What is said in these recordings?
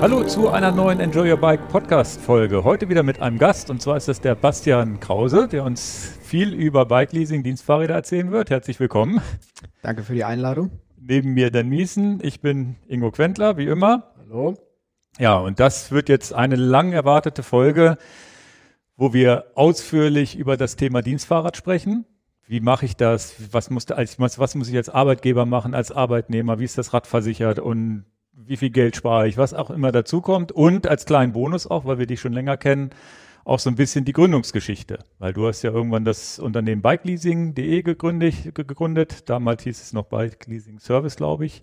Hallo zu einer neuen Enjoy Your Bike Podcast Folge. Heute wieder mit einem Gast, und zwar ist das der Bastian Krause, der uns viel über Bikeleasing, Dienstfahrräder erzählen wird. Herzlich willkommen. Danke für die Einladung. Neben mir Dan Miesen, ich bin Ingo Quentler, wie immer. Hallo. Ja, und das wird jetzt eine lang erwartete Folge, wo wir ausführlich über das Thema Dienstfahrrad sprechen. Wie mache ich das? Was muss ich als Arbeitgeber machen, als Arbeitnehmer? Wie ist das Rad versichert und wie viel Geld spare ich, was auch immer dazu kommt. Und als kleinen Bonus auch, weil wir dich schon länger kennen, auch so ein bisschen die Gründungsgeschichte. Weil du hast ja irgendwann das Unternehmen bikeleasing.de gegründet. Damals hieß es noch Bikeleasing Service, glaube ich.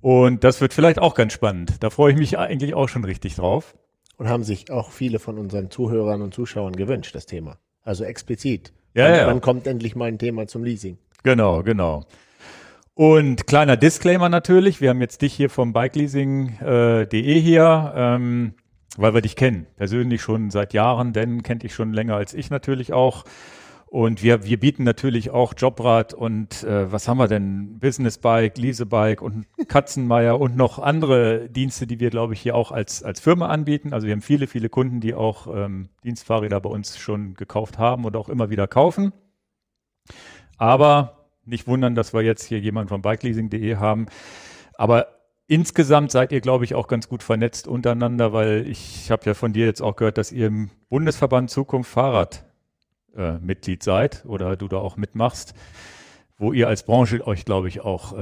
Und das wird vielleicht auch ganz spannend. Da freue ich mich eigentlich auch schon richtig drauf. Und haben sich auch viele von unseren Zuhörern und Zuschauern gewünscht, das Thema. Also explizit. Ja. Wann kommt endlich mal ein Thema zum Leasing? Genau. Und kleiner Disclaimer natürlich, wir haben jetzt dich hier vom bikeleasing.de hier, weil wir dich kennen, persönlich schon seit Jahren, denn kennt dich schon länger als ich natürlich auch. Und wir bieten natürlich auch Jobrad und was haben wir denn? Business Bike, Lease Bike und Katzenmeier und noch andere Dienste, die wir, glaube ich, hier auch als Firma anbieten. Also wir haben viele, viele Kunden, die auch Dienstfahrräder bei uns schon gekauft haben und auch immer wieder kaufen. Aber nicht wundern, dass wir jetzt hier jemanden von bikeleasing.de haben. Aber insgesamt seid ihr, glaube ich, auch ganz gut vernetzt untereinander, weil ich habe ja von dir jetzt auch gehört, dass ihr im Bundesverband Zukunft Fahrrad Mitglied seid oder du da auch mitmachst, wo ihr als Branche euch, glaube ich, auch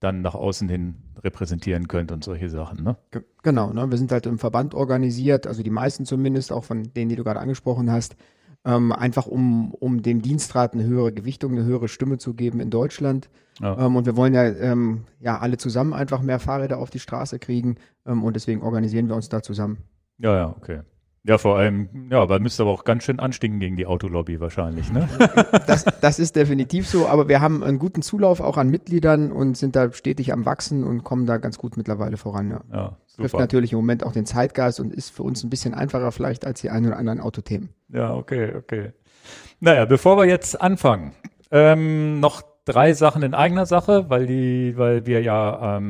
dann nach außen hin repräsentieren könnt und solche Sachen, ne? Genau, ne? Wir sind halt im Verband organisiert, also die meisten zumindest, auch von denen, die du gerade angesprochen hast. Einfach um dem Dienstrat eine höhere Gewichtung, eine höhere Stimme zu geben in Deutschland. Ja. Und wir wollen ja alle zusammen einfach mehr Fahrräder auf die Straße kriegen, und deswegen organisieren wir uns da zusammen. Ja, okay. Ja, vor allem, ja, aber müsst ihr aber auch ganz schön anstinken gegen die Autolobby wahrscheinlich, ne? Das ist definitiv so, aber wir haben einen guten Zulauf auch an Mitgliedern und sind da stetig am Wachsen und kommen da ganz gut mittlerweile voran, ja. Ja, super. Trifft natürlich im Moment auch den Zeitgeist und ist für uns ein bisschen einfacher vielleicht als die ein oder anderen Autothemen. Ja, okay. Naja, bevor wir jetzt anfangen, noch drei Sachen in eigener Sache, weil wir ja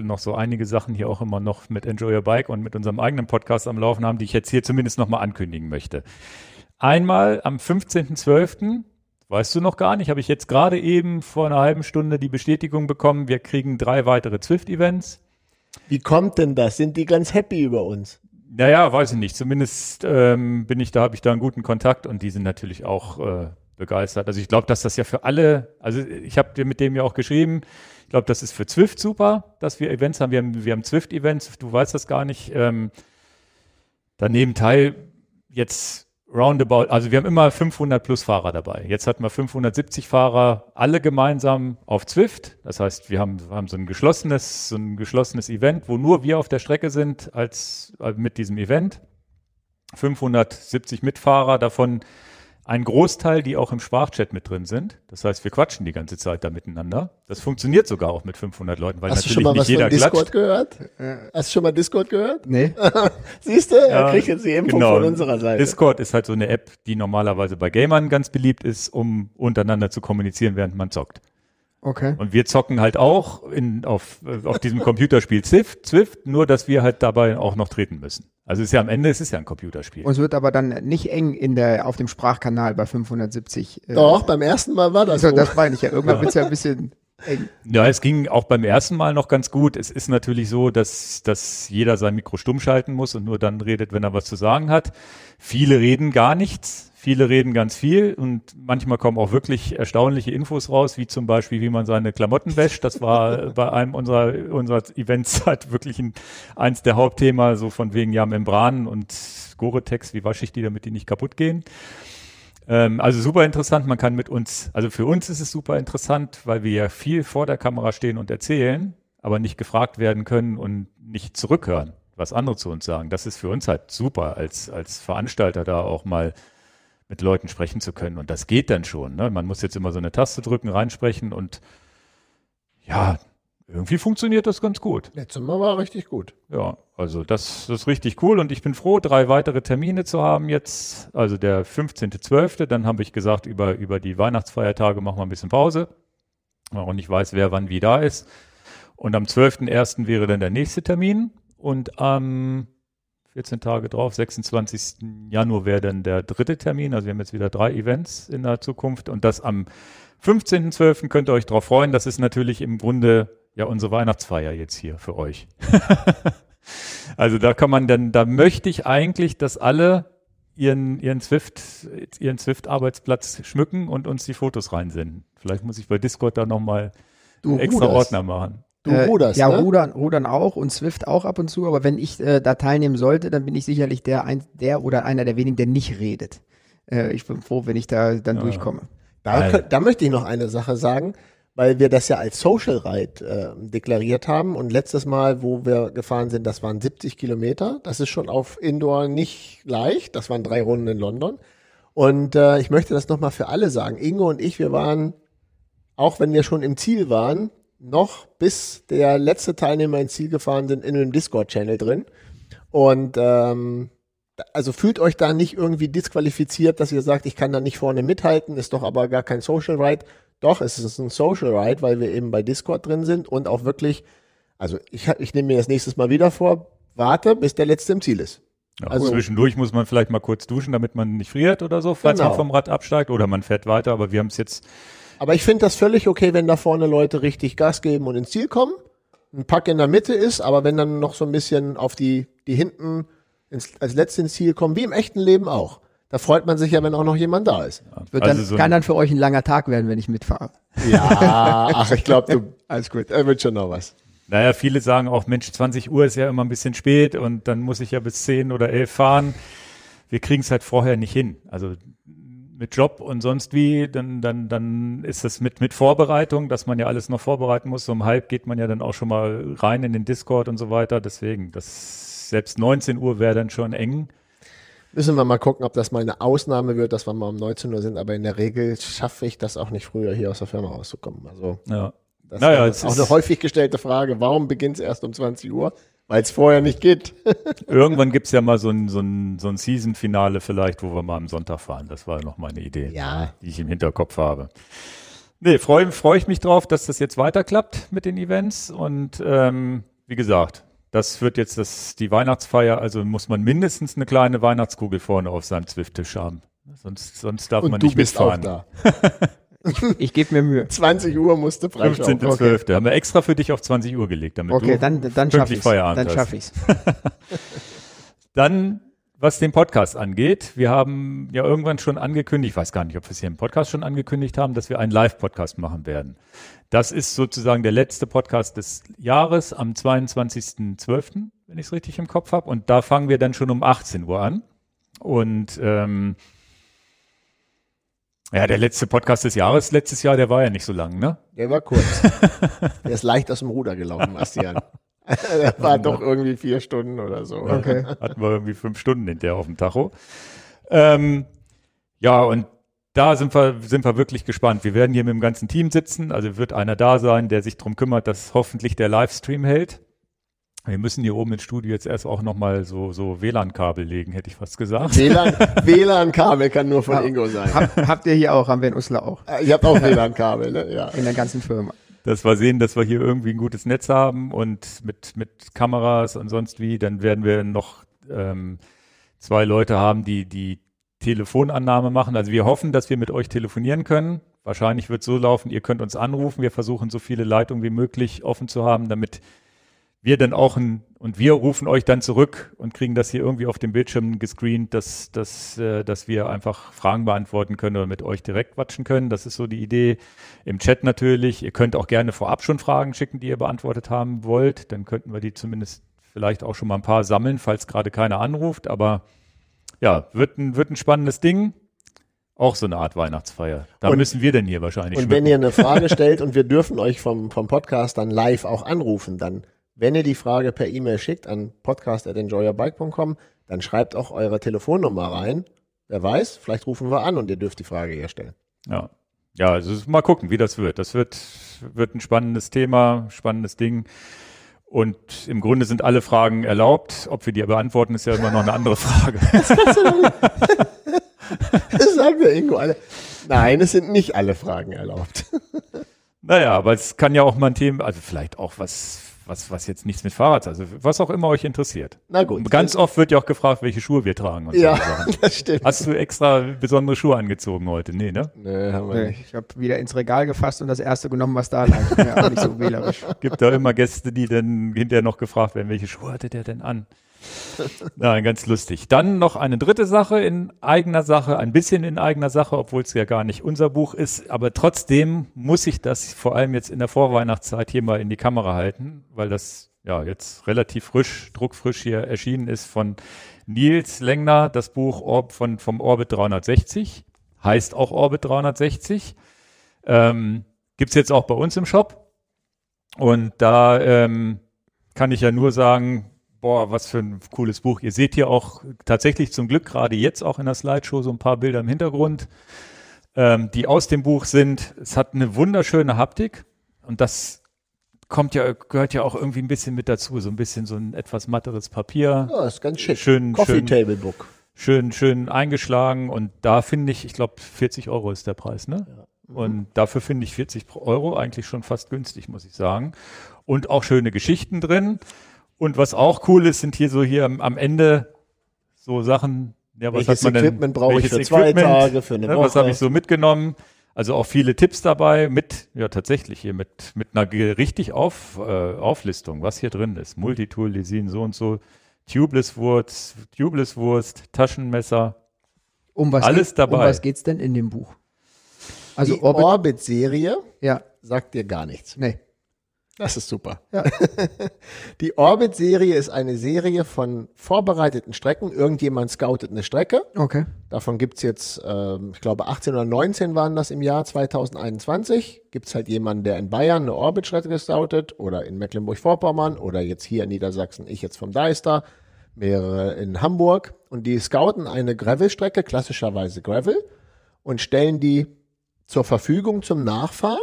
noch so einige Sachen hier auch immer noch mit Enjoy Your Bike und mit unserem eigenen Podcast am Laufen haben, die ich jetzt hier zumindest nochmal ankündigen möchte. Einmal am 15.12., weißt du noch gar nicht, habe ich jetzt gerade eben vor einer halben Stunde die Bestätigung bekommen, wir kriegen 3 weitere Zwift-Events. Wie kommt denn das? Sind die ganz happy über uns? Naja, weiß ich nicht. Zumindest habe ich da einen guten Kontakt, und die sind natürlich auch begeistert. Also ich glaube, dass das ja für alle, also ich habe dir mit dem ja auch geschrieben, ich glaube, das ist für Zwift super, dass wir Events haben. Wir haben Zwift-Events, du weißt das gar nicht. Daneben Teil jetzt roundabout, also wir haben immer 500 plus Fahrer dabei. Jetzt hatten wir 570 Fahrer, alle gemeinsam auf Zwift. Das heißt, wir haben so ein geschlossenes Event, wo nur wir auf der Strecke sind mit diesem Event. 570 Mitfahrer, davon ein Großteil, die auch im Sprachchat mit drin sind. Das heißt, wir quatschen die ganze Zeit da miteinander. Das funktioniert sogar auch mit 500 Leuten, weil natürlich nicht jeder klatscht. Hast du schon mal Discord gehört? Nee. Siehst du, er kriegt jetzt die Info von unserer Seite. Discord ist halt so eine App, die normalerweise bei Gamern ganz beliebt ist, um untereinander zu kommunizieren, während man zockt. Okay. Und wir zocken halt auch auf diesem Computerspiel Zwift, nur dass wir halt dabei auch noch treten müssen. Also es ist ja ein Computerspiel. Und es wird aber dann nicht eng auf dem Sprachkanal bei 570. Doch, beim ersten Mal war das so. Das meine ich ja. Irgendwann wird es ja ein bisschen eng. Ja, es ging auch beim ersten Mal noch ganz gut. Es ist natürlich so, dass jeder sein Mikro stumm schalten muss und nur dann redet, wenn er was zu sagen hat. Viele reden gar nichts. Viele reden ganz viel, und manchmal kommen auch wirklich erstaunliche Infos raus, wie zum Beispiel, wie man seine Klamotten wäscht. Das war bei einem unserer Events halt wirklich eins der Hauptthema, so von wegen, ja, Membranen und Coratec, wie wasche ich die, damit die nicht kaputt gehen. Also super interessant, man kann mit uns, also für uns ist es super interessant, weil wir ja viel vor der Kamera stehen und erzählen, aber nicht gefragt werden können und nicht zurückhören, was andere zu uns sagen. Das ist für uns halt super, als Veranstalter da auch mal mit Leuten sprechen zu können. Und das geht dann schon, ne? Man muss jetzt immer so eine Taste drücken, reinsprechen, und ja, irgendwie funktioniert das ganz gut. Letztes Mal war richtig gut. Ja, also das ist richtig cool, und ich bin froh, 3 weitere Termine zu haben jetzt. Also der 15.12., dann habe ich gesagt, über die Weihnachtsfeiertage machen wir ein bisschen Pause, weil auch nicht weiß, wer wann wie da ist. Und am 12.01. wäre dann der nächste Termin. Und am 14 Tage drauf, 26. Januar, wäre dann der dritte Termin. Also wir haben jetzt wieder 3 Events in der Zukunft. Und das am 15.12. könnt ihr euch drauf freuen. Das ist natürlich im Grunde ja unsere Weihnachtsfeier jetzt hier für euch. Also da kann man dann, da möchte ich eigentlich, dass alle ihren Zwift-Arbeitsplatz schmücken und uns die Fotos reinsenden. Vielleicht muss ich bei Discord da nochmal einen extra Ordner machen. Du ruderst, ja, ne? Rudern auch und Zwift auch ab und zu, aber wenn ich da teilnehmen sollte, dann bin ich sicherlich der oder einer der wenigen, der nicht redet. Ich bin froh, wenn ich da dann durchkomme. Da möchte ich noch eine Sache sagen, weil wir das ja als Social Ride deklariert haben und letztes Mal, wo wir gefahren sind, das waren 70 Kilometer. Das ist schon auf Indoor nicht leicht. Das waren 3 Runden in London. Und ich möchte das nochmal für alle sagen. Ingo und ich, wir waren, auch wenn wir schon im Ziel waren, noch bis der letzte Teilnehmer ins Ziel gefahren sind, in einem Discord-Channel drin. Und also fühlt euch da nicht irgendwie disqualifiziert, dass ihr sagt, ich kann da nicht vorne mithalten, ist doch aber gar kein Social Ride. Doch, es ist ein Social Ride, weil wir eben bei Discord drin sind und auch wirklich, also ich nehme mir das nächstes Mal wieder vor, warte, bis der Letzte im Ziel ist. Ja, also zwischendurch muss man vielleicht mal kurz duschen, damit man nicht friert oder so, falls man vom Rad absteigt oder man fährt weiter, aber wir haben es jetzt. Aber ich finde das völlig okay, wenn da vorne Leute richtig Gas geben und ins Ziel kommen, ein Pack in der Mitte ist, aber wenn dann noch so ein bisschen auf die hinten als Letzte ins Ziel kommen, wie im echten Leben auch. Da freut man sich ja, wenn auch noch jemand da ist. Ja, kann dann für euch ein langer Tag werden, wenn ich mitfahre. Ja, ach, ich glaube, alles gut, er wird schon noch was. Naja, viele sagen auch, Mensch, 20 Uhr ist ja immer ein bisschen spät und dann muss ich ja bis 10 oder 11 fahren. Wir kriegen es halt vorher nicht hin. Also mit Job und sonst wie, dann ist das mit Vorbereitung, dass man ja alles noch vorbereiten muss. So um halb geht man ja dann auch schon mal rein in den Discord und so weiter. Deswegen, selbst 19 Uhr wäre dann schon eng. Müssen wir mal gucken, ob das mal eine Ausnahme wird, dass wir mal um 19 Uhr sind. Aber in der Regel schaffe ich das auch nicht früher, hier aus der Firma rauszukommen. Also ja. Das ist auch eine häufig gestellte Frage. Warum beginnt es erst um 20 Uhr? Weil es vorher nicht geht. Irgendwann gibt es ja mal so ein Season-Finale vielleicht, wo wir mal am Sonntag fahren. Das war noch meine Idee, die ich im Hinterkopf habe. Nee, freu ich mich drauf, dass das jetzt weiter klappt mit den Events. Und wie gesagt, das wird jetzt die Weihnachtsfeier, also muss man mindestens eine kleine Weihnachtskugel vorne auf seinem Zwift-Tisch haben. Sonst darf man nicht mitfahren. Und du bist auch da. Ich gebe mir Mühe. 20 Uhr musst du frei schauen. 15.12. Okay. Haben wir extra für dich auf 20 Uhr gelegt, damit dann schaffe ich es. Dann schaffe ich es. Dann, was den Podcast angeht, wir haben ja irgendwann schon angekündigt, ich weiß gar nicht, ob wir es hier im Podcast schon angekündigt haben, dass wir einen Live-Podcast machen werden. Das ist sozusagen der letzte Podcast des Jahres am 22.12., wenn ich es richtig im Kopf habe. Und da fangen wir dann schon um 18 Uhr an. Und der letzte Podcast des Jahres, letztes Jahr, der war ja nicht so lang, ne? Der war kurz. Der ist leicht aus dem Ruder gelaufen, Bastian. Der war doch irgendwie 4 Stunden oder so. Okay. Hatten wir irgendwie 5 Stunden hinterher auf dem Tacho. Und da sind wir wirklich gespannt. Wir werden hier mit dem ganzen Team sitzen. Also wird einer da sein, der sich darum kümmert, dass hoffentlich der Livestream hält. Wir müssen hier oben im Studio jetzt erst auch nochmal so WLAN-Kabel legen, hätte ich fast gesagt. WLAN-Kabel kann nur von Ingo sein. Habt ihr hier auch, haben wir in Uslar auch. Ihr habt auch WLAN-Kabel, ne? Ja. In der ganzen Firma. Dass wir sehen, dass wir hier irgendwie ein gutes Netz haben und mit Kameras und sonst wie, dann werden wir noch 2 Leute haben, die Telefonannahme machen. Also wir hoffen, dass wir mit euch telefonieren können. Wahrscheinlich wird es so laufen, ihr könnt uns anrufen. Wir versuchen, so viele Leitungen wie möglich offen zu haben, damit wir dann auch und wir rufen euch dann zurück und kriegen das hier irgendwie auf dem Bildschirm gescreent, dass wir einfach Fragen beantworten können oder mit euch direkt quatschen können. Das ist so die Idee. Im Chat natürlich. Ihr könnt auch gerne vorab schon Fragen schicken, die ihr beantwortet haben wollt. Dann könnten wir die zumindest vielleicht auch schon mal ein paar sammeln, falls gerade keiner anruft. Aber ja, wird ein spannendes Ding. Auch so eine Art Weihnachtsfeier. Da müssen wir denn hier wahrscheinlich schmücken. Und wenn ihr eine Frage stellt und wir dürfen euch vom Podcast dann live auch anrufen, dann wenn ihr die Frage per E-Mail schickt an podcast@enjoyyourbike.com, dann schreibt auch eure Telefonnummer rein. Wer weiß, vielleicht rufen wir an und ihr dürft die Frage hier stellen. Ja, also mal gucken, wie das wird. Das wird ein spannendes Thema, spannendes Ding. Und im Grunde sind alle Fragen erlaubt. Ob wir die beantworten, ist ja immer noch eine andere Frage. Das kannst du doch nicht. Das sagen wir Ingo alle. Nein, es sind nicht alle Fragen erlaubt. Naja, aber es kann ja auch mal ein Thema, also vielleicht auch was was jetzt nichts mit Fahrrad, also was auch immer euch interessiert. Na gut. Ganz oft wird ja auch gefragt, welche Schuhe wir tragen. Und ja, so das stimmt. Hast du extra besondere Schuhe angezogen heute? Nee, ne? Nee, haben wir nicht. Ich habe wieder ins Regal gefasst und das erste genommen, was da lag. Ich bin ja auch nicht so wählerisch. Gibt da immer Gäste, die dann hinterher noch gefragt werden, welche Schuhe hatte der denn an? Nein, ganz lustig. Dann noch eine dritte Sache in eigener Sache, ein bisschen in eigener Sache, obwohl es ja gar nicht unser Buch ist, aber trotzdem muss ich das vor allem jetzt in der Vorweihnachtszeit hier mal in die Kamera halten, weil das ja jetzt relativ frisch, druckfrisch hier erschienen ist von Nils Lengner, das Buch vom Orbit 360, heißt auch Orbit 360, gibt es jetzt auch bei uns im Shop und da kann ich ja nur sagen, boah, was für ein cooles Buch. Ihr seht hier auch tatsächlich zum Glück gerade jetzt auch in der Slideshow so ein paar Bilder im Hintergrund, die aus dem Buch sind. Es hat eine wunderschöne Haptik und das gehört ja auch irgendwie ein bisschen mit dazu. So ein bisschen so ein etwas matteres Papier. Ja, ist ganz schick. Coffee-Table-Book. Schön eingeschlagen und da finde ich glaube 40 Euro ist der Preis, ne? Ja. Und dafür finde ich 40 Euro eigentlich schon fast günstig, muss ich sagen. Und auch schöne Geschichten drin. Und was auch cool ist, sind hier am Ende so Sachen, ja, was hat man denn? Welches Equipment brauche ich für 2 Tage, für eine Woche? Was habe ich so mitgenommen? Also auch viele Tipps dabei mit einer richtig Auflistung, was hier drin ist. Multitool, Leasing, so und so, Tubeless-Wurst, Taschenmesser, alles dabei. Um was geht's denn in dem Buch? Also die Orbit-Serie sagt dir gar nichts. Nee. Das ist super. Ja. Die Orbit-Serie ist eine Serie von vorbereiteten Strecken. Irgendjemand scoutet eine Strecke. Okay. Davon gibt es jetzt, ich glaube 18 oder 19 waren das im Jahr 2021. Gibt es halt jemanden, der in Bayern eine Orbit-Strecke scoutet oder in Mecklenburg-Vorpommern oder jetzt hier in Niedersachsen, ich jetzt vom Deister, mehrere in Hamburg. Und die scouten eine Gravel-Strecke, klassischerweise Gravel, und stellen die zur Verfügung zum Nachfahren.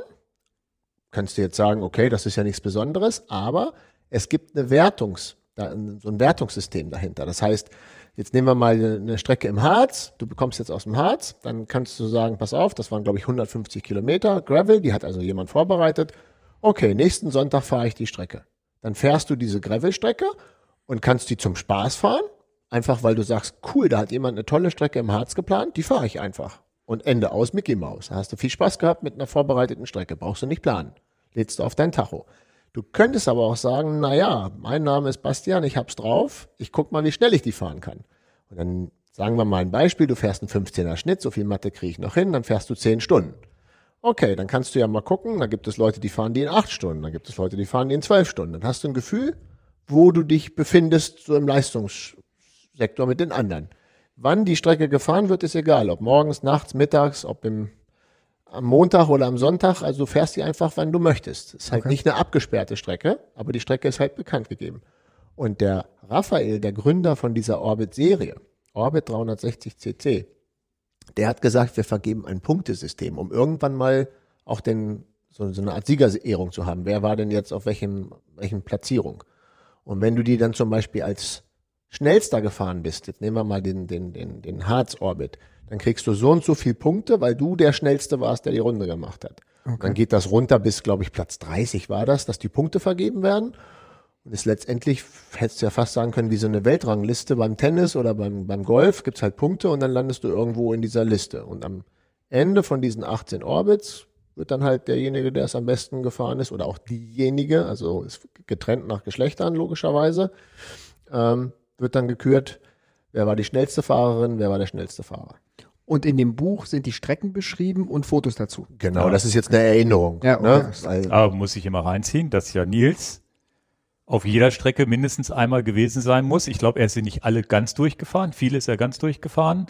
Kannst du jetzt sagen, okay, das ist ja nichts Besonderes, aber es gibt ein Wertungssystem dahinter. Das heißt, jetzt nehmen wir mal eine Strecke im Harz, du bekommst jetzt aus dem Harz, dann kannst du sagen, pass auf, das waren glaube ich 150 Kilometer Gravel, die hat also jemand vorbereitet. Okay, nächsten Sonntag fahre ich die Strecke. Dann fährst du diese Gravel-Strecke und kannst die zum Spaß fahren, einfach weil du sagst, cool, da hat jemand eine tolle Strecke im Harz geplant, die fahre ich einfach. Und Ende aus, Mickey Mouse. Da hast du viel Spaß gehabt mit einer vorbereiteten Strecke, brauchst du nicht planen. Lädst du auf dein Tacho. Du könntest aber auch sagen, naja, mein Name ist Bastian, ich hab's drauf, ich guck mal, wie schnell ich die fahren kann. Und dann sagen wir mal ein Beispiel, du fährst einen 15er Schnitt, so viel Mathe kriege ich noch hin, dann fährst du 10 Stunden. Okay, dann kannst du ja mal gucken, da gibt es Leute, die fahren die in 8 Stunden, dann gibt es Leute, die fahren die in 12 Stunden. Dann hast du ein Gefühl, wo du dich befindest, so im Leistungssektor mit den anderen. Wann die Strecke gefahren wird, ist egal, ob morgens, nachts, mittags, ob am Montag oder am Sonntag, also du fährst die einfach, wann du möchtest. Ist halt nicht eine abgesperrte Strecke, aber die Strecke ist halt bekannt gegeben. Und der Raphael, der Gründer von dieser Orbit-Serie, Orbit 360 CC, der hat gesagt, wir vergeben ein Punktesystem, um irgendwann mal auch so eine Art Siegerehrung zu haben. Wer war denn jetzt auf welchen Platzierung? Und wenn du die dann zum Beispiel als schnellster gefahren bist, jetzt nehmen wir mal den Harz-Orbit, dann kriegst du so und so viel Punkte, weil du der Schnellste warst, der die Runde gemacht hat. Okay. Dann geht das runter bis, glaube ich, Platz 30 war das, dass die Punkte vergeben werden. Und ist letztendlich, hättest du ja fast sagen können, wie so eine Weltrangliste beim Tennis oder beim Golf, gibt es halt Punkte und dann landest du irgendwo in dieser Liste. Und am Ende von diesen 18 Orbits wird dann halt derjenige, der es am besten gefahren ist, oder auch diejenige, also ist getrennt nach Geschlechtern logischerweise, wird dann gekürt, wer war die schnellste Fahrerin, wer war der schnellste Fahrer. Und in dem Buch sind die Strecken beschrieben und Fotos dazu. Genau, das ist jetzt eine Erinnerung. Ja, okay. Ne? Aber muss ich immer reinziehen, dass ja Nils auf jeder Strecke mindestens einmal gewesen sein muss. Ich glaube, er ist nicht alle ganz durchgefahren. Viele ist er ganz durchgefahren.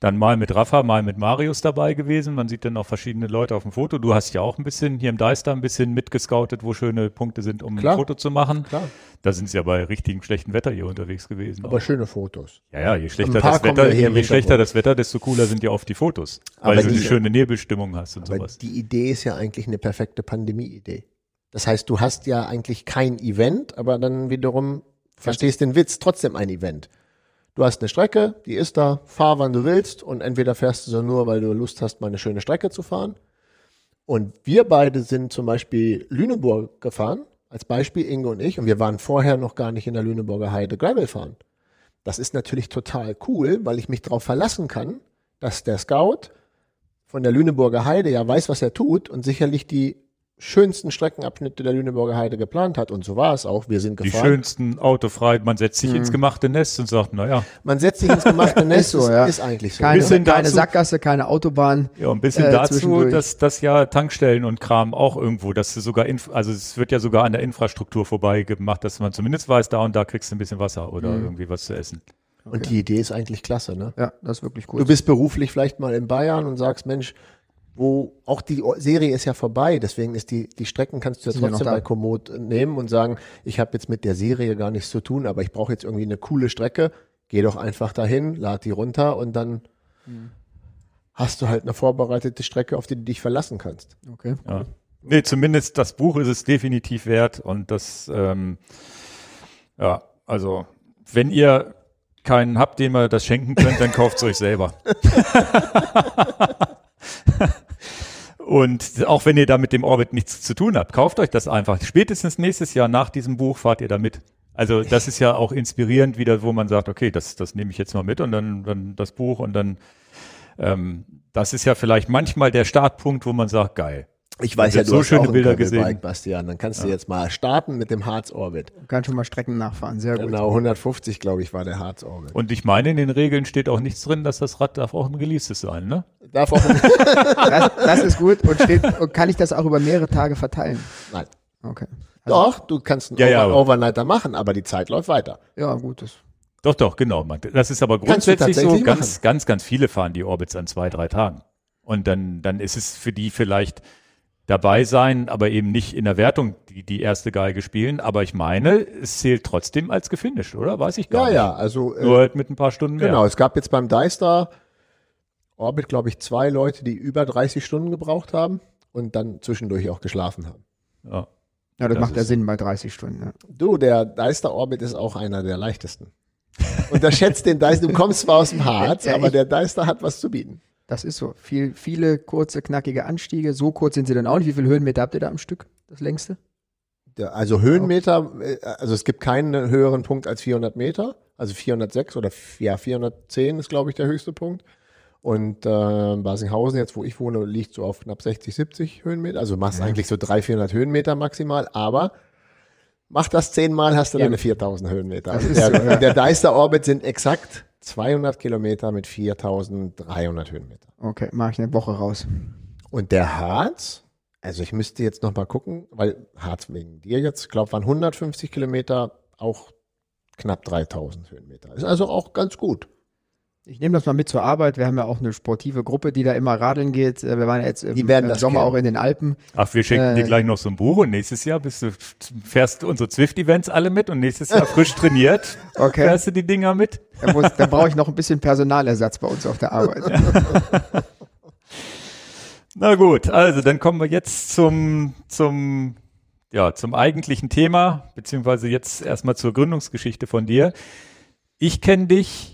Dann mal mit Rafa, mal mit Marius dabei gewesen. Man sieht dann auch verschiedene Leute auf dem Foto. Du hast ja auch ein bisschen hier im Deister ein bisschen mitgescoutet, wo schöne Punkte sind, um ein Foto zu machen. Klar. Da sind sie ja bei richtigem schlechten Wetter hier unterwegs gewesen. Aber auch schöne Fotos. Ja, je schlechter das Wetter, desto cooler sind ja oft die Fotos, weil du eine schöne Nebelstimmung hast und sowas. Die Idee ist ja eigentlich eine perfekte Pandemie-Idee. Das heißt, du hast ja eigentlich kein Event, aber dann wiederum verstehst den Witz, trotzdem ein Event. Du hast eine Strecke, die ist da, fahr wann du willst und entweder fährst du so nur, weil du Lust hast, mal eine schöne Strecke zu fahren. Und wir beide sind zum Beispiel Lüneburg gefahren, als Beispiel Inge und ich, und wir waren vorher noch gar nicht in der Lüneburger Heide Gravel fahren. Das ist natürlich total cool, weil ich mich darauf verlassen kann, dass der Scout von der Lüneburger Heide ja weiß, was er tut und sicherlich die schönsten Streckenabschnitte der Lüneburger Heide geplant hat. Und so war es auch. Wir sind gefahren. Die schönsten autofrei. Man setzt sich ins gemachte Nest und sagt, naja. Man setzt sich ins gemachte Nest, ist, so, ja. Ist eigentlich so. Keine Sackgasse, keine Autobahn. Ja, ein bisschen dazu, dass ja Tankstellen und Kram auch irgendwo, dass du sogar, also es wird ja sogar an der Infrastruktur vorbei gemacht, dass man zumindest weiß, da und da kriegst du ein bisschen Wasser oder irgendwie was zu essen. Okay. Und die Idee ist eigentlich klasse, ne? Ja, das ist wirklich cool. Du bist beruflich vielleicht mal in Bayern und sagst, Mensch, wo auch die Serie ist ja vorbei, deswegen ist die Strecken kannst du ja trotzdem bei Komoot nehmen und sagen, ich habe jetzt mit der Serie gar nichts zu tun, aber ich brauche jetzt irgendwie eine coole Strecke, geh doch einfach dahin, lad die runter und dann hast du halt eine vorbereitete Strecke, auf die du dich verlassen kannst. Okay. Ja. Nee, zumindest das Buch ist es definitiv wert und das, ja, also wenn ihr keinen habt, den ihr das schenken könnt, dann kauft es euch selber. Und auch wenn ihr da mit dem Orbit nichts zu tun habt, kauft euch das einfach. Spätestens nächstes Jahr nach diesem Buch fahrt ihr da mit. Also das ist ja auch inspirierend wieder, wo man sagt, okay, das nehme ich jetzt mal mit und dann das Buch und dann das ist ja vielleicht manchmal der Startpunkt, wo man sagt, geil. Ich weiß ja, du so hast schöne auch Bilder gesehen, Bastian. Dann kannst du jetzt mal starten mit dem Harz Orbit. Du kannst schon mal Strecken nachfahren, sehr gut. Genau, 150, glaube ich, war der Harz Orbit. Und ich meine, in den Regeln steht auch nichts drin, dass das Rad darf auch ein geleastes sein, ne? Darf auch. Das ist gut und steht. Und kann ich das auch über mehrere Tage verteilen? Nein. Okay. Also doch, du kannst einen Overnighter machen, aber die Zeit läuft weiter. Ja, gut. Doch, genau. Das ist aber grundsätzlich so. Ganz viele fahren die Orbits an 2-3 Tagen. Und dann ist es für die vielleicht dabei sein, aber eben nicht in der Wertung die erste Geige spielen. Aber ich meine, es zählt trotzdem als gefinisht, oder? Weiß ich gar nicht. Ja, also nur halt mit ein paar Stunden mehr. Genau, es gab jetzt beim Dystar Orbit, glaube ich, 2 Leute, die über 30 Stunden gebraucht haben und dann zwischendurch auch geschlafen haben. Ja, das macht ja Sinn bei 30 Stunden. Ja. Du, der Dystar Orbit ist auch einer der leichtesten. Unterschätzt den Dystar. Du kommst zwar aus dem Harz, aber der Dystar hat was zu bieten. Das ist so. Viele kurze, knackige Anstiege. So kurz sind sie dann auch nicht. Wie viele Höhenmeter habt ihr da am Stück? Das längste? Ja, also Höhenmeter, also es gibt keinen höheren Punkt als 400 Meter. Also 406 oder 410 ist, glaube ich, der höchste Punkt. Und Basinghausen, jetzt wo ich wohne, liegt so auf knapp 60, 70 Höhenmeter. Also machst eigentlich so 300, 400 Höhenmeter maximal. Aber mach das 10-mal, hast du deine 4000 Höhenmeter. Also der Dystar Orbit sind exakt 200 Kilometer mit 4.300 Höhenmeter. Okay, mache ich eine Woche raus. Und der Harz, also ich müsste jetzt noch mal gucken, weil Harz wegen dir jetzt, glaube ich, waren 150 Kilometer auch knapp 3.000 Höhenmeter. Ist also auch ganz gut. Ich nehme das mal mit zur Arbeit. Wir haben ja auch eine sportive Gruppe, die da immer radeln geht. Wir waren ja jetzt im Sommer auch in den Alpen. Ach, wir schenken dir gleich noch so ein Buch und nächstes Jahr fährst unsere Zwift-Events alle mit und nächstes Jahr frisch trainiert fährst du die Dinger mit. Da brauche ich noch ein bisschen Personalersatz bei uns auf der Arbeit. Na gut, also dann kommen wir jetzt zum eigentlichen Thema, beziehungsweise jetzt erstmal zur Gründungsgeschichte von dir. Ich kenne dich.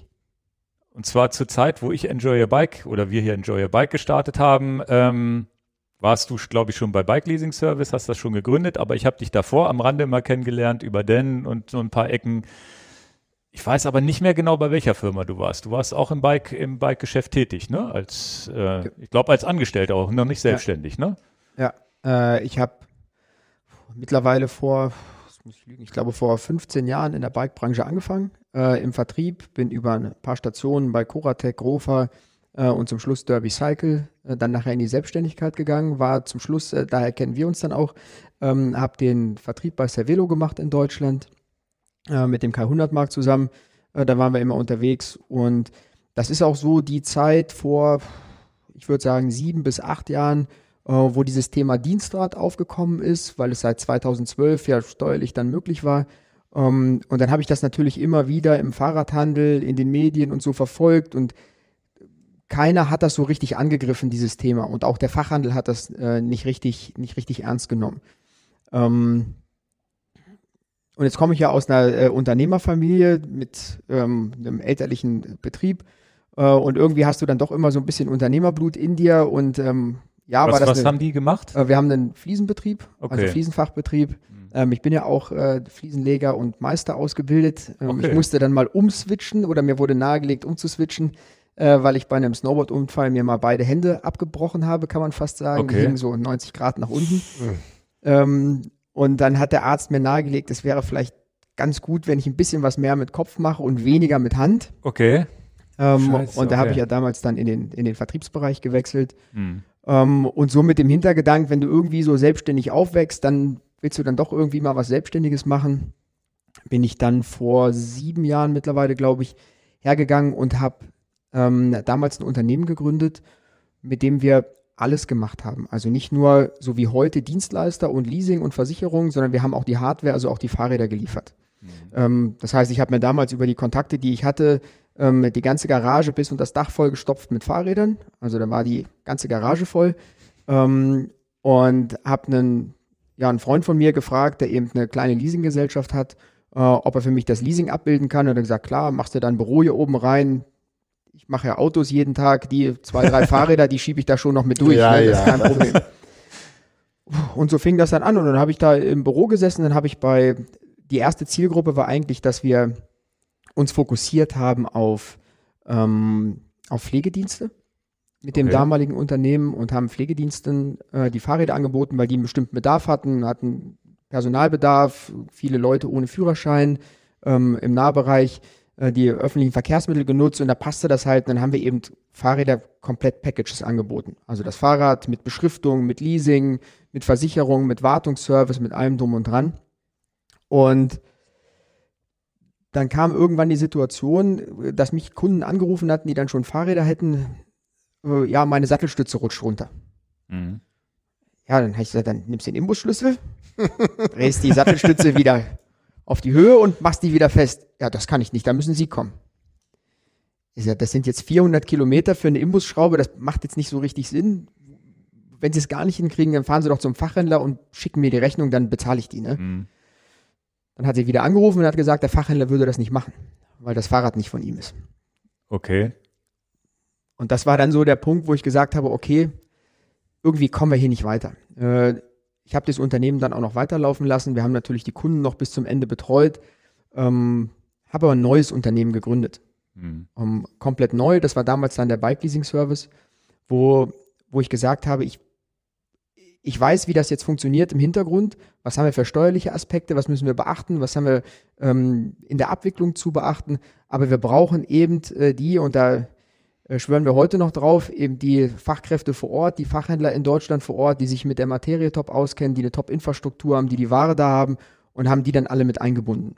Und zwar zur Zeit, wo ich Enjoy Your Bike oder wir hier Enjoy Your Bike gestartet haben, warst du, glaube ich, schon bei Bikeleasing Service, hast das schon gegründet, aber ich habe dich davor am Rande mal kennengelernt über Den und so ein paar Ecken. Ich weiß aber nicht mehr genau, bei welcher Firma du warst. Du warst auch im Bike-Geschäft tätig, ne? Ich glaube, als Angestellter auch, noch nicht selbstständig, ne? Ja, ich habe mittlerweile vor 15 Jahren in der Bike-Branche angefangen, im Vertrieb, bin über ein paar Stationen bei Coratec, Grofa und zum Schluss Derby Cycle, dann nachher in die Selbstständigkeit gegangen, war zum Schluss, daher kennen wir uns dann auch, habe den Vertrieb bei Cervelo gemacht in Deutschland, mit dem K100 Mark zusammen, da waren wir immer unterwegs und das ist auch so die Zeit vor, ich würde sagen, 7 bis 8 Jahren, wo dieses Thema Dienstrad aufgekommen ist, weil es seit 2012 ja steuerlich dann möglich war. Und dann habe ich das natürlich immer wieder im Fahrradhandel, in den Medien und so verfolgt und keiner hat das so richtig angegriffen, dieses Thema. Und auch der Fachhandel hat das nicht richtig ernst genommen. Und jetzt komme ich ja aus einer Unternehmerfamilie mit einem elterlichen Betrieb und irgendwie hast du dann doch immer so ein bisschen Unternehmerblut in dir und ja, was haben die gemacht? Wir haben einen Fliesenbetrieb, also Fliesenfachbetrieb. Ich bin ja auch Fliesenleger und Meister ausgebildet. Okay. Ich musste dann mal umswitchen oder mir wurde nahegelegt, umzuswitchen, weil ich bei einem Snowboard-Unfall mir mal beide Hände abgebrochen habe, kann man fast sagen. Okay. Die hingen so 90 Grad nach unten. Und dann hat der Arzt mir nahegelegt, es wäre vielleicht ganz gut, wenn ich ein bisschen was mehr mit Kopf mache und weniger mit Hand. Okay. Scheiße, und da habe ich ja damals dann in den Vertriebsbereich gewechselt. Mhm. Und so mit dem Hintergedanken, wenn du irgendwie so selbstständig aufwächst, dann willst du dann doch irgendwie mal was Selbstständiges machen. Bin ich dann vor 7 Jahren mittlerweile, glaube ich, hergegangen und habe damals ein Unternehmen gegründet, mit dem wir alles gemacht haben. Also nicht nur so wie heute Dienstleister und Leasing und Versicherung, sondern wir haben auch die Hardware, also auch die Fahrräder geliefert. Mhm. Das heißt, ich habe mir damals über die Kontakte, die ich hatte, die ganze Garage bis und das Dach vollgestopft mit Fahrrädern. Also da war die ganze Garage voll. Und habe einen Freund von mir gefragt, der eben eine kleine Leasinggesellschaft hat, ob er für mich das Leasing abbilden kann. Und er hat gesagt, klar, machst du da ein Büro hier oben rein. Ich mache ja Autos jeden Tag, die 2, 3 Fahrräder, die schiebe ich da schon noch mit durch. Ja, ne? Das ist kein Problem. Und so fing das dann an. Und dann habe ich da im Büro gesessen. Dann habe ich die erste Zielgruppe war eigentlich, dass wir uns fokussiert haben auf Pflegedienste mit dem damaligen Unternehmen und haben Pflegediensten die Fahrräder angeboten, weil die einen bestimmten Bedarf hatten Personalbedarf, viele Leute ohne Führerschein im Nahbereich, die öffentlichen Verkehrsmittel genutzt und da passte das halt. Und dann haben wir eben Fahrräder komplett Packages angeboten. Also das Fahrrad mit Beschriftung, mit Leasing, mit Versicherung, mit Wartungsservice, mit allem drum und dran. Und dann kam irgendwann die Situation, dass mich Kunden angerufen hatten, die dann schon Fahrräder hätten. Ja, meine Sattelstütze rutscht runter. Mhm. Ja, dann habe ich gesagt, dann nimmst du den Imbusschlüssel, drehst die Sattelstütze wieder auf die Höhe und machst die wieder fest. Ja, das kann ich nicht, da müssen Sie kommen. Ich sage, das sind jetzt 400 Kilometer für eine Imbusschraube, das macht jetzt nicht so richtig Sinn. Wenn Sie es gar nicht hinkriegen, dann fahren Sie doch zum Fachhändler und schicken mir die Rechnung, dann bezahle ich die, ne? Mhm. Dann hat sie wieder angerufen und hat gesagt, der Fachhändler würde das nicht machen, weil das Fahrrad nicht von ihm ist. Okay. Und das war dann so der Punkt, wo ich gesagt habe, okay, irgendwie kommen wir hier nicht weiter. Ich habe das Unternehmen dann auch noch weiterlaufen lassen. Wir haben natürlich die Kunden noch bis zum Ende betreut, habe aber ein neues Unternehmen gegründet. Mhm. Komplett neu. Das war damals dann der Bikeleasing Service, wo ich gesagt habe, ich weiß, wie das jetzt funktioniert im Hintergrund. Was haben wir für steuerliche Aspekte? Was müssen wir beachten? Was haben wir in der Abwicklung zu beachten? Aber wir brauchen eben und da schwören wir heute noch drauf, eben die Fachkräfte vor Ort, die Fachhändler in Deutschland vor Ort, die sich mit der Materie top auskennen, die eine Top-Infrastruktur haben, die Ware da haben und haben die dann alle mit eingebunden.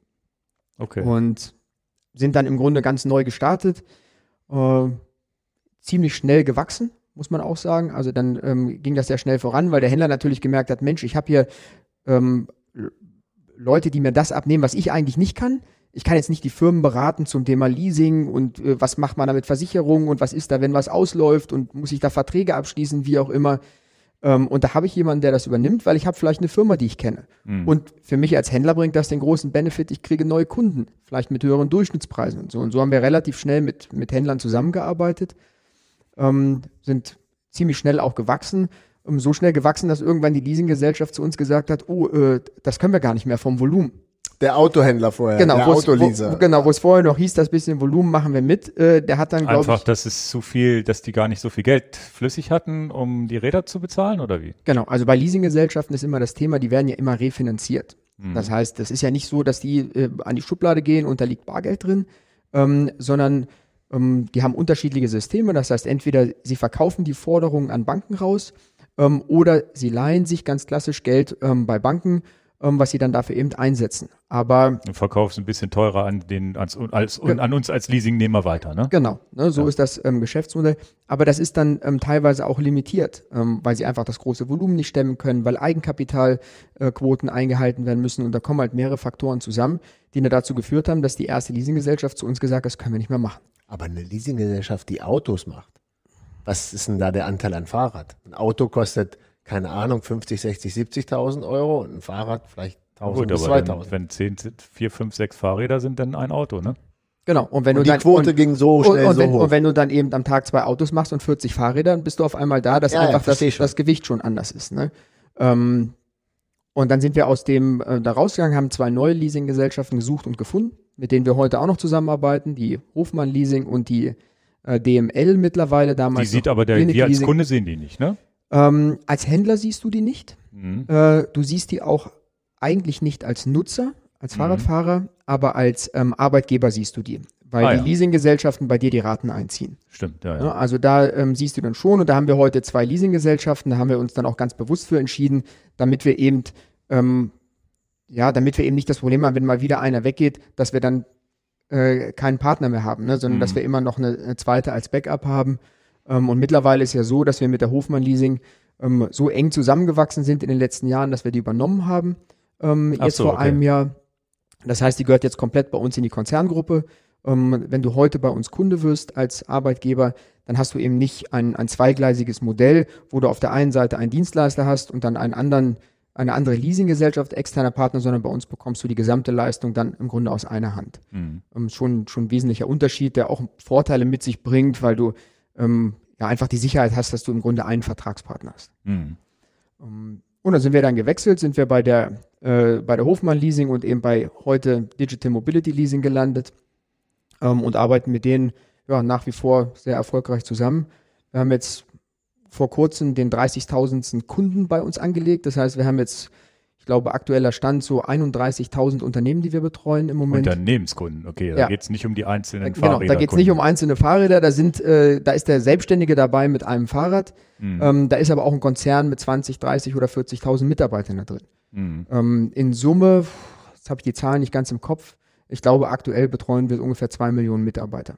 Okay. Und sind dann im Grunde ganz neu gestartet, ziemlich schnell gewachsen, muss man auch sagen. Also dann ging das sehr schnell voran, weil der Händler natürlich gemerkt hat, Mensch, ich habe hier Leute, die mir das abnehmen, was ich eigentlich nicht kann. Ich kann jetzt nicht die Firmen beraten zum Thema Leasing und was macht man da mit Versicherungen und was ist da, wenn was ausläuft und muss ich da Verträge abschließen, wie auch immer. Und da habe ich jemanden, der das übernimmt, weil ich habe vielleicht eine Firma, die ich kenne. Mhm. Und für mich als Händler bringt das den großen Benefit, ich kriege neue Kunden, vielleicht mit höheren Durchschnittspreisen und so. Und so haben wir relativ schnell mit Händlern zusammengearbeitet, sind ziemlich schnell auch gewachsen. So schnell gewachsen, dass irgendwann die Leasinggesellschaft zu uns gesagt hat, das können wir gar nicht mehr vom Volumen. Der Autohändler vorher, genau, der Autoleaser. Wo es vorher noch hieß, das bisschen Volumen machen wir mit. Der hat dann, glaube ich... Einfach, das ist zu viel, dass die gar nicht so viel Geld flüssig hatten, um die Räder zu bezahlen, oder wie? Genau, also bei Leasinggesellschaften ist immer das Thema, die werden ja immer refinanziert. Mhm. Das heißt, das ist ja nicht so, dass die an die Schublade gehen und da liegt Bargeld drin, sondern die haben unterschiedliche Systeme. Das heißt, entweder sie verkaufen die Forderungen an Banken raus oder sie leihen sich ganz klassisch Geld bei Banken, was sie dann dafür eben einsetzen. Aber du verkaufst ein bisschen teurer an uns als Leasingnehmer weiter, ne? Genau, ne, so ist das Geschäftsmodell. Aber das ist dann teilweise auch limitiert, weil sie einfach das große Volumen nicht stemmen können, weil Eigenkapitalquoten eingehalten werden müssen. Und da kommen halt mehrere Faktoren zusammen, die dazu geführt haben, dass die erste Leasinggesellschaft zu uns gesagt hat, das können wir nicht mehr machen. Aber eine Leasinggesellschaft, die Autos macht, was ist denn da der Anteil an Fahrrad? Ein Auto kostet... keine Ahnung, 50, 60, 70.000 Euro und ein Fahrrad vielleicht 1.000 bis 2.000. Wenn 10, 4, 5, 6 Fahrräder sind, dann ein Auto, ne? Genau. Und wenn die Quote ging so schnell hoch. Und wenn du dann eben am Tag 2 Autos machst und 40 Fahrräder, dann bist du auf einmal da, dass das Gewicht schon anders ist, ne? Und dann sind wir aus dem da rausgegangen, haben zwei neue Leasinggesellschaften gesucht und gefunden, mit denen wir heute auch noch zusammenarbeiten, die Hofmann Leasing und die DML mittlerweile. Damals die sieht aber wir als Kunde sehen die nicht, ne? Als Händler siehst du die nicht. Mhm. Du siehst die auch eigentlich nicht als Nutzer, als Fahrradfahrer, aber als Arbeitgeber siehst du die, weil die Leasinggesellschaften bei dir die Raten einziehen. Stimmt, ja, ja. Also da siehst du dann schon, und da haben wir heute zwei Leasinggesellschaften, da haben wir uns dann auch ganz bewusst für entschieden, damit wir eben, nicht das Problem haben, wenn mal wieder einer weggeht, dass wir dann keinen Partner mehr haben, ne? Sondern dass wir immer noch eine zweite als Backup haben. Und mittlerweile ist ja so, dass wir mit der Hofmann Leasing so eng zusammengewachsen sind in den letzten Jahren, dass wir die übernommen haben, einem Jahr. Das heißt, die gehört jetzt komplett bei uns in die Konzerngruppe. Wenn du heute bei uns Kunde wirst als Arbeitgeber, dann hast du eben nicht ein zweigleisiges Modell, wo du auf der einen Seite einen Dienstleister hast und dann eine andere Leasinggesellschaft, externer Partner, sondern bei uns bekommst du die gesamte Leistung dann im Grunde aus einer Hand. Mhm. Schon ein wesentlicher Unterschied, der auch Vorteile mit sich bringt, weil du einfach die Sicherheit hast, dass du im Grunde einen Vertragspartner hast. Mhm. Und dann sind wir dann gewechselt, sind wir bei der Hofmann Leasing und eben bei heute Digital Mobility Leasing gelandet und arbeiten mit denen nach wie vor sehr erfolgreich zusammen. Wir haben jetzt vor kurzem den 30.000. Kunden bei uns angelegt. Das heißt, wir haben jetzt, ich glaube, aktueller Stand so 31.000 Unternehmen, die wir betreuen im Moment. Unternehmenskunden, okay. Da geht es nicht um die einzelnen Fahrräder. Genau, da geht es nicht um einzelne Fahrräder. Da ist der Selbstständige dabei mit einem Fahrrad. Mhm. Da ist aber auch ein Konzern mit 20, 30 oder 40.000 Mitarbeitern da drin. Mhm. In Summe, jetzt habe ich die Zahlen nicht ganz im Kopf, ich glaube, aktuell betreuen wir ungefähr 2 Millionen Mitarbeiter,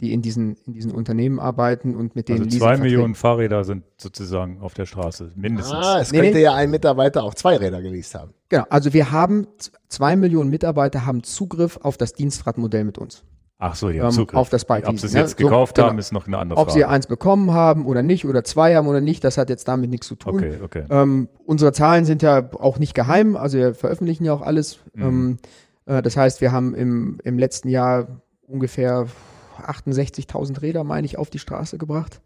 die in diesen Unternehmen arbeiten und mit denen. Also 2 Millionen Fahrräder sind sozusagen auf der Straße, mindestens. Könnte ja ein Mitarbeiter auch zwei Räder geleast haben. Genau, also wir haben 2 Millionen Mitarbeiter haben Zugriff auf das Dienstradmodell mit uns. Ach so, die haben Zugriff. Auf das Bikeleasing. Ob sie es jetzt gekauft haben, ist noch eine andere Frage. Ob sie eins bekommen haben oder nicht oder zwei haben oder nicht, das hat jetzt damit nichts zu tun. Okay. Unsere Zahlen sind ja auch nicht geheim, also wir veröffentlichen ja auch alles. Das heißt, wir haben im letzten Jahr ungefähr 68.000 Räder, meine ich, auf die Straße gebracht.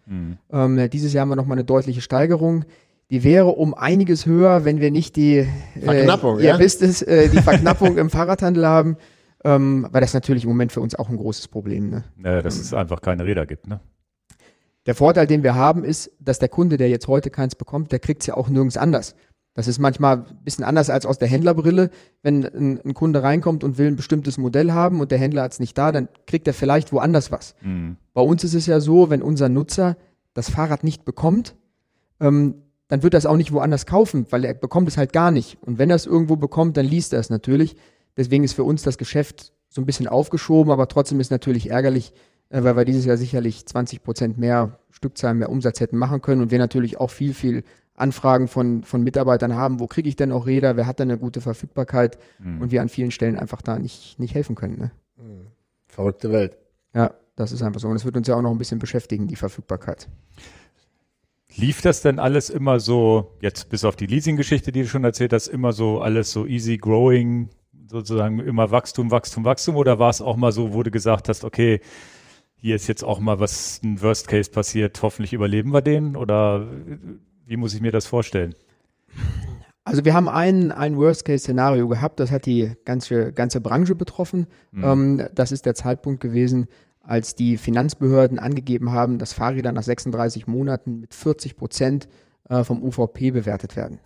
Dieses Jahr haben wir nochmal eine deutliche Steigerung. Die wäre um einiges höher, wenn wir nicht die Verknappung, die Verknappung im Fahrradhandel haben, weil das natürlich im Moment für uns auch ein großes Problem, ne? Naja, dass es einfach keine Räder gibt, ne? Der Vorteil, den wir haben, ist, dass der Kunde, der jetzt heute keins bekommt, der kriegt es ja auch nirgends anders. Das ist manchmal ein bisschen anders als aus der Händlerbrille. Wenn ein Kunde reinkommt und will ein bestimmtes Modell haben und der Händler hat es nicht da, dann kriegt er vielleicht woanders was. Mhm. Bei uns ist es ja so, wenn unser Nutzer das Fahrrad nicht bekommt, dann wird er es auch nicht woanders kaufen, weil er bekommt es halt gar nicht. Und wenn er es irgendwo bekommt, dann liest er es natürlich. Deswegen ist für uns das Geschäft so ein bisschen aufgeschoben, aber trotzdem ist natürlich ärgerlich, weil wir dieses Jahr sicherlich 20% mehr Stückzahlen, mehr Umsatz hätten machen können und wir natürlich auch viel, viel Anfragen von Mitarbeitern haben, wo kriege ich denn auch Räder, wer hat denn eine gute Verfügbarkeit und wir an vielen Stellen einfach da nicht helfen können, ne? Verrückte Welt. Ja, das ist einfach so und das wird uns ja auch noch ein bisschen beschäftigen, die Verfügbarkeit. Lief das denn alles immer so, jetzt bis auf die Leasing-Geschichte, die du schon erzählt hast, immer so alles so easy growing, sozusagen immer Wachstum oder war es auch mal so, wo du gesagt hast, okay, hier ist jetzt auch mal was, ein Worst Case passiert, hoffentlich überleben wir den oder wie muss ich mir das vorstellen? Also wir haben ein Worst-Case-Szenario gehabt, das hat die ganze Branche betroffen. Das ist der Zeitpunkt gewesen, als die Finanzbehörden angegeben haben, dass Fahrräder nach 36 Monaten mit 40% vom UVP bewertet werden.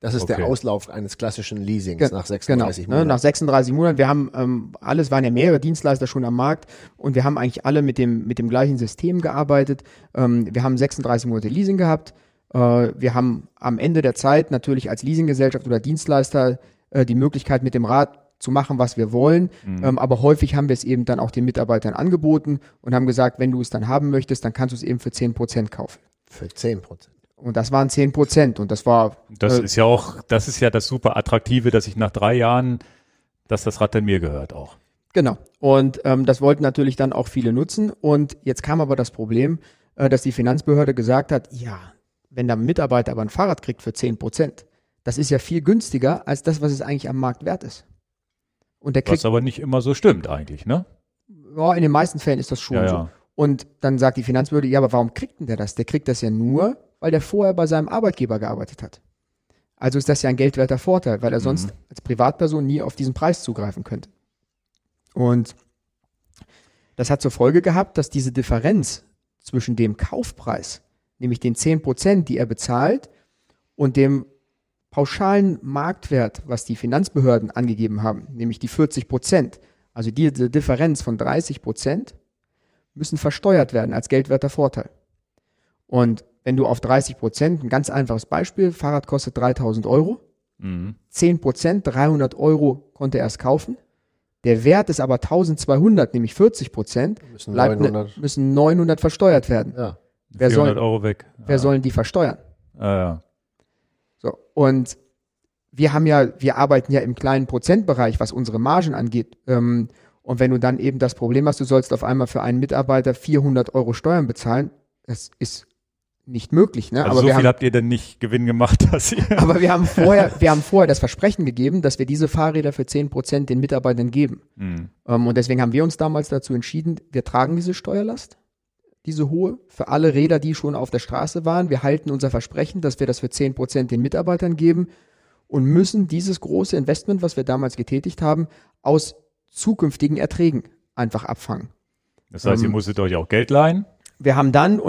Das ist der Auslauf eines klassischen Leasings nach 36 Monaten. Nach 36 Monaten. Wir haben waren ja mehrere Dienstleister schon am Markt und wir haben eigentlich alle mit dem gleichen System gearbeitet. Wir haben 36 Monate Leasing gehabt. Wir haben am Ende der Zeit natürlich als Leasinggesellschaft oder Dienstleister die Möglichkeit, mit dem Rad zu machen, was wir wollen. Aber häufig haben wir es eben dann auch den Mitarbeitern angeboten und haben gesagt, wenn du es dann haben möchtest, dann kannst du es eben für 10% kaufen. Für 10%? Und das waren 10% und das war... das ist ja das super Attraktive, dass ich nach 3 Jahren, dass das Rad dann mir gehört auch. Genau. Und das wollten natürlich dann auch viele nutzen. Und jetzt kam aber das Problem, dass die Finanzbehörde gesagt hat, wenn der Mitarbeiter aber ein Fahrrad kriegt für 10%, das ist ja viel günstiger als das, was es eigentlich am Markt wert ist. Und der kriegt, was aber nicht immer so stimmt eigentlich, ne? Ja, in den meisten Fällen ist das schon so. Und dann sagt die Finanzbehörde, aber warum kriegt denn der das? Der kriegt das ja nur, weil der vorher bei seinem Arbeitgeber gearbeitet hat. Also ist das ja ein geldwerter Vorteil, weil er sonst als Privatperson nie auf diesen Preis zugreifen könnte. Und das hat zur Folge gehabt, dass diese Differenz zwischen dem Kaufpreis, nämlich den 10%, die er bezahlt, und dem pauschalen Marktwert, was die Finanzbehörden angegeben haben, nämlich die 40%, also diese Differenz von 30%, müssen versteuert werden als geldwerter Vorteil. Und wenn du auf 30%, ein ganz einfaches Beispiel, Fahrrad kostet 3.000 Euro, 10%, 300 Euro konnte er erst kaufen, der Wert ist aber 1.200, nämlich 40%, müssen 900 versteuert werden. Ja. Wer 400 Euro weg. Wer sollen die versteuern? Ah, ja. So, und wir arbeiten ja im kleinen Prozentbereich, was unsere Margen angeht. Und wenn du dann eben das Problem hast, du sollst auf einmal für einen Mitarbeiter 400 Euro Steuern bezahlen, das ist nicht möglich. Ne? Also aber so viel habt ihr denn nicht Gewinn gemacht, dass ihr... Aber wir haben vorher das Versprechen gegeben, dass wir diese Fahrräder für 10% den Mitarbeitern geben. Und deswegen haben wir uns damals dazu entschieden, wir tragen diese Steuerlast, diese hohe, für alle Räder, die schon auf der Straße waren. Wir halten unser Versprechen, dass wir das für 10% den Mitarbeitern geben und müssen dieses große Investment, was wir damals getätigt haben, aus zukünftigen Erträgen einfach abfangen. Das heißt, ihr musstet euch auch Geld leihen? Wir haben dann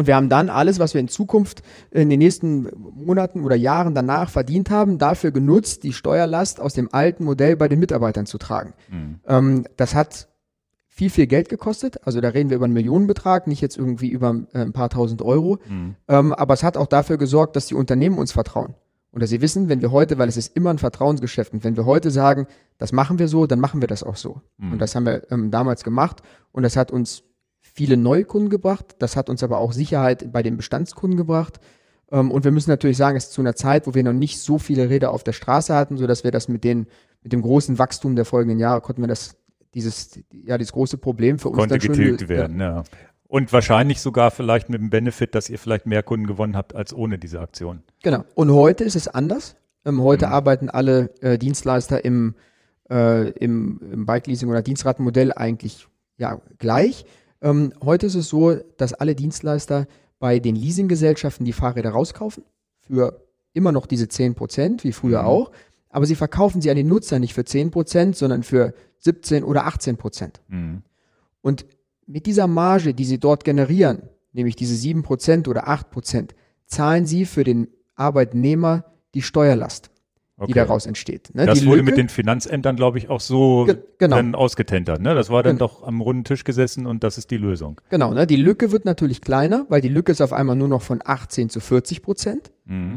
alles, was wir in Zukunft in den nächsten Monaten oder Jahren danach verdient haben, dafür genutzt, die Steuerlast aus dem alten Modell bei den Mitarbeitern zu tragen. Das hat viel, viel Geld gekostet. Also da reden wir über einen Millionenbetrag, nicht jetzt irgendwie über ein paar tausend Euro. Aber es hat auch dafür gesorgt, dass die Unternehmen uns vertrauen. Und dass sie wissen, wenn wir heute, weil es ist immer ein Vertrauensgeschäft, und wenn wir heute sagen, das machen wir so, dann machen wir das auch so. Und das haben wir damals gemacht. Und das hat uns viele neue Kunden gebracht. Das hat uns aber auch Sicherheit bei den Bestandskunden gebracht. Und wir müssen natürlich sagen, es ist zu einer Zeit, wo wir noch nicht so viele Räder auf der Straße hatten, sodass wir das mit dem großen Wachstum der folgenden Jahre konnten wir dieses große Problem für uns konnte dann schon getilgt werden. Ja. Und wahrscheinlich sogar vielleicht mit dem Benefit, dass ihr vielleicht mehr Kunden gewonnen habt als ohne diese Aktion. Genau. Und heute ist es anders. Heute arbeiten alle Dienstleister im Bikeleasing- oder Dienstratenmodell eigentlich gleich. Heute ist es so, dass alle Dienstleister bei den Leasinggesellschaften die Fahrräder rauskaufen für immer noch diese 10%, wie früher auch. Aber sie verkaufen sie an den Nutzer nicht für 10%, sondern für 17 oder 18%. Und mit dieser Marge, die sie dort generieren, nämlich diese 7% oder 8%, zahlen sie für den Arbeitnehmer die Steuerlast, die daraus entsteht. Ne? Das die wurde Lücke mit den Finanzämtern, glaube ich, auch so dann ausgetentert. Ne? Das war dann doch am runden Tisch gesessen und das ist die Lösung. Genau, ne? Die Lücke wird natürlich kleiner, weil die Lücke ist auf einmal nur noch von 18 zu 40%.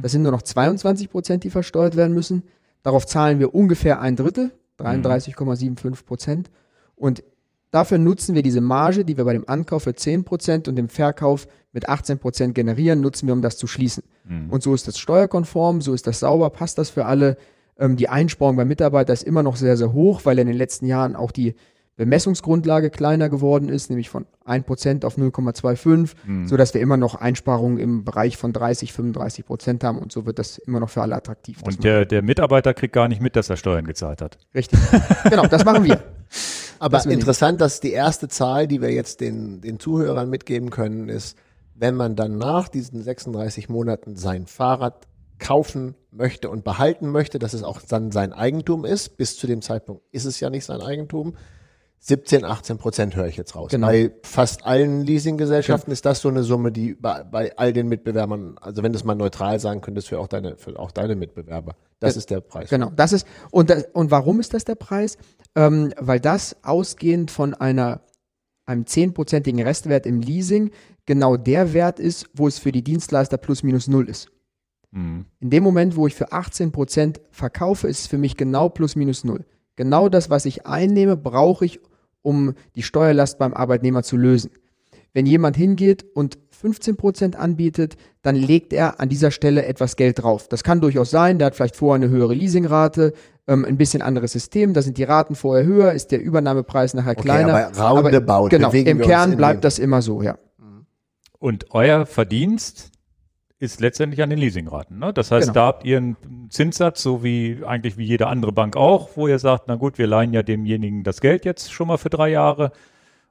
Das sind nur noch 22%, die versteuert werden müssen. Darauf zahlen wir ungefähr ein Drittel, 33,75%. Und dafür nutzen wir diese Marge, die wir bei dem Ankauf für 10% und dem Verkauf mit 18% generieren, nutzen wir, um das zu schließen. Und so ist das steuerkonform, so ist das sauber, passt das für alle. Die Einsparung beim Mitarbeiter ist immer noch sehr, sehr hoch, weil in den letzten Jahren auch die Bemessungsgrundlage kleiner geworden ist, nämlich von 1% auf 0,25, sodass wir immer noch Einsparungen im Bereich von 30-35% haben und so wird das immer noch für alle attraktiv. Und der Mitarbeiter kriegt gar nicht mit, dass er Steuern gezahlt hat. Richtig, genau, das machen wir. Aber interessant, dass die erste Zahl, die wir jetzt den Zuhörern mitgeben können, ist, wenn man dann nach diesen 36 Monaten sein Fahrrad kaufen möchte und behalten möchte, dass es auch dann sein Eigentum ist, bis zu dem Zeitpunkt ist es ja nicht sein Eigentum, 17-18% höre ich jetzt raus. Genau. Bei fast allen Leasinggesellschaften ist das so eine Summe, die bei all den Mitbewerbern, also wenn du es mal neutral sagen könntest, für auch deine Mitbewerber. Das ist der Preis. Genau, das ist, und warum ist das der Preis? Weil das ausgehend von einem 10%igen Restwert im Leasing genau der Wert ist, wo es für die Dienstleister plus minus null ist. In dem Moment, wo ich für 18% verkaufe, ist es für mich genau plus minus null. Genau das, was ich einnehme, brauche ich, um die Steuerlast beim Arbeitnehmer zu lösen. Wenn jemand hingeht und 15% anbietet, dann legt er an dieser Stelle etwas Geld drauf. Das kann durchaus sein, der hat vielleicht vorher eine höhere Leasingrate, ein bisschen anderes System, da sind die Raten vorher höher, ist der Übernahmepreis nachher kleiner. Aber roundabout. Genau, im Kern bleibt das immer so, ja. Und euer Verdienst ist letztendlich an den Leasingraten. Ne? Das heißt, da habt ihr einen Zinssatz, so wie eigentlich wie jede andere Bank auch, wo ihr sagt, na gut, wir leihen ja demjenigen das Geld jetzt schon mal für 3 Jahre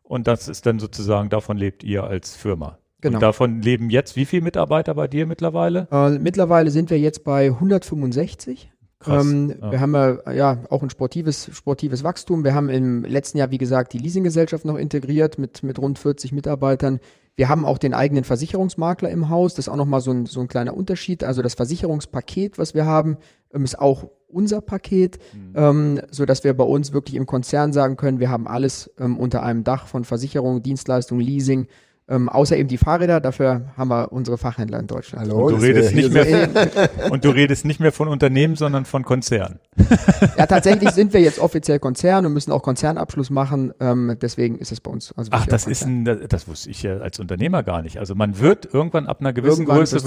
und das ist dann sozusagen, davon lebt ihr als Firma. Genau. Und davon leben jetzt wie viele Mitarbeiter bei dir mittlerweile? Mittlerweile sind wir jetzt bei 165. Krass. Wir haben ja auch ein sportives Wachstum. Wir haben im letzten Jahr, wie gesagt, die Leasinggesellschaft noch integriert mit rund 40 Mitarbeitern. Wir haben auch den eigenen Versicherungsmakler im Haus. Das ist auch nochmal so ein kleiner Unterschied. Also das Versicherungspaket, was wir haben, ist auch unser Paket, sodass wir bei uns wirklich im Konzern sagen können, wir haben alles unter einem Dach von Versicherung, Dienstleistung, Leasing. Außer eben die Fahrräder, dafür haben wir unsere Fachhändler in Deutschland. Hallo, und du redest nicht mehr von Unternehmen, sondern von Konzernen. Ja, tatsächlich sind wir jetzt offiziell Konzern und müssen auch Konzernabschluss machen. Deswegen ist es bei uns. Also das wusste ich ja als Unternehmer gar nicht. Also man wird irgendwann ab einer gewissen Größe,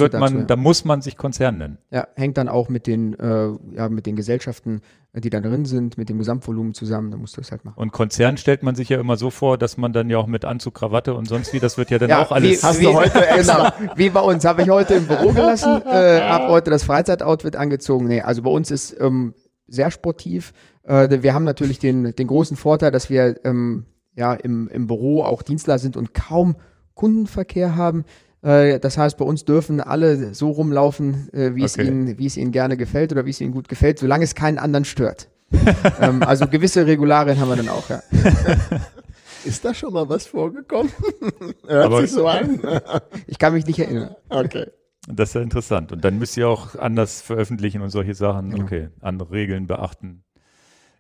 da muss man sich Konzern nennen. Ja, hängt dann auch mit den Gesellschaften, die da drin sind, mit dem Gesamtvolumen zusammen, da musst du das halt machen. Und Konzern stellt man sich ja immer so vor, dass man dann ja auch mit Anzug, Krawatte und sonst wie, das wird ja dann auch alles. Wie bei uns, habe ich heute im Büro gelassen, habe heute das Freizeitoutfit angezogen. Nee, also bei uns ist sehr sportiv. Wir haben natürlich den großen Vorteil, dass wir im Büro auch Dienstleister sind und kaum Kundenverkehr haben. Das heißt, bei uns dürfen alle so rumlaufen, wie es ihnen gerne gefällt oder wie es ihnen gut gefällt, solange es keinen anderen stört. Also gewisse Regularien haben wir dann auch, ja. Ist da schon mal was vorgekommen? Hört sich so an? Ich kann mich nicht erinnern. Okay. Das ist ja interessant. Und dann müsst ihr auch anders veröffentlichen und solche Sachen. Genau. Okay, andere Regeln beachten.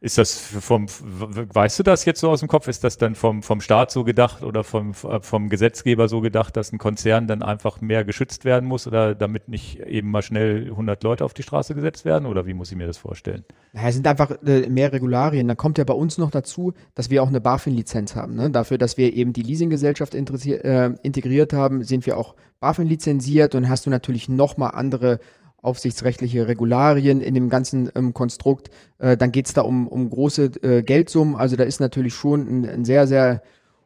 Ist das weißt du das jetzt so aus dem Kopf? Ist das dann vom Staat so gedacht oder vom Gesetzgeber so gedacht, dass ein Konzern dann einfach mehr geschützt werden muss oder damit nicht eben mal schnell 100 Leute auf die Straße gesetzt werden? Oder wie muss ich mir das vorstellen? Naja, es sind einfach mehr Regularien. Dann kommt ja bei uns noch dazu, dass wir auch eine BaFin-Lizenz haben. Ne? Dafür, dass wir eben die Leasinggesellschaft integriert haben, sind wir auch BaFin-lizenziert und hast du natürlich nochmal andere aufsichtsrechtliche Regularien in dem ganzen Konstrukt, dann geht es da um große Geldsummen, also da ist natürlich schon eine sehr, sehr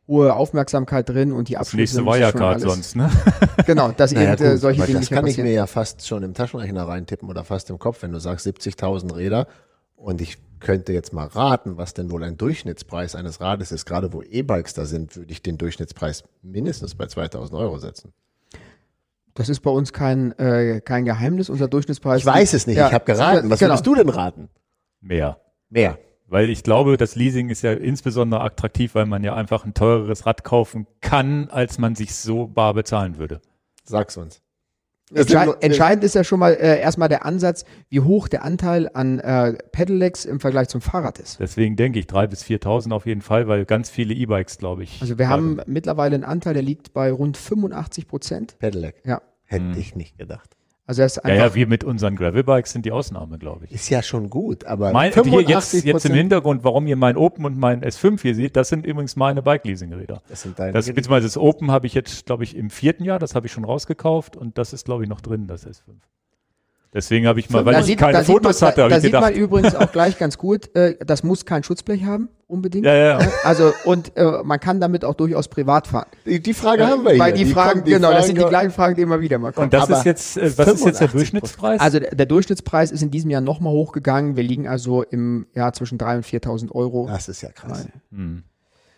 hohe Aufmerksamkeit drin und die Abschlüsse. Das nächste Wirecard sonst, ne? Genau, dass solche Dinge nicht passieren. Das kann ich mir ja fast schon im Taschenrechner reintippen oder fast im Kopf, wenn du sagst 70.000 Räder und ich könnte jetzt mal raten, was denn wohl ein Durchschnittspreis eines Rades ist, gerade wo E-Bikes da sind, würde ich den Durchschnittspreis mindestens bei 2.000 Euro setzen. Das ist bei uns kein Geheimnis, unser Durchschnittspreis. Ich weiß es nicht, ich habe geraten. Was würdest du denn raten? Mehr. Weil ich glaube, das Leasing ist ja insbesondere attraktiv, weil man ja einfach ein teureres Rad kaufen kann, als man sich so bar bezahlen würde. Sag's uns. Entscheidend ist ja schon mal erstmal der Ansatz, wie hoch der Anteil an Pedelecs im Vergleich zum Fahrrad ist. Deswegen denke ich 3.000 bis 4.000 auf jeden Fall, weil ganz viele E-Bikes, glaube ich. Also wir haben mittlerweile einen Anteil, der liegt bei rund 85%. Pedelec? Ja. Hätte ich nicht gedacht. Also das ist einfach wir mit unseren Gravelbikes sind die Ausnahme, glaube ich. Ist ja schon gut, aber 85%. Jetzt im Hintergrund, warum ihr meinen Open und meinen S5 hier seht, das sind übrigens meine Bike-Leasing-Räder. Das sind deine Räder. Beziehungsweise das Open habe ich jetzt, glaube ich, im 4. Jahr, das habe ich schon rausgekauft und das ist, glaube ich, noch drin, das S5. Deswegen habe ich mal, weil ich keine Fotos hatte, habe ich gedacht. Da sieht man übrigens auch gleich ganz gut, das muss kein Schutzblech haben, unbedingt. Ja. Also, und man kann damit auch durchaus privat fahren. Die Frage haben wir hier. Das sind die gleichen Fragen, die immer wieder mal kommen. Und das ist jetzt, was ist jetzt der Durchschnittspreis? Also, der Durchschnittspreis ist in diesem Jahr nochmal hochgegangen. Wir liegen also im Jahr zwischen 3.000 und 4.000 Euro. Das ist ja krass.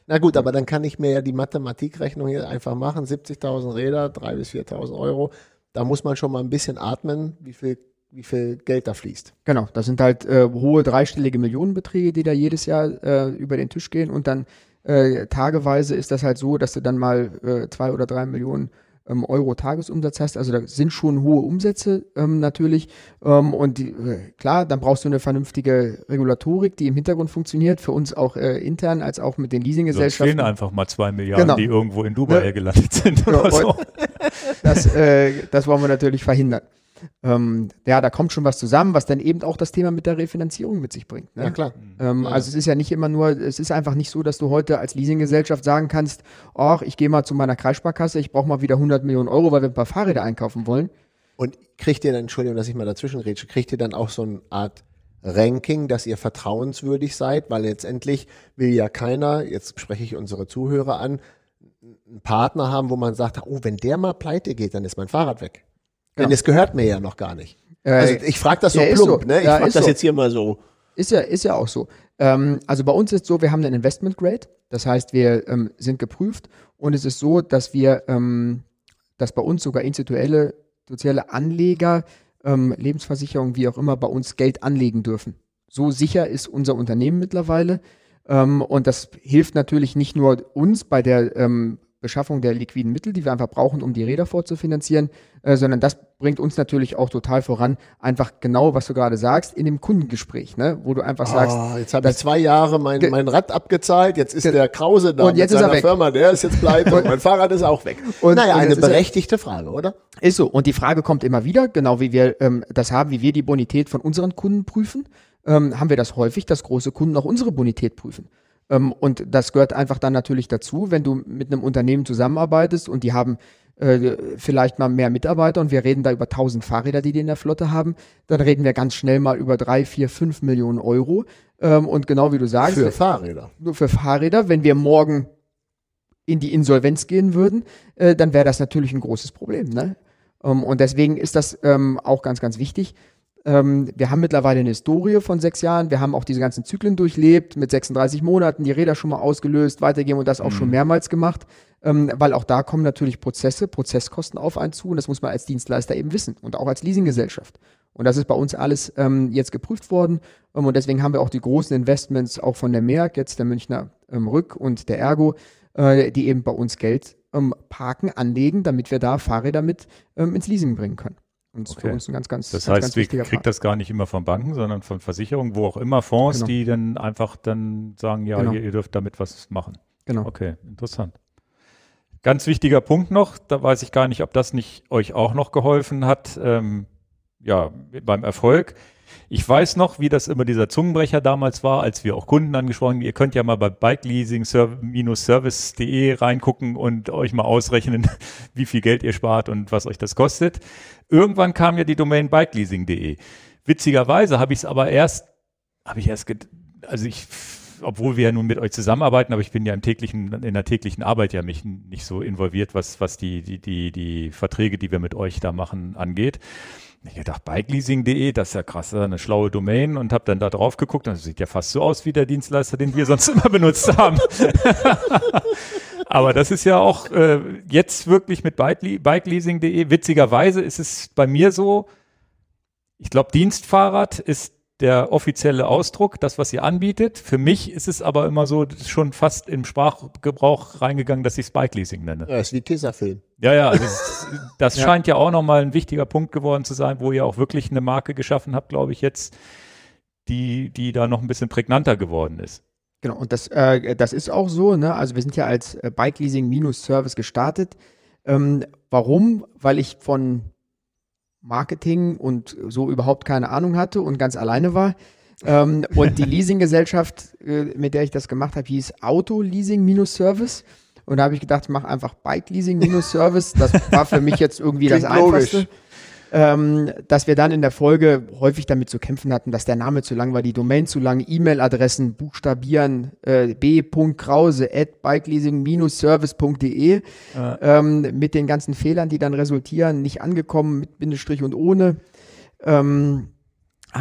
Na gut, aber dann kann ich mir ja die Mathematikrechnung hier einfach machen. 70.000 Räder, 3.000 bis 4.000 Euro. Da muss man schon mal ein bisschen atmen, wie viel Geld da fließt. Genau, das sind halt hohe dreistellige Millionenbeträge, die da jedes Jahr über den Tisch gehen. Und dann tageweise ist das halt so, dass du dann mal 2 oder 3 Millionen Euro Tagesumsatz hast. Also da sind schon hohe Umsätze natürlich. Klar, dann brauchst du eine vernünftige Regulatorik, die im Hintergrund funktioniert, für uns auch intern, als auch mit den Leasinggesellschaften. Sonst fehlen einfach mal 2 Milliarden, die irgendwo in Dubai gelandet sind oder so. Das wollen wir natürlich verhindern. Da kommt schon was zusammen, was dann eben auch das Thema mit der Refinanzierung mit sich bringt. Ne? Ja, klar. Also es ist ja nicht immer nur, es ist einfach nicht so, dass du heute als Leasinggesellschaft sagen kannst, ach, ich gehe mal zu meiner Kreissparkasse, ich brauche mal wieder 100 Millionen Euro, weil wir ein paar Fahrräder einkaufen wollen. Und kriegt ihr dann, Entschuldigung, dass ich mal dazwischen rede, kriegt ihr dann auch so eine Art Ranking, dass ihr vertrauenswürdig seid, weil letztendlich will ja keiner, jetzt spreche ich unsere Zuhörer an, einen Partner haben, wo man sagt, oh, wenn der mal pleite geht, dann ist mein Fahrrad weg. Denn es gehört mir ja noch gar nicht. Also ich frage das so plump, so. Ne? Ich frage das so. Jetzt hier mal so. Ist ja auch so. Also bei uns ist so, wir haben einen Investment Grade, das heißt, wir sind geprüft und es ist so, dass wir dass bei uns sogar institutionelle Anleger, Lebensversicherungen, wie auch immer, bei uns Geld anlegen dürfen. So sicher ist unser Unternehmen mittlerweile. Und das hilft natürlich nicht nur uns bei der Beschaffung der liquiden Mittel, die wir einfach brauchen, um die Räder vorzufinanzieren, sondern das bringt uns natürlich auch total voran, einfach genau, was du gerade sagst, in dem Kundengespräch, ne? Wo du einfach sagst, jetzt habe ich 2 Jahre mein Rad abgezahlt, jetzt ist der Krause da und jetzt mit seiner Firma, der ist jetzt pleite und mein Fahrrad ist auch weg. Und, naja, eine berechtigte Frage, oder? Ist so, und die Frage kommt immer wieder, genau wie wir das haben, wie wir die Bonität von unseren Kunden prüfen, haben wir das häufig, dass große Kunden auch unsere Bonität prüfen. Und das gehört einfach dann natürlich dazu, wenn du mit einem Unternehmen zusammenarbeitest und die haben vielleicht mal mehr Mitarbeiter und wir reden da über 1000 Fahrräder, die in der Flotte haben, dann reden wir ganz schnell mal über 3, 4, 5 Millionen Euro. Und genau wie du sagst, für Fahrräder. Nur für Fahrräder, wenn wir morgen in die Insolvenz gehen würden, dann wäre das natürlich ein großes Problem, ne? Und deswegen ist das auch ganz, ganz wichtig. Wir haben mittlerweile eine Historie von 6 Jahren. Wir haben auch diese ganzen Zyklen durchlebt, mit 36 Monaten die Räder schon mal ausgelöst, weitergeben und das auch schon mehrmals gemacht, weil auch da kommen natürlich Prozesskosten auf einen zu und das muss man als Dienstleister eben wissen und auch als Leasinggesellschaft. Und das ist bei uns alles jetzt geprüft worden und deswegen haben wir auch die großen Investments auch von der Merck, jetzt der Münchner Rück und der Ergo, die eben bei uns Geld parken, anlegen, damit wir da Fahrräder mit ins Leasing bringen können. Und okay. Für uns ein ganz, das heißt, ganz wichtiger Part. Kriegt das gar nicht immer von Banken, sondern von Versicherungen, wo auch immer Fonds, genau. Die dann einfach dann sagen, ja, genau. Ihr dürft damit was machen. Genau. Okay, interessant. Ganz wichtiger Punkt noch, da weiß ich gar nicht, ob das nicht euch auch noch geholfen hat, ja, beim Erfolg. Ich weiß noch, wie das immer dieser Zungenbrecher damals war, als wir auch Kunden angesprochen haben. Ihr könnt ja mal bei bikeleasing-service.de reingucken und euch mal ausrechnen, wie viel Geld ihr spart und was euch das kostet. Irgendwann kam ja die Domain bikeleasing.de. Witzigerweise obwohl wir ja nun mit euch zusammenarbeiten, aber ich bin ja in der täglichen Arbeit ja mich nicht so involviert, was die Verträge, die wir mit euch da machen, angeht. Ich habe gedacht, bikeleasing.de, das ist ja krass, das ist eine schlaue Domain und habe dann da drauf geguckt. Das sieht ja fast so aus wie der Dienstleister, den wir sonst immer benutzt haben. Aber das ist ja auch jetzt wirklich mit bikeleasing.de. Witzigerweise ist es bei mir so, ich glaube, Dienstfahrrad ist der offizielle Ausdruck, das, was ihr anbietet. Für mich ist es aber immer so, schon fast im Sprachgebrauch reingegangen, dass ich es Bikeleasing nenne. Ja, ist wie Tesafilm. Ja, also das scheint ja auch nochmal ein wichtiger Punkt geworden zu sein, wo ihr auch wirklich eine Marke geschaffen habt, glaube ich, jetzt, die da noch ein bisschen prägnanter geworden ist. Genau, und das ist auch so, ne? Also wir sind ja als Bikeleasing-Service gestartet. Warum? Weil ich von Marketing und so überhaupt keine Ahnung hatte und ganz alleine war. Und die Leasinggesellschaft, mit der ich das gemacht habe, hieß Auto-Leasing-Service. Und da habe ich gedacht, mach einfach Bikeleasing-Service. Das war für mich jetzt irgendwie das Einfachste. Dass wir dann in der Folge häufig damit zu kämpfen hatten, dass der Name zu lang war, die Domain zu lang, E-Mail-Adressen buchstabieren, b.krause@bikeleasing-service.de, mit den ganzen Fehlern, die dann resultieren, nicht angekommen, mit Bindestrich und ohne, haben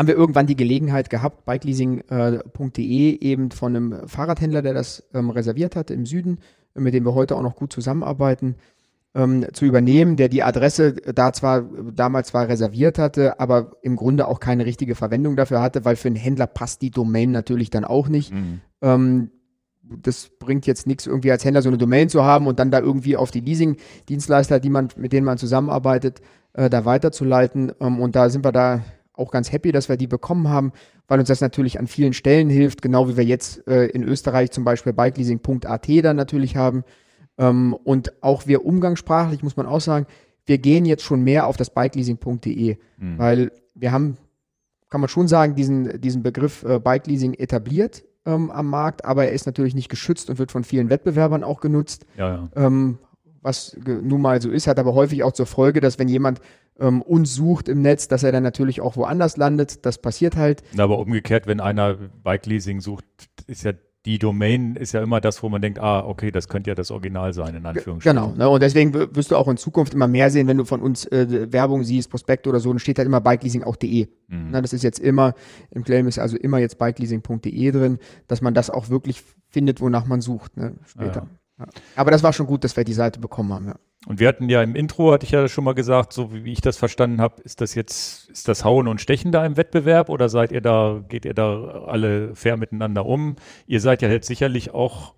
wir irgendwann die Gelegenheit gehabt, bikeleasing.de eben von einem Fahrradhändler, der das reserviert hatte im Süden, mit dem wir heute auch noch gut zusammenarbeiten, zu übernehmen, der die Adresse damals zwar reserviert hatte, aber im Grunde auch keine richtige Verwendung dafür hatte, weil für einen Händler passt die Domain natürlich dann auch nicht. Das bringt jetzt nichts, irgendwie als Händler so eine Domain zu haben und dann da irgendwie auf die Leasing-Dienstleister, mit denen man zusammenarbeitet, da weiterzuleiten. Und da sind wir da auch ganz happy, dass wir die bekommen haben, weil uns das natürlich an vielen Stellen hilft, genau wie wir jetzt in Österreich zum Beispiel bikeleasing.at dann natürlich haben. Und auch wir umgangssprachlich, muss man auch sagen, wir gehen jetzt schon mehr auf das bikeleasing.de, weil wir haben, kann man schon sagen, diesen Begriff Bikeleasing etabliert am Markt, aber er ist natürlich nicht geschützt und wird von vielen Wettbewerbern auch genutzt, was nun mal so ist, hat aber häufig auch zur Folge, dass wenn jemand uns sucht im Netz, dass er dann natürlich auch woanders landet, das passiert halt. Aber umgekehrt, wenn einer Bikeleasing sucht, ist ja die Domain ist ja immer das, wo man denkt, okay, das könnte ja das Original sein, in Anführungsstrichen. Genau, ne? Und deswegen wirst du auch in Zukunft immer mehr sehen, wenn du von uns Werbung siehst, Prospekte oder so, dann steht halt immer bikeleasing.de. Das ist jetzt immer, im Claim ist also immer jetzt bikeleasing.de drin, dass man das auch wirklich findet, wonach man sucht, ne? Später. Ja. Ja. Aber das war schon gut, dass wir die Seite bekommen haben, ja. Und wir hatten ja im Intro, hatte ich ja schon mal gesagt, so wie ich das verstanden habe, ist das Hauen und Stechen da im Wettbewerb oder geht ihr da alle fair miteinander um? Ihr seid ja jetzt sicherlich auch,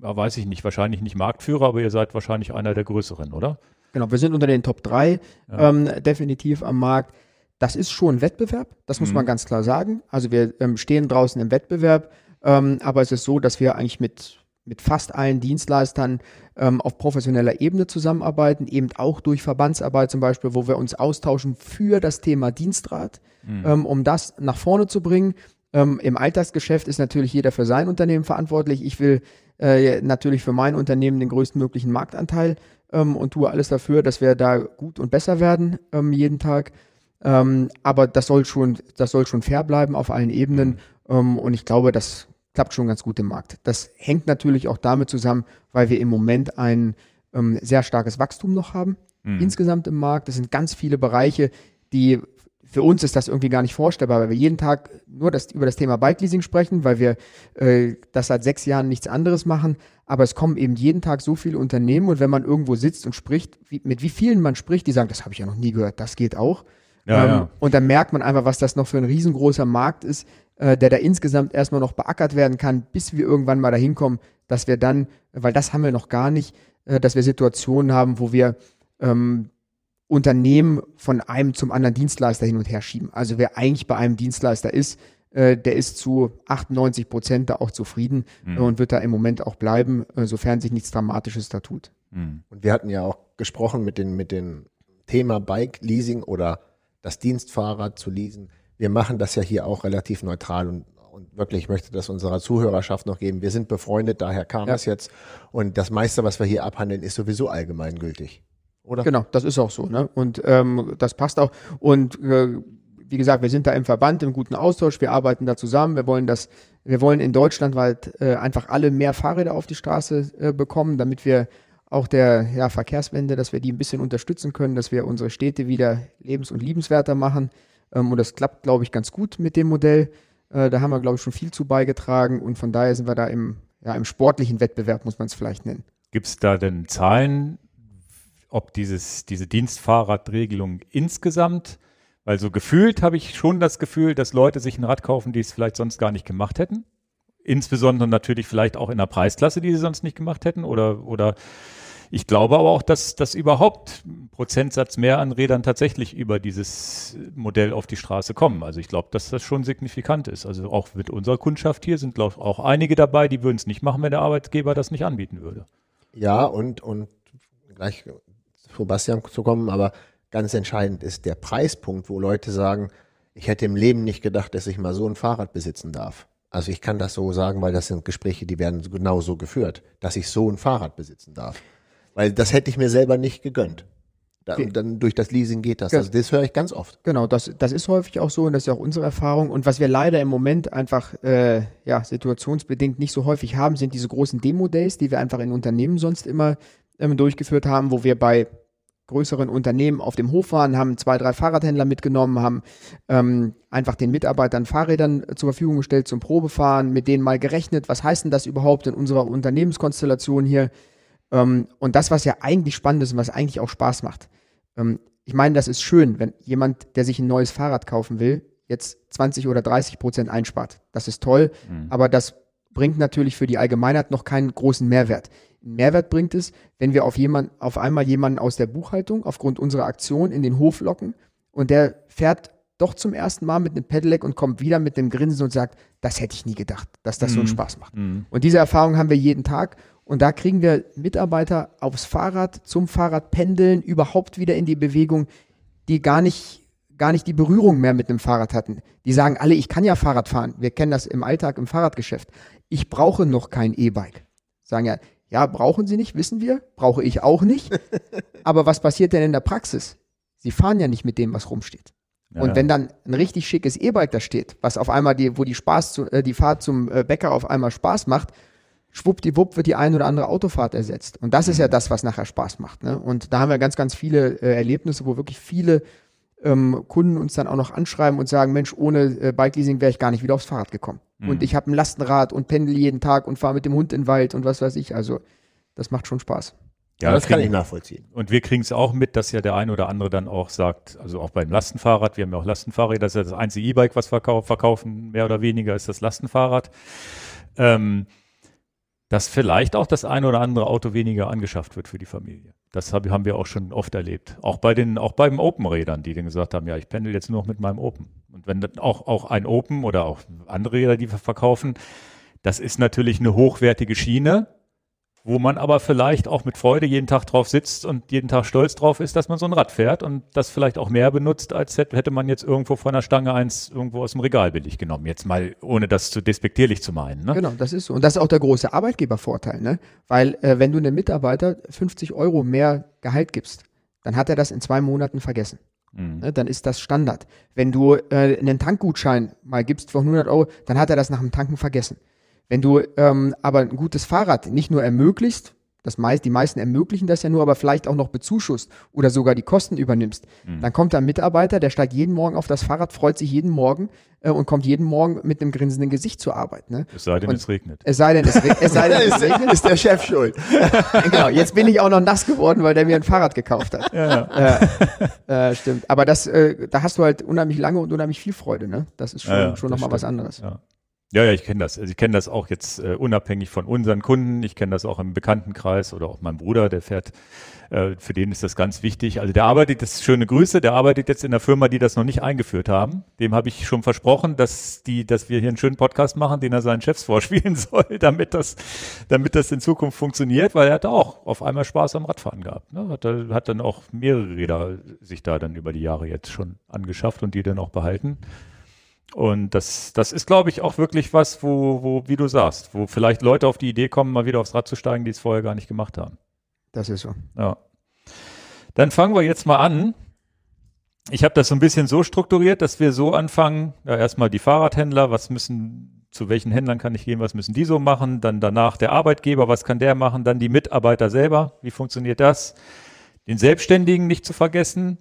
weiß ich nicht, wahrscheinlich nicht Marktführer, aber ihr seid wahrscheinlich einer der größeren, oder? Genau, wir sind unter den Top 3 ja. Definitiv am Markt. Das ist schon ein Wettbewerb, das muss man ganz klar sagen. Also wir stehen draußen im Wettbewerb, aber es ist so, dass wir eigentlich mit fast allen Dienstleistern auf professioneller Ebene zusammenarbeiten, eben auch durch Verbandsarbeit zum Beispiel, wo wir uns austauschen für das Thema Dienstrad, um das nach vorne zu bringen. Im Alltagsgeschäft ist natürlich jeder für sein Unternehmen verantwortlich. Ich will natürlich für mein Unternehmen den größtmöglichen Marktanteil und tue alles dafür, dass wir da gut und besser werden jeden Tag. Aber das soll schon fair bleiben auf allen Ebenen und ich glaube, das klappt schon ganz gut im Markt. Das hängt natürlich auch damit zusammen, weil wir im Moment ein sehr starkes Wachstum noch haben, insgesamt im Markt. Das sind ganz viele Bereiche, die für uns ist das irgendwie gar nicht vorstellbar, weil wir jeden Tag nur über das Thema Bikeleasing sprechen, weil wir das seit 6 Jahren nichts anderes machen. Aber es kommen eben jeden Tag so viele Unternehmen und wenn man irgendwo sitzt und spricht, mit wie vielen man spricht, die sagen, das habe ich ja noch nie gehört, das geht auch. Ja, ja. Und dann merkt man einfach, was das noch für ein riesengroßer Markt ist, der da insgesamt erstmal noch beackert werden kann, bis wir irgendwann mal dahin kommen, dass wir dann, weil das haben wir noch gar nicht, dass wir Situationen haben, wo wir Unternehmen von einem zum anderen Dienstleister hin und her schieben. Also wer eigentlich bei einem Dienstleister ist, der ist zu 98% da auch zufrieden und wird da im Moment auch bleiben, sofern sich nichts Dramatisches da tut. Und wir hatten ja auch gesprochen mit dem Thema Bike-Leasing oder das Dienstfahrrad zu leasen. Wir machen das ja hier auch relativ neutral und wirklich möchte das unserer Zuhörerschaft noch geben. Wir sind befreundet, daher kam es jetzt. Und das meiste, was wir hier abhandeln, ist sowieso allgemeingültig, oder? Genau, das ist auch so, ne? Und das passt auch. Und wie gesagt, wir sind da im Verband, im guten Austausch. Wir arbeiten da zusammen. Wir wollen in Deutschland halt einfach alle mehr Fahrräder auf die Straße bekommen, damit wir auch der Verkehrswende, dass wir die ein bisschen unterstützen können, dass wir unsere Städte wieder lebens- und liebenswerter machen. Und das klappt, glaube ich, ganz gut mit dem Modell. Da haben wir, glaube ich, schon viel zu beigetragen. Und von daher sind wir da im sportlichen Wettbewerb, muss man es vielleicht nennen. Gibt es da denn Zahlen, ob diese Dienstfahrradregelung insgesamt, weil so gefühlt habe ich schon das Gefühl, dass Leute sich ein Rad kaufen, die es vielleicht sonst gar nicht gemacht hätten? Insbesondere natürlich vielleicht auch in der Preisklasse, die sie sonst nicht gemacht hätten. Oder ich glaube aber auch, dass überhaupt ein Prozentsatz mehr an Rädern tatsächlich über dieses Modell auf die Straße kommen. Also ich glaube, dass das schon signifikant ist. Also auch mit unserer Kundschaft hier sind, glaube ich, auch einige dabei, die würden es nicht machen, wenn der Arbeitgeber das nicht anbieten würde. Ja, und gleich zu Bastian zu kommen, aber ganz entscheidend ist der Preispunkt, wo Leute sagen, ich hätte im Leben nicht gedacht, dass ich mal so ein Fahrrad besitzen darf. Also ich kann das so sagen, weil das sind Gespräche, die werden genau so geführt, dass ich so ein Fahrrad besitzen darf. Weil das hätte ich mir selber nicht gegönnt. Dann durch das Leasing geht das. Also das höre ich ganz oft. Genau, das ist häufig auch so und das ist ja auch unsere Erfahrung. Und was wir leider im Moment einfach situationsbedingt nicht so häufig haben, sind diese großen Demo-Days, die wir einfach in Unternehmen sonst immer durchgeführt haben, wo wir bei größeren Unternehmen auf dem Hof waren, haben 2, 3 Fahrradhändler mitgenommen, haben einfach den Mitarbeitern Fahrrädern zur Verfügung gestellt zum Probefahren, mit denen mal gerechnet, was heißt denn das überhaupt in unserer Unternehmenskonstellation hier? Und das, was ja eigentlich spannend ist und was eigentlich auch Spaß macht. Ich meine, das ist schön, wenn jemand, der sich ein neues Fahrrad kaufen will, jetzt 20 oder 30% einspart. Das ist toll, aber das bringt natürlich für die Allgemeinheit noch keinen großen Mehrwert. Mehrwert bringt es, wenn wir auf einmal jemanden aus der Buchhaltung aufgrund unserer Aktion in den Hof locken und der fährt doch zum ersten Mal mit einem Pedelec und kommt wieder mit einem Grinsen und sagt, das hätte ich nie gedacht, dass das so einen Spaß macht. Und diese Erfahrung haben wir jeden Tag und da kriegen wir Mitarbeiter aufs Fahrrad, zum Fahrradpendeln, überhaupt wieder in die Bewegung, die gar nicht die Berührung mehr mit einem Fahrrad hatten. Die sagen alle, ich kann ja Fahrrad fahren. Wir kennen das im Alltag, im Fahrradgeschäft. Ich brauche noch kein E-Bike. Sagen ja, brauchen sie nicht, wissen wir, brauche ich auch nicht. Aber was passiert denn in der Praxis? Sie fahren ja nicht mit dem, was rumsteht. Ja. Und wenn dann ein richtig schickes E-Bike da steht, was auf einmal, die Fahrt zum Bäcker auf einmal Spaß macht, schwuppdiwupp wird die ein oder andere Autofahrt ersetzt. Und das ist ja das, was nachher Spaß macht, ne? Und da haben wir ganz, ganz viele Erlebnisse, wo wirklich viele Kunden uns dann auch noch anschreiben und sagen, Mensch, ohne Bikeleasing wäre ich gar nicht wieder aufs Fahrrad gekommen. Und ich habe ein Lastenrad und pendel jeden Tag und fahre mit dem Hund in den Wald und was weiß ich. Also Das macht schon Spaß. Ja, das kann ich nachvollziehen. Und wir kriegen es auch mit, dass ja der eine oder andere dann auch sagt, also auch beim Lastenfahrrad, wir haben ja auch Lastenfahrräder, das ist ja das einzige E-Bike, was wir verkaufen, mehr oder weniger, ist das Lastenfahrrad. Dass vielleicht auch das eine oder andere Auto weniger angeschafft wird für die Familie. Das haben wir auch schon oft erlebt. Auch bei den Open-Rädern, die dann gesagt haben, ja, ich pendel jetzt nur noch mit meinem Open. Und wenn dann auch ein Open oder auch andere Räder, die wir verkaufen, das ist natürlich eine hochwertige Schiene, wo man aber vielleicht auch mit Freude jeden Tag drauf sitzt und jeden Tag stolz drauf ist, dass man so ein Rad fährt und das vielleicht auch mehr benutzt, als hätte man jetzt irgendwo von der Stange eins irgendwo aus dem Regal billig genommen. Jetzt mal, ohne das zu despektierlich zu meinen. Ne? Genau, das ist so. Und das ist auch der große Arbeitgebervorteil. Ne? Weil wenn du einem Mitarbeiter 50 Euro mehr Gehalt gibst, dann hat er das in 2 Monaten vergessen. Mhm. Ne? Dann ist das Standard. Wenn du einen Tankgutschein mal gibst von 100 Euro, dann hat er das nach dem Tanken vergessen. Wenn du aber ein gutes Fahrrad nicht nur ermöglichst, die meisten ermöglichen das ja nur, aber vielleicht auch noch bezuschusst oder sogar die Kosten übernimmst, dann kommt da ein Mitarbeiter, der steigt jeden Morgen auf das Fahrrad, freut sich jeden Morgen und kommt jeden Morgen mit einem grinsenden Gesicht zur Arbeit. Ne? Es sei denn, es regnet. Es sei denn, es regnet. Ist der Chef schuld. Genau, jetzt bin ich auch noch nass geworden, weil der mir ein Fahrrad gekauft hat. Ja. Stimmt, aber da hast du halt unheimlich lange und unheimlich viel Freude. Ne? Das ist schon nochmal was anderes. Ja. Ja, ich kenne das. Also ich kenne das auch jetzt unabhängig von unseren Kunden. Ich kenne das auch im Bekanntenkreis oder auch mein Bruder, der fährt, für den ist das ganz wichtig. Also schöne Grüße, der arbeitet jetzt in einer Firma, die das noch nicht eingeführt haben. Dem habe ich schon versprochen, dass wir hier einen schönen Podcast machen, den er seinen Chefs vorspielen soll, damit das in Zukunft funktioniert, weil er hat auch auf einmal Spaß am Radfahren gehabt. Ne? Hat dann auch mehrere Räder sich da dann über die Jahre jetzt schon angeschafft und die dann auch behalten. Und das ist, glaube ich, auch wirklich was, wo, wie du sagst, wo vielleicht Leute auf die Idee kommen, mal wieder aufs Rad zu steigen, die es vorher gar nicht gemacht haben. Das ist so. Ja. Dann fangen wir jetzt mal an. Ich habe das so ein bisschen so strukturiert, dass wir so anfangen, ja, erstmal die Fahrradhändler, zu welchen Händlern kann ich gehen, was müssen die so machen, dann danach der Arbeitgeber, was kann der machen, dann die Mitarbeiter selber, wie funktioniert das, den Selbstständigen nicht zu vergessen,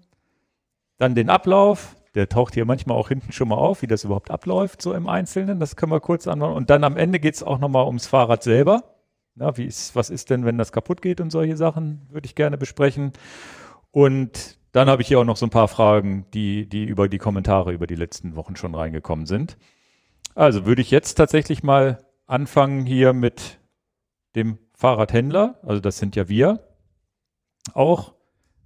dann den Ablauf. Der taucht hier manchmal auch hinten schon mal auf, wie das überhaupt abläuft, so im Einzelnen. Das können wir kurz anwenden. Und dann am Ende geht es auch nochmal ums Fahrrad selber. Na, was ist denn, wenn das kaputt geht und solche Sachen, würde ich gerne besprechen. Und dann habe ich hier auch noch so ein paar Fragen, die über die Kommentare über die letzten Wochen schon reingekommen sind. Also würde ich jetzt tatsächlich mal anfangen hier mit dem Fahrradhändler. Also das sind ja wir auch.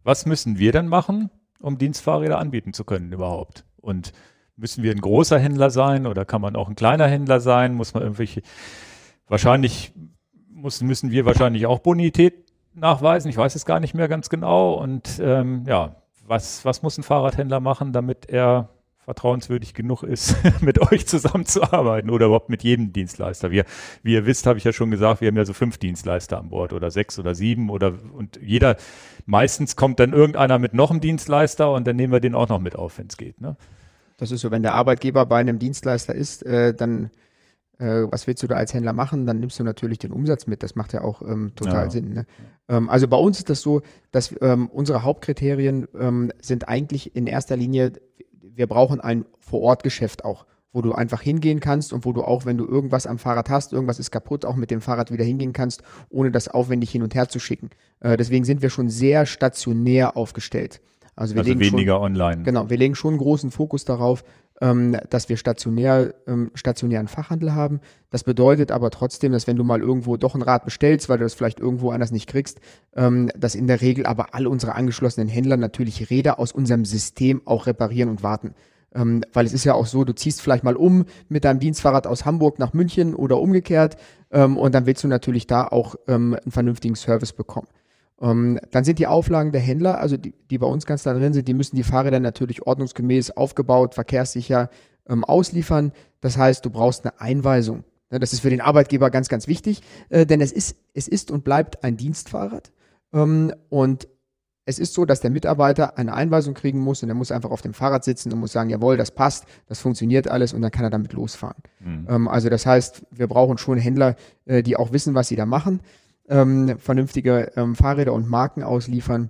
Was müssen wir denn machen, um Dienstfahrräder anbieten zu können überhaupt? Und müssen wir ein großer Händler sein oder kann man auch ein kleiner Händler sein? Müssen wir wahrscheinlich auch Bonität nachweisen. Ich weiß es gar nicht mehr ganz genau. Und was muss ein Fahrradhändler machen, damit er vertrauenswürdig genug ist, mit euch zusammenzuarbeiten oder überhaupt mit jedem Dienstleister? Wie ihr wisst, habe ich ja schon gesagt, wir haben ja so 5 Dienstleister an Bord oder 6 oder 7 und jeder, meistens kommt dann irgendeiner mit noch einem Dienstleister und dann nehmen wir den auch noch mit auf, wenn es geht. Ne? Das ist so, wenn der Arbeitgeber bei einem Dienstleister ist, dann was willst du da als Händler machen? Dann nimmst du natürlich den Umsatz mit. Das macht ja auch total Sinn. Ne? Also bei uns ist das so, dass unsere Hauptkriterien sind eigentlich in erster Linie, wir brauchen ein Vor-Ort-Geschäft auch, wo du einfach hingehen kannst und wo du auch, wenn du irgendwas am Fahrrad hast, irgendwas ist kaputt, auch mit dem Fahrrad wieder hingehen kannst, ohne das aufwendig hin und her zu schicken. Deswegen sind wir schon sehr stationär aufgestellt. Also weniger online. Genau, wir legen schon großen Fokus darauf, dass wir stationären Fachhandel haben. Das bedeutet aber trotzdem, dass wenn du mal irgendwo doch ein Rad bestellst, weil du das vielleicht irgendwo anders nicht kriegst, dass in der Regel aber alle unsere angeschlossenen Händler natürlich Räder aus unserem System auch reparieren und warten. Weil es ist ja auch so, du ziehst vielleicht mal um mit deinem Dienstfahrrad aus Hamburg nach München oder umgekehrt und dann willst du natürlich da auch einen vernünftigen Service bekommen. Dann sind die Auflagen der Händler, also die bei uns ganz da drin sind, die müssen die Fahrräder natürlich ordnungsgemäß aufgebaut, verkehrssicher ausliefern. Das heißt, du brauchst eine Einweisung. Das ist für den Arbeitgeber ganz, ganz wichtig, denn es ist und bleibt ein Dienstfahrrad. Und es ist so, dass der Mitarbeiter eine Einweisung kriegen muss und er muss einfach auf dem Fahrrad sitzen und muss sagen, jawohl, das passt, das funktioniert alles und dann kann er damit losfahren. Also das heißt, wir brauchen schon Händler, die auch wissen, was sie da machen. Vernünftige Fahrräder und Marken ausliefern.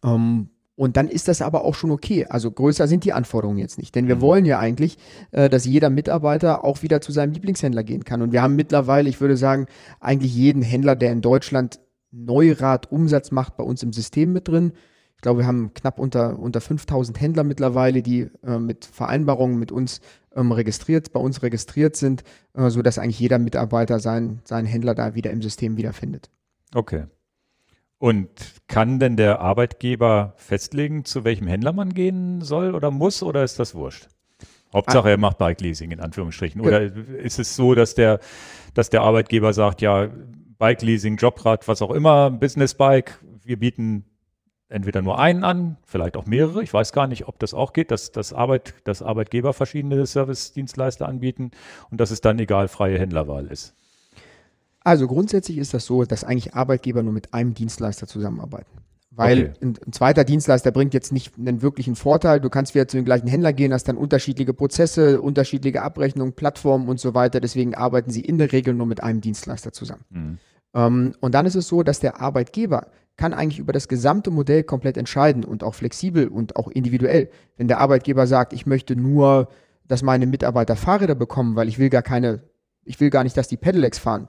Und dann ist das aber auch schon okay. Also größer sind die Anforderungen jetzt nicht. Denn wir wollen ja eigentlich, dass jeder Mitarbeiter auch wieder zu seinem Lieblingshändler gehen kann. Und wir haben mittlerweile, ich würde sagen, eigentlich jeden Händler, der in Deutschland Neurad-Umsatz macht bei uns im System mit drin. Ich glaube, wir haben knapp unter 5000 Händler mittlerweile, die mit Vereinbarungen mit uns registriert sind, sodass eigentlich jeder Mitarbeiter seinen Händler da wieder im System wiederfindet. Okay. Und kann denn der Arbeitgeber festlegen, zu welchem Händler man gehen soll oder muss, oder ist das wurscht? Hauptsache, er macht Bikeleasing in Anführungsstrichen. Oder ist es so, dass der Arbeitgeber sagt, ja, Bikeleasing, Jobrad, was auch immer, Business Bike, wir bieten entweder nur einen an, vielleicht auch mehrere. Ich weiß gar nicht, ob das auch geht, dass Arbeitgeber verschiedene Service-Dienstleister anbieten und dass es dann egal freie Händlerwahl ist. Also grundsätzlich ist das so, dass eigentlich Arbeitgeber nur mit einem Dienstleister zusammenarbeiten. Weil ein zweiter Dienstleister bringt jetzt nicht einen wirklichen Vorteil. Du kannst wieder zu den gleichen Händler gehen, hast dann unterschiedliche Prozesse, unterschiedliche Abrechnungen, Plattformen und so weiter. Deswegen arbeiten sie in der Regel nur mit einem Dienstleister zusammen. Mhm. Und dann ist es so, dass der Arbeitgeber kann eigentlich über das gesamte Modell komplett entscheiden und auch flexibel und auch individuell. Wenn der Arbeitgeber sagt, ich möchte nur, dass meine Mitarbeiter Fahrräder bekommen, weil ich will gar nicht, dass die Pedelecs fahren.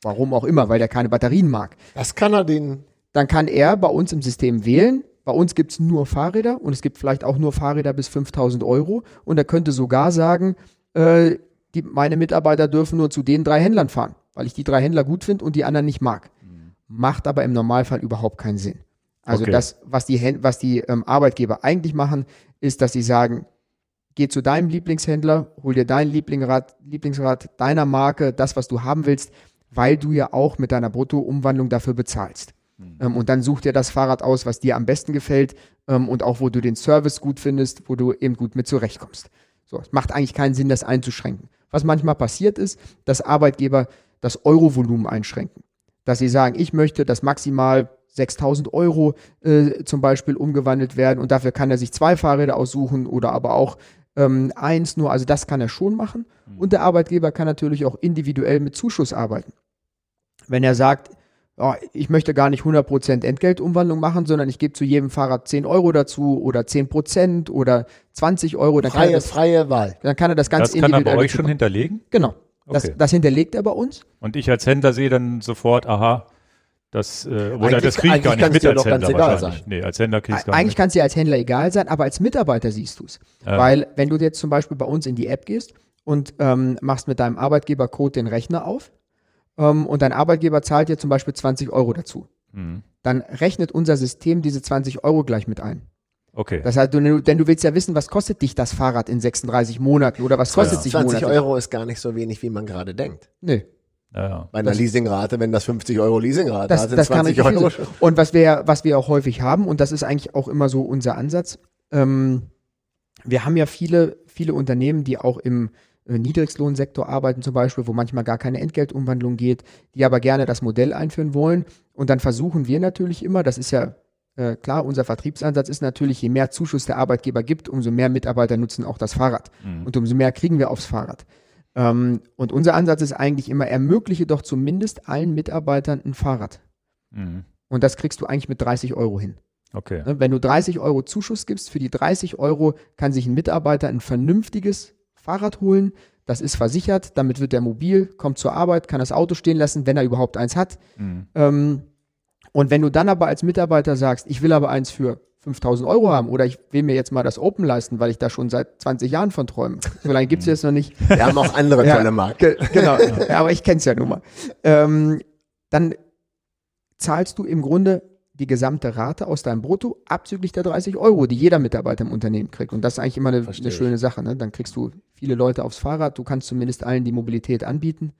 Warum auch immer, weil der keine Batterien mag. Was kann er denen? Dann kann er bei uns im System wählen. Bei uns gibt es nur Fahrräder und es gibt vielleicht auch nur Fahrräder bis 5.000 Euro. Und er könnte sogar sagen, meine Mitarbeiter dürfen nur zu den 3 Händlern fahren, weil ich die 3 Händler gut finde und die anderen nicht mag. Mhm. Macht aber im Normalfall überhaupt keinen Sinn. Also das, was die Arbeitgeber eigentlich machen, ist, dass sie sagen, geh zu deinem Lieblingshändler, hol dir dein Lieblingsrad deiner Marke, das, was du haben willst, weil du ja auch mit deiner Bruttoumwandlung dafür bezahlst. Mhm. Und dann such dir das Fahrrad aus, was dir am besten gefällt und auch, wo du den Service gut findest, wo du eben gut mit zurechtkommst. So, es macht eigentlich keinen Sinn, das einzuschränken. Was manchmal passiert ist, dass Arbeitgeber das Eurovolumen einschränken. Dass sie sagen, ich möchte, dass maximal 6.000 Euro zum Beispiel umgewandelt werden und dafür kann er sich 2 Fahrräder aussuchen oder aber auch 1 nur, also das kann er schon machen. Und der Arbeitgeber kann natürlich auch individuell mit Zuschuss arbeiten. Wenn er sagt, oh, ich möchte gar nicht 100% Entgeltumwandlung machen, sondern ich gebe zu jedem Fahrrad 10 Euro dazu oder 10% oder 20 Euro. Dann freie Wahl. Dann kann er das ganz individuell. Das kann er bei euch schon hinterlegen? Genau. Okay. Das hinterlegt er bei uns. Und ich als Händler sehe dann sofort, aha, das, oder das kriege ich gar nicht mit als Händler wahrscheinlich. Nee, als Händler kriegst du gar nicht. Eigentlich kann es dir als Händler egal sein, aber als Mitarbeiter siehst du es. Ja. Weil wenn du jetzt zum Beispiel bei uns in die App gehst und machst mit deinem Arbeitgebercode den Rechner auf und dein Arbeitgeber zahlt dir zum Beispiel 20 Euro dazu, mhm, dann rechnet unser System diese 20 Euro gleich mit ein. Okay. Das heißt, denn du willst ja wissen, was kostet dich das Fahrrad in 36 Monaten oder was kostet sich 20 Monate? Euro ist gar nicht so wenig, wie man gerade denkt. Nee. Ja. Bei einer Leasingrate, wenn das 50 Euro Leasingrate hat, sind 20 Euro. Und was wir auch häufig haben, und das ist eigentlich auch immer so unser Ansatz, wir haben ja viele Unternehmen, die auch im Niedriglohnsektor arbeiten zum Beispiel, wo manchmal gar keine Entgeltumwandlung geht, die aber gerne das Modell einführen wollen. Und dann versuchen wir natürlich immer, das ist ja klar, unser Vertriebsansatz ist natürlich, je mehr Zuschuss der Arbeitgeber gibt, umso mehr Mitarbeiter nutzen auch das Fahrrad. Mhm. Und umso mehr kriegen wir aufs Fahrrad. Und unser Ansatz ist eigentlich immer, ermögliche doch zumindest allen Mitarbeitern ein Fahrrad. Mhm. Und das kriegst du eigentlich mit 30 Euro hin. Okay. Wenn du 30 Euro Zuschuss gibst, für die 30 Euro kann sich ein Mitarbeiter ein vernünftiges Fahrrad holen. Das ist versichert, damit wird er mobil, kommt zur Arbeit, kann das Auto stehen lassen, wenn er überhaupt eins hat. Mhm. Und wenn du dann aber als Mitarbeiter sagst, ich will aber eins für 5.000 Euro haben oder ich will mir jetzt mal das Open leisten, weil ich da schon seit 20 Jahren von träume. So lange gibt es jetzt noch nicht. Wir haben auch andere tolle Marken. Genau, ja, aber ich kenne es ja nun mal. Dann zahlst du im Grunde die gesamte Rate aus deinem Brutto abzüglich der 30 Euro, die jeder Mitarbeiter im Unternehmen kriegt. Und das ist eigentlich immer eine schöne Sache. Ne? Dann kriegst du viele Leute aufs Fahrrad, du kannst zumindest allen die Mobilität anbieten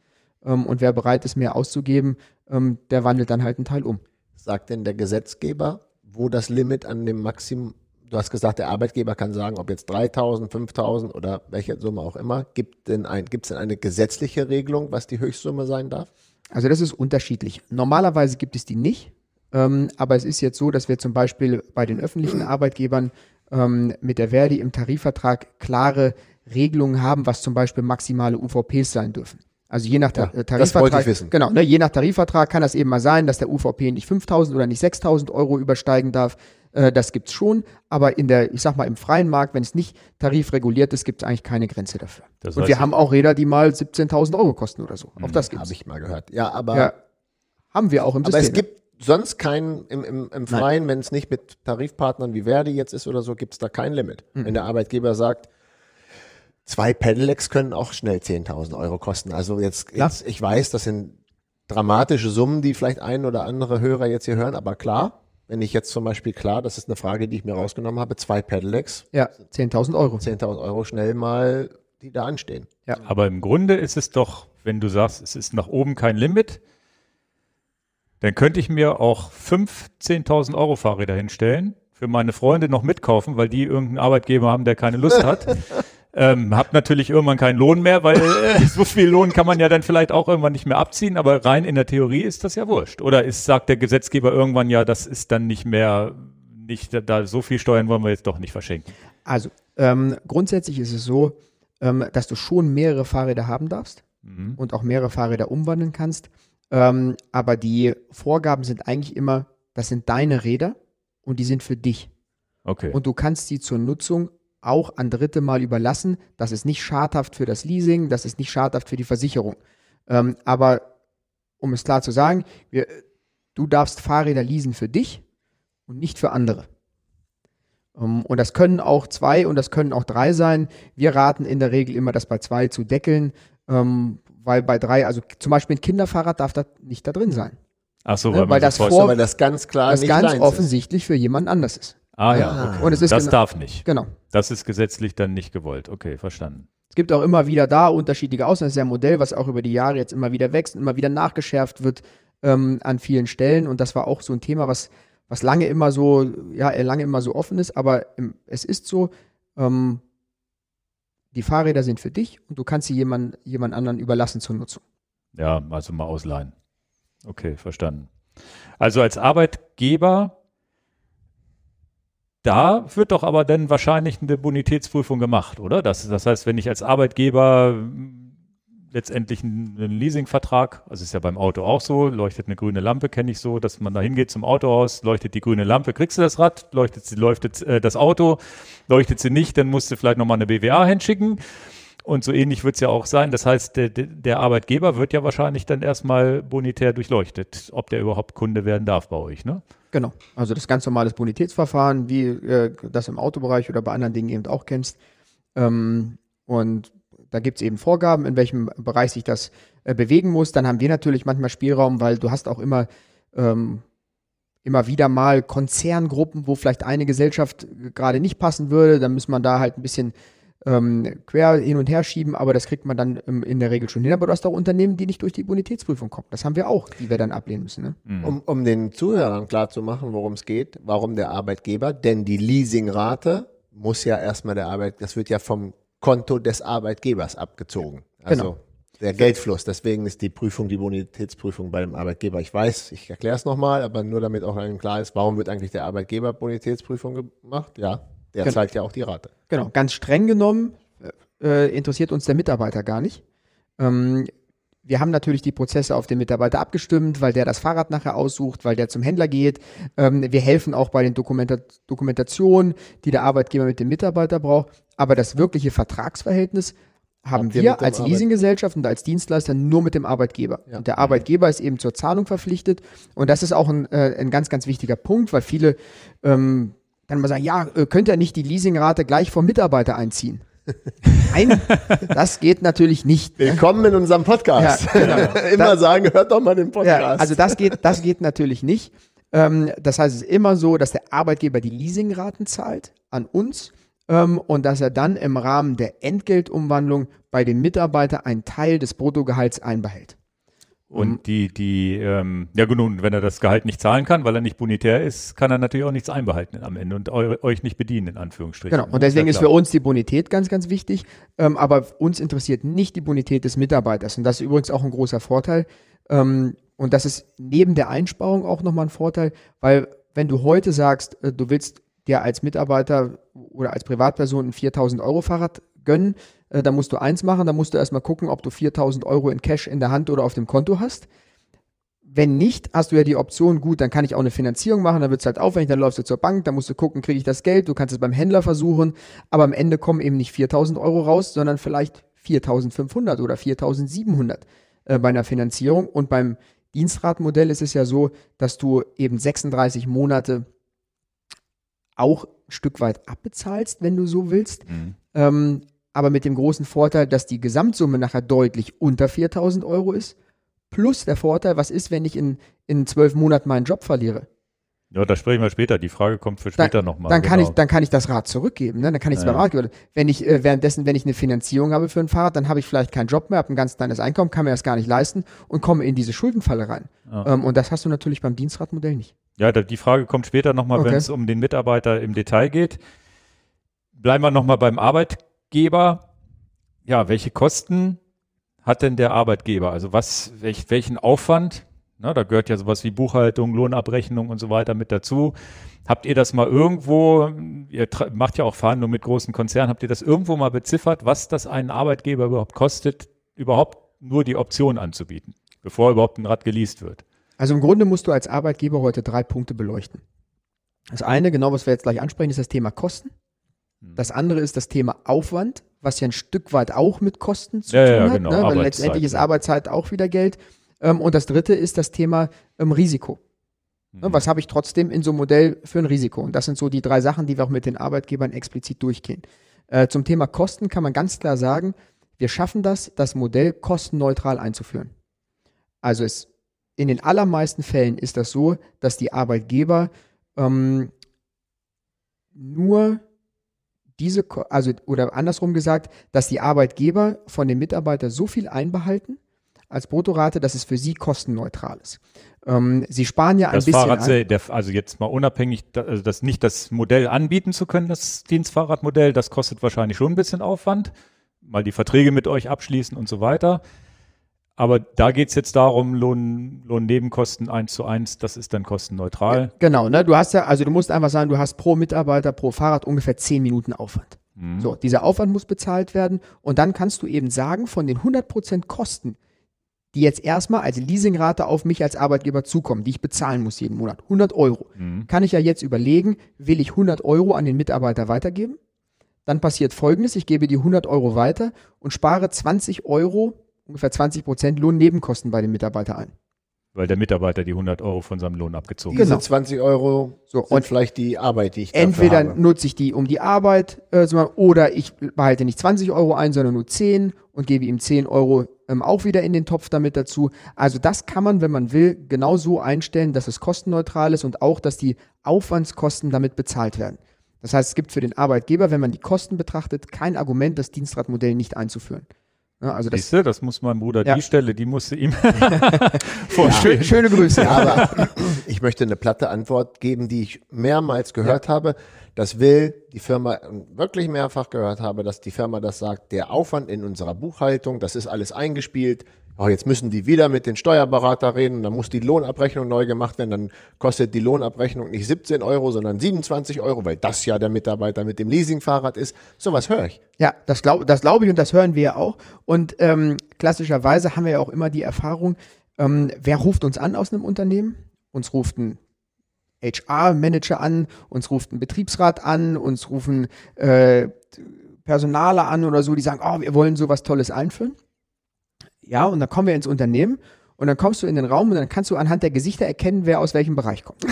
und wer bereit ist, mehr auszugeben, der wandelt dann halt einen Teil um. Sagt denn der Gesetzgeber, wo das Limit an dem Maximum, du hast gesagt, der Arbeitgeber kann sagen, ob jetzt 3.000, 5.000 oder welche Summe auch immer, gibt's denn eine gesetzliche Regelung, was die Höchstsumme sein darf? Also das ist unterschiedlich. Normalerweise gibt es die nicht, aber es ist jetzt so, dass wir zum Beispiel bei den öffentlichen Arbeitgebern mit der Verdi im Tarifvertrag klare Regelungen haben, was zum Beispiel maximale UVPs sein dürfen. Also je nach Tarifvertrag, das wollte ich wissen. Genau, ne, je nach Tarifvertrag kann das eben mal sein, dass der UVP nicht 5.000 oder nicht 6.000 Euro übersteigen darf. Das gibt's schon, aber im freien Markt, wenn es nicht tarifreguliert ist, gibt es eigentlich keine Grenze dafür. Das heißt, und wir haben auch Räder, die mal 17.000 Euro kosten oder so. Auch das gibt's. Habe ich mal gehört. Ja, aber haben wir auch im System. Aber es gibt sonst kein, im Freien, wenn es nicht mit Tarifpartnern wie Verdi jetzt ist oder so, gibt es da kein Limit. Mhm. Wenn der Arbeitgeber sagt, 2 Pedelecs können auch schnell 10.000 Euro kosten. Also jetzt, ich weiß, das sind dramatische Summen, die vielleicht ein oder andere Hörer jetzt hier hören, aber klar, wenn ich jetzt zum Beispiel, klar, das ist eine Frage, die ich mir rausgenommen habe, 2 Pedelecs. Ja, 10.000 Euro. 10.000 Euro schnell mal, die da anstehen. Ja. Aber im Grunde ist es doch, wenn du sagst, es ist nach oben kein Limit, dann könnte ich mir auch 5 10.000 Euro Fahrräder hinstellen, für meine Freunde noch mitkaufen, weil die irgendeinen Arbeitgeber haben, der keine Lust hat. Hab natürlich irgendwann keinen Lohn mehr, weil so viel Lohn kann man ja dann vielleicht auch irgendwann nicht mehr abziehen, aber rein in der Theorie ist das ja wurscht. Oder sagt der Gesetzgeber irgendwann, ja, das ist dann nicht mehr, da so viel Steuern wollen wir jetzt doch nicht verschenken. Also grundsätzlich ist es so, dass du schon mehrere Fahrräder haben darfst und auch mehrere Fahrräder umwandeln kannst. Aber die Vorgaben sind eigentlich immer, das sind deine Räder und die sind für dich. Okay. Und du kannst sie zur Nutzung auch an Dritte mal überlassen. Das ist nicht schadhaft für das Leasing, das ist nicht schadhaft für die Versicherung. Aber um es klar zu sagen, du darfst Fahrräder leasen für dich und nicht für andere. Und das können auch 2 und das können auch 3 sein. Wir raten in der Regel immer, das bei 2 zu deckeln, weil bei 3, also zum Beispiel ein Kinderfahrrad darf da nicht da drin sein. Ach so, ne? weil das ganz klar das nicht ganz offensichtlich ist. Für jemanden anders ist. Ah ja, okay. Und es ist das darf nicht. Genau. Das ist gesetzlich dann nicht gewollt. Okay, verstanden. Es gibt auch immer wieder da unterschiedliche Ausnahmen. Das ist ja ein Modell, was auch über die Jahre jetzt immer wieder wächst und immer wieder nachgeschärft wird an vielen Stellen. Und das war auch so ein Thema, was lange immer so offen ist. Aber es ist so, die Fahrräder sind für dich und du kannst sie jemand anderen überlassen zur Nutzung. Ja, also mal ausleihen. Okay, verstanden. Also als Arbeitgeber, da wird doch aber dann wahrscheinlich eine Bonitätsprüfung gemacht, oder? Das heißt, wenn ich als Arbeitgeber letztendlich einen Leasingvertrag, also ist ja beim Auto auch so, leuchtet eine grüne Lampe, kenne ich so, dass man da hingeht zum Autohaus, leuchtet die grüne Lampe, kriegst du das Rad, leuchtet das Auto, leuchtet sie nicht, dann musst du vielleicht nochmal eine BWA hinschicken und so ähnlich wird es ja auch sein. Das heißt, der Arbeitgeber wird ja wahrscheinlich dann erstmal bonitär durchleuchtet, ob der überhaupt Kunde werden darf bei euch, ne? Genau, also das ganz normale Bonitätsverfahren, wie das im Autobereich oder bei anderen Dingen eben auch kennst. Und da gibt es eben Vorgaben, in welchem Bereich sich das bewegen muss. Dann haben wir natürlich manchmal Spielraum, weil du hast auch immer wieder mal Konzerngruppen, wo vielleicht eine Gesellschaft gerade nicht passen würde. Dann muss man da halt ein bisschen quer hin und her schieben, aber das kriegt man dann in der Regel schon hin. Aber du hast auch Unternehmen, die nicht durch die Bonitätsprüfung kommen. Das haben wir auch, die wir dann ablehnen müssen. Ne? Mhm. Um den Zuhörern klar zu machen, worum es geht, warum der Arbeitgeber, denn die Leasingrate muss ja erstmal das wird ja vom Konto des Arbeitgebers abgezogen. Also genau. Der Geldfluss, deswegen ist die Bonitätsprüfung bei dem Arbeitgeber. Ich weiß, ich erkläre es nochmal, aber nur damit auch allen klar ist, warum wird eigentlich der Arbeitgeber Bonitätsprüfung gemacht? Ja. Der zeigt ja auch die Rate. Genau, ganz streng genommen interessiert uns der Mitarbeiter gar nicht. Wir haben natürlich die Prozesse auf den Mitarbeiter abgestimmt, weil der das Fahrrad nachher aussucht, weil der zum Händler geht. Wir helfen auch bei den Dokumentationen, die der Arbeitgeber mit dem Mitarbeiter braucht. Aber das wirkliche Vertragsverhältnis haben wir als Leasinggesellschaft und als Dienstleister nur mit dem Arbeitgeber. Ja. Und der Arbeitgeber ist eben zur Zahlung verpflichtet. Und das ist auch ein ganz, ganz wichtiger Punkt, weil viele dann mal sagen, ja, könnt ihr nicht die Leasingrate gleich vom Mitarbeiter einziehen? Nein, das geht natürlich nicht. Willkommen in unserem Podcast. Ja, genau. Sagen, hört doch mal den Podcast. Ja, also das geht natürlich nicht. Das heißt, es ist immer so, dass der Arbeitgeber die Leasingraten zahlt an uns und dass er dann im Rahmen der Entgeltumwandlung bei dem Mitarbeiter einen Teil des Bruttogehalts einbehält. Und wenn er das Gehalt nicht zahlen kann, weil er nicht bonitär ist, kann er natürlich auch nichts einbehalten am Ende und euch nicht bedienen, in Anführungsstrichen. Genau, und deswegen ist für uns die Bonität ganz, ganz wichtig, aber uns interessiert nicht die Bonität des Mitarbeiters und das ist übrigens auch ein großer Vorteil und das ist neben der Einsparung auch nochmal ein Vorteil, weil wenn du heute sagst, du willst dir als Mitarbeiter oder als Privatperson ein 4.000 Euro Fahrrad gönnen, da musst du eins machen, da musst du erstmal gucken, ob du 4.000 Euro in Cash in der Hand oder auf dem Konto hast. Wenn nicht, hast du ja die Option, gut, dann kann ich auch eine Finanzierung machen, dann wird es halt aufwendig, dann läufst du zur Bank, dann musst du gucken, kriege ich das Geld, du kannst es beim Händler versuchen, aber am Ende kommen eben nicht 4.000 Euro raus, sondern vielleicht 4.500 oder 4.700 bei einer Finanzierung und beim Dienstradmodell ist es ja so, dass du eben 36 Monate auch ein Stück weit abbezahlst, wenn du so willst, aber mit dem großen Vorteil, dass die Gesamtsumme nachher deutlich unter 4.000 Euro ist, plus der Vorteil, was ist, wenn ich in 12 Monaten meinen Job verliere? Ja, da sprechen wir später. Die Frage kommt für später nochmal. Dann kann ich das Rad zurückgeben. Ne? Dann kann ich es beim Rad geben. Wenn ich währenddessen, wenn ich eine Finanzierung habe für ein Fahrrad, dann habe ich vielleicht keinen Job mehr, habe ein ganz kleines Einkommen, kann mir das gar nicht leisten und komme in diese Schuldenfalle rein. Ja. Und das hast du natürlich beim Dienstradmodell nicht. Ja, die Frage kommt später nochmal, wenn es um den Mitarbeiter im Detail geht. Bleiben wir nochmal beim Arbeitgeber. Ja, welche Kosten hat denn der Arbeitgeber? Also welchen Aufwand? Na, da gehört ja sowas wie Buchhaltung, Lohnabrechnung und so weiter mit dazu. Habt ihr das mal irgendwo, ihr macht ja auch Verhandlungen mit großen Konzernen, habt ihr das irgendwo mal beziffert, was das einen Arbeitgeber überhaupt kostet, überhaupt nur die Option anzubieten, bevor überhaupt ein Rad geleast wird? Also im Grunde musst du als Arbeitgeber heute 3 Punkte beleuchten. Das eine, genau was wir jetzt gleich ansprechen, ist das Thema Kosten. Das andere ist das Thema Aufwand, was ja ein Stück weit auch mit Kosten zu tun hat, genau, ne? Weil letztendlich ist Arbeitszeit auch wieder Geld. Und das dritte ist das Thema Risiko. Mhm. Was habe ich trotzdem in so einem Modell für ein Risiko? Und das sind so die 3 Sachen, die wir auch mit den Arbeitgebern explizit durchgehen. Zum Thema Kosten kann man ganz klar sagen, wir schaffen das Modell kostenneutral einzuführen. Also in den allermeisten Fällen ist das so, dass die Arbeitgeber oder andersrum gesagt, dass die Arbeitgeber von den Mitarbeitern so viel einbehalten, als Bruttorate, dass es für Sie kostenneutral ist. Sie sparen ja ein bisschen an. Also jetzt mal unabhängig, also nicht das Modell anbieten zu können, das Dienstfahrradmodell, das kostet wahrscheinlich schon ein bisschen Aufwand, mal die Verträge mit euch abschließen und so weiter. Aber da geht es jetzt darum, Lohnnebenkosten 1:1, das ist dann kostenneutral. Ja, genau, ne? Du musst einfach sagen, du hast pro Mitarbeiter, pro Fahrrad ungefähr 10 Minuten Aufwand. Mhm. So, dieser Aufwand muss bezahlt werden und dann kannst du eben sagen, von den 100% Kosten, die jetzt erstmal als Leasingrate auf mich als Arbeitgeber zukommen, die ich bezahlen muss jeden Monat, 100 Euro. Mhm. Kann ich ja jetzt überlegen, will ich 100 Euro an den Mitarbeiter weitergeben? Dann passiert Folgendes, ich gebe die 100 Euro weiter und spare 20 Euro, ungefähr 20% Lohnnebenkosten bei dem Mitarbeiter ein. Weil der Mitarbeiter die 100 Euro von seinem Lohn abgezogen hat. Diese 20 Euro sind vielleicht die Arbeit, die ich dafür entweder habe. Nutze ich die um die Arbeit oder ich behalte nicht 20 Euro ein, sondern nur 10 und gebe ihm 10 Euro auch wieder in den Topf damit dazu. Also das kann man, wenn man will, genau so einstellen, dass es kostenneutral ist und auch, dass die Aufwandskosten damit bezahlt werden. Das heißt, es gibt für den Arbeitgeber, wenn man die Kosten betrachtet, kein Argument, das Dienstradmodell nicht einzuführen. Ja, also siehst du, das muss mein Bruder, die Stelle, die musste ihm vorstellen. Schöne Grüße. Ja, aber ich möchte eine platte Antwort geben, die ich mehrmals gehört habe. Das will die Firma, wirklich mehrfach gehört habe, dass die Firma das sagt, der Aufwand in unserer Buchhaltung, das ist alles eingespielt. Oh, jetzt müssen die wieder mit den Steuerberater reden, dann muss die Lohnabrechnung neu gemacht werden, dann kostet die Lohnabrechnung nicht 17 Euro, sondern 27 Euro, weil das ja der Mitarbeiter mit dem Leasingfahrrad ist. Sowas höre ich. Ja, das glaub ich und das hören wir ja auch. Und klassischerweise haben wir ja auch immer die Erfahrung, wer ruft uns an aus einem Unternehmen? Uns ruft ein HR-Manager an, uns ruft ein Betriebsrat an, uns rufen Personaler an oder so, die sagen, wir wollen sowas Tolles einführen. Ja, und dann kommen wir ins Unternehmen und dann kommst du in den Raum und dann kannst du anhand der Gesichter erkennen, wer aus welchem Bereich kommt.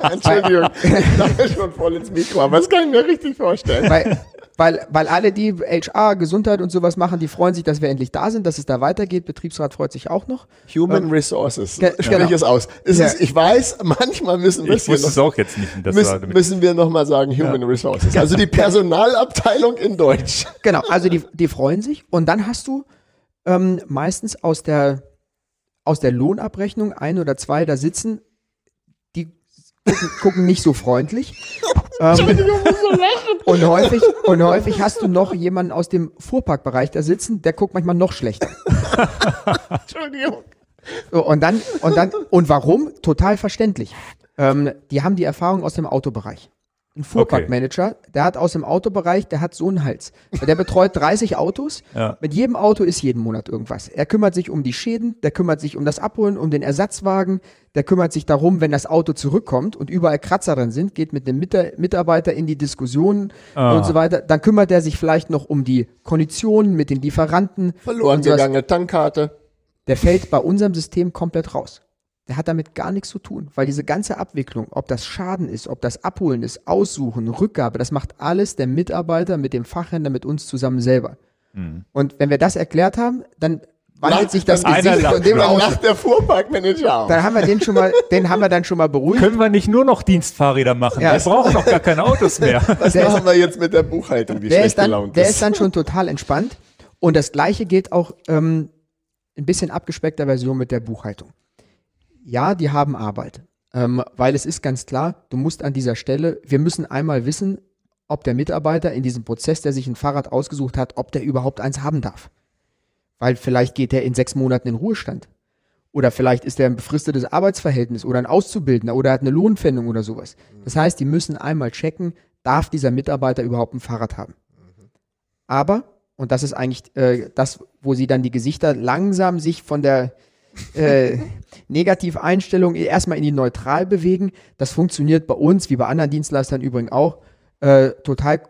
Entschuldigung, ich dachte schon voll ins Mikro, aber das kann ich mir richtig vorstellen. Weil alle, die HR, Gesundheit und sowas machen, die freuen sich, dass wir endlich da sind, dass es da weitergeht. Betriebsrat freut sich auch noch. Human Resources, sprich es aus. Ich weiß, manchmal müssen wir nochmal sagen, Human Resources. Also die Personalabteilung in Deutsch. Genau, also die freuen sich und dann hast du meistens aus der Lohnabrechnung 1 oder 2 da sitzen, die gucken nicht so freundlich. Entschuldigung, ich muss so lachen. Und häufig hast du noch jemanden aus dem Fuhrparkbereich da sitzen, der guckt manchmal noch schlechter. Entschuldigung. So, und warum? Total verständlich. Die haben die Erfahrung aus dem Autobereich. Ein Fuhrparkmanager, der hat aus dem Autobereich, der hat so einen Hals. Der betreut 30 Autos. Ja. Mit jedem Auto ist jeden Monat irgendwas. Er kümmert sich um die Schäden, der kümmert sich um das Abholen, um den Ersatzwagen, der kümmert sich darum, wenn das Auto zurückkommt und überall Kratzer drin sind, geht mit dem Mitarbeiter in die Diskussionen und so weiter. Dann kümmert er sich vielleicht noch um die Konditionen mit den Lieferanten. Verloren gegangene Tankkarte. der fällt bei unserem System komplett raus. Der hat damit gar nichts zu tun, weil diese ganze Abwicklung, ob das Schaden ist, ob das Abholen ist, Aussuchen, Rückgabe, das macht alles der Mitarbeiter mit dem Fachhändler, mit uns zusammen selber. Mhm. Und wenn wir das erklärt haben, dann wandelt sich das Gesicht von dem an. Lacht der Fuhrparkmanager auch. Dann haben wir den schon mal, den haben wir dann schon mal beruhigt. Können wir nicht nur noch Dienstfahrräder machen? Ja. Wir brauchen noch gar keine Autos mehr. Was machen wir jetzt mit der Buchhaltung, die schlecht gelaunt ist? Der ist dann schon total entspannt. Und das Gleiche gilt auch ein bisschen abgespeckter Version mit der Buchhaltung. Ja, die haben Arbeit, weil es ist ganz klar, du musst an dieser Stelle, wir müssen einmal wissen, ob der Mitarbeiter in diesem Prozess, der sich ein Fahrrad ausgesucht hat, ob der überhaupt eins haben darf. Weil vielleicht geht der in 6 Monaten in Ruhestand oder vielleicht ist er ein befristetes Arbeitsverhältnis oder ein Auszubildender oder hat eine Lohnpfändung oder sowas. Das heißt, die müssen einmal checken, darf dieser Mitarbeiter überhaupt ein Fahrrad haben. Aber, und das ist eigentlich das, wo sie dann die Gesichter langsam sich von der Negativeinstellung erstmal in die Neutral bewegen. Das funktioniert bei uns, wie bei anderen Dienstleistern übrigens auch, total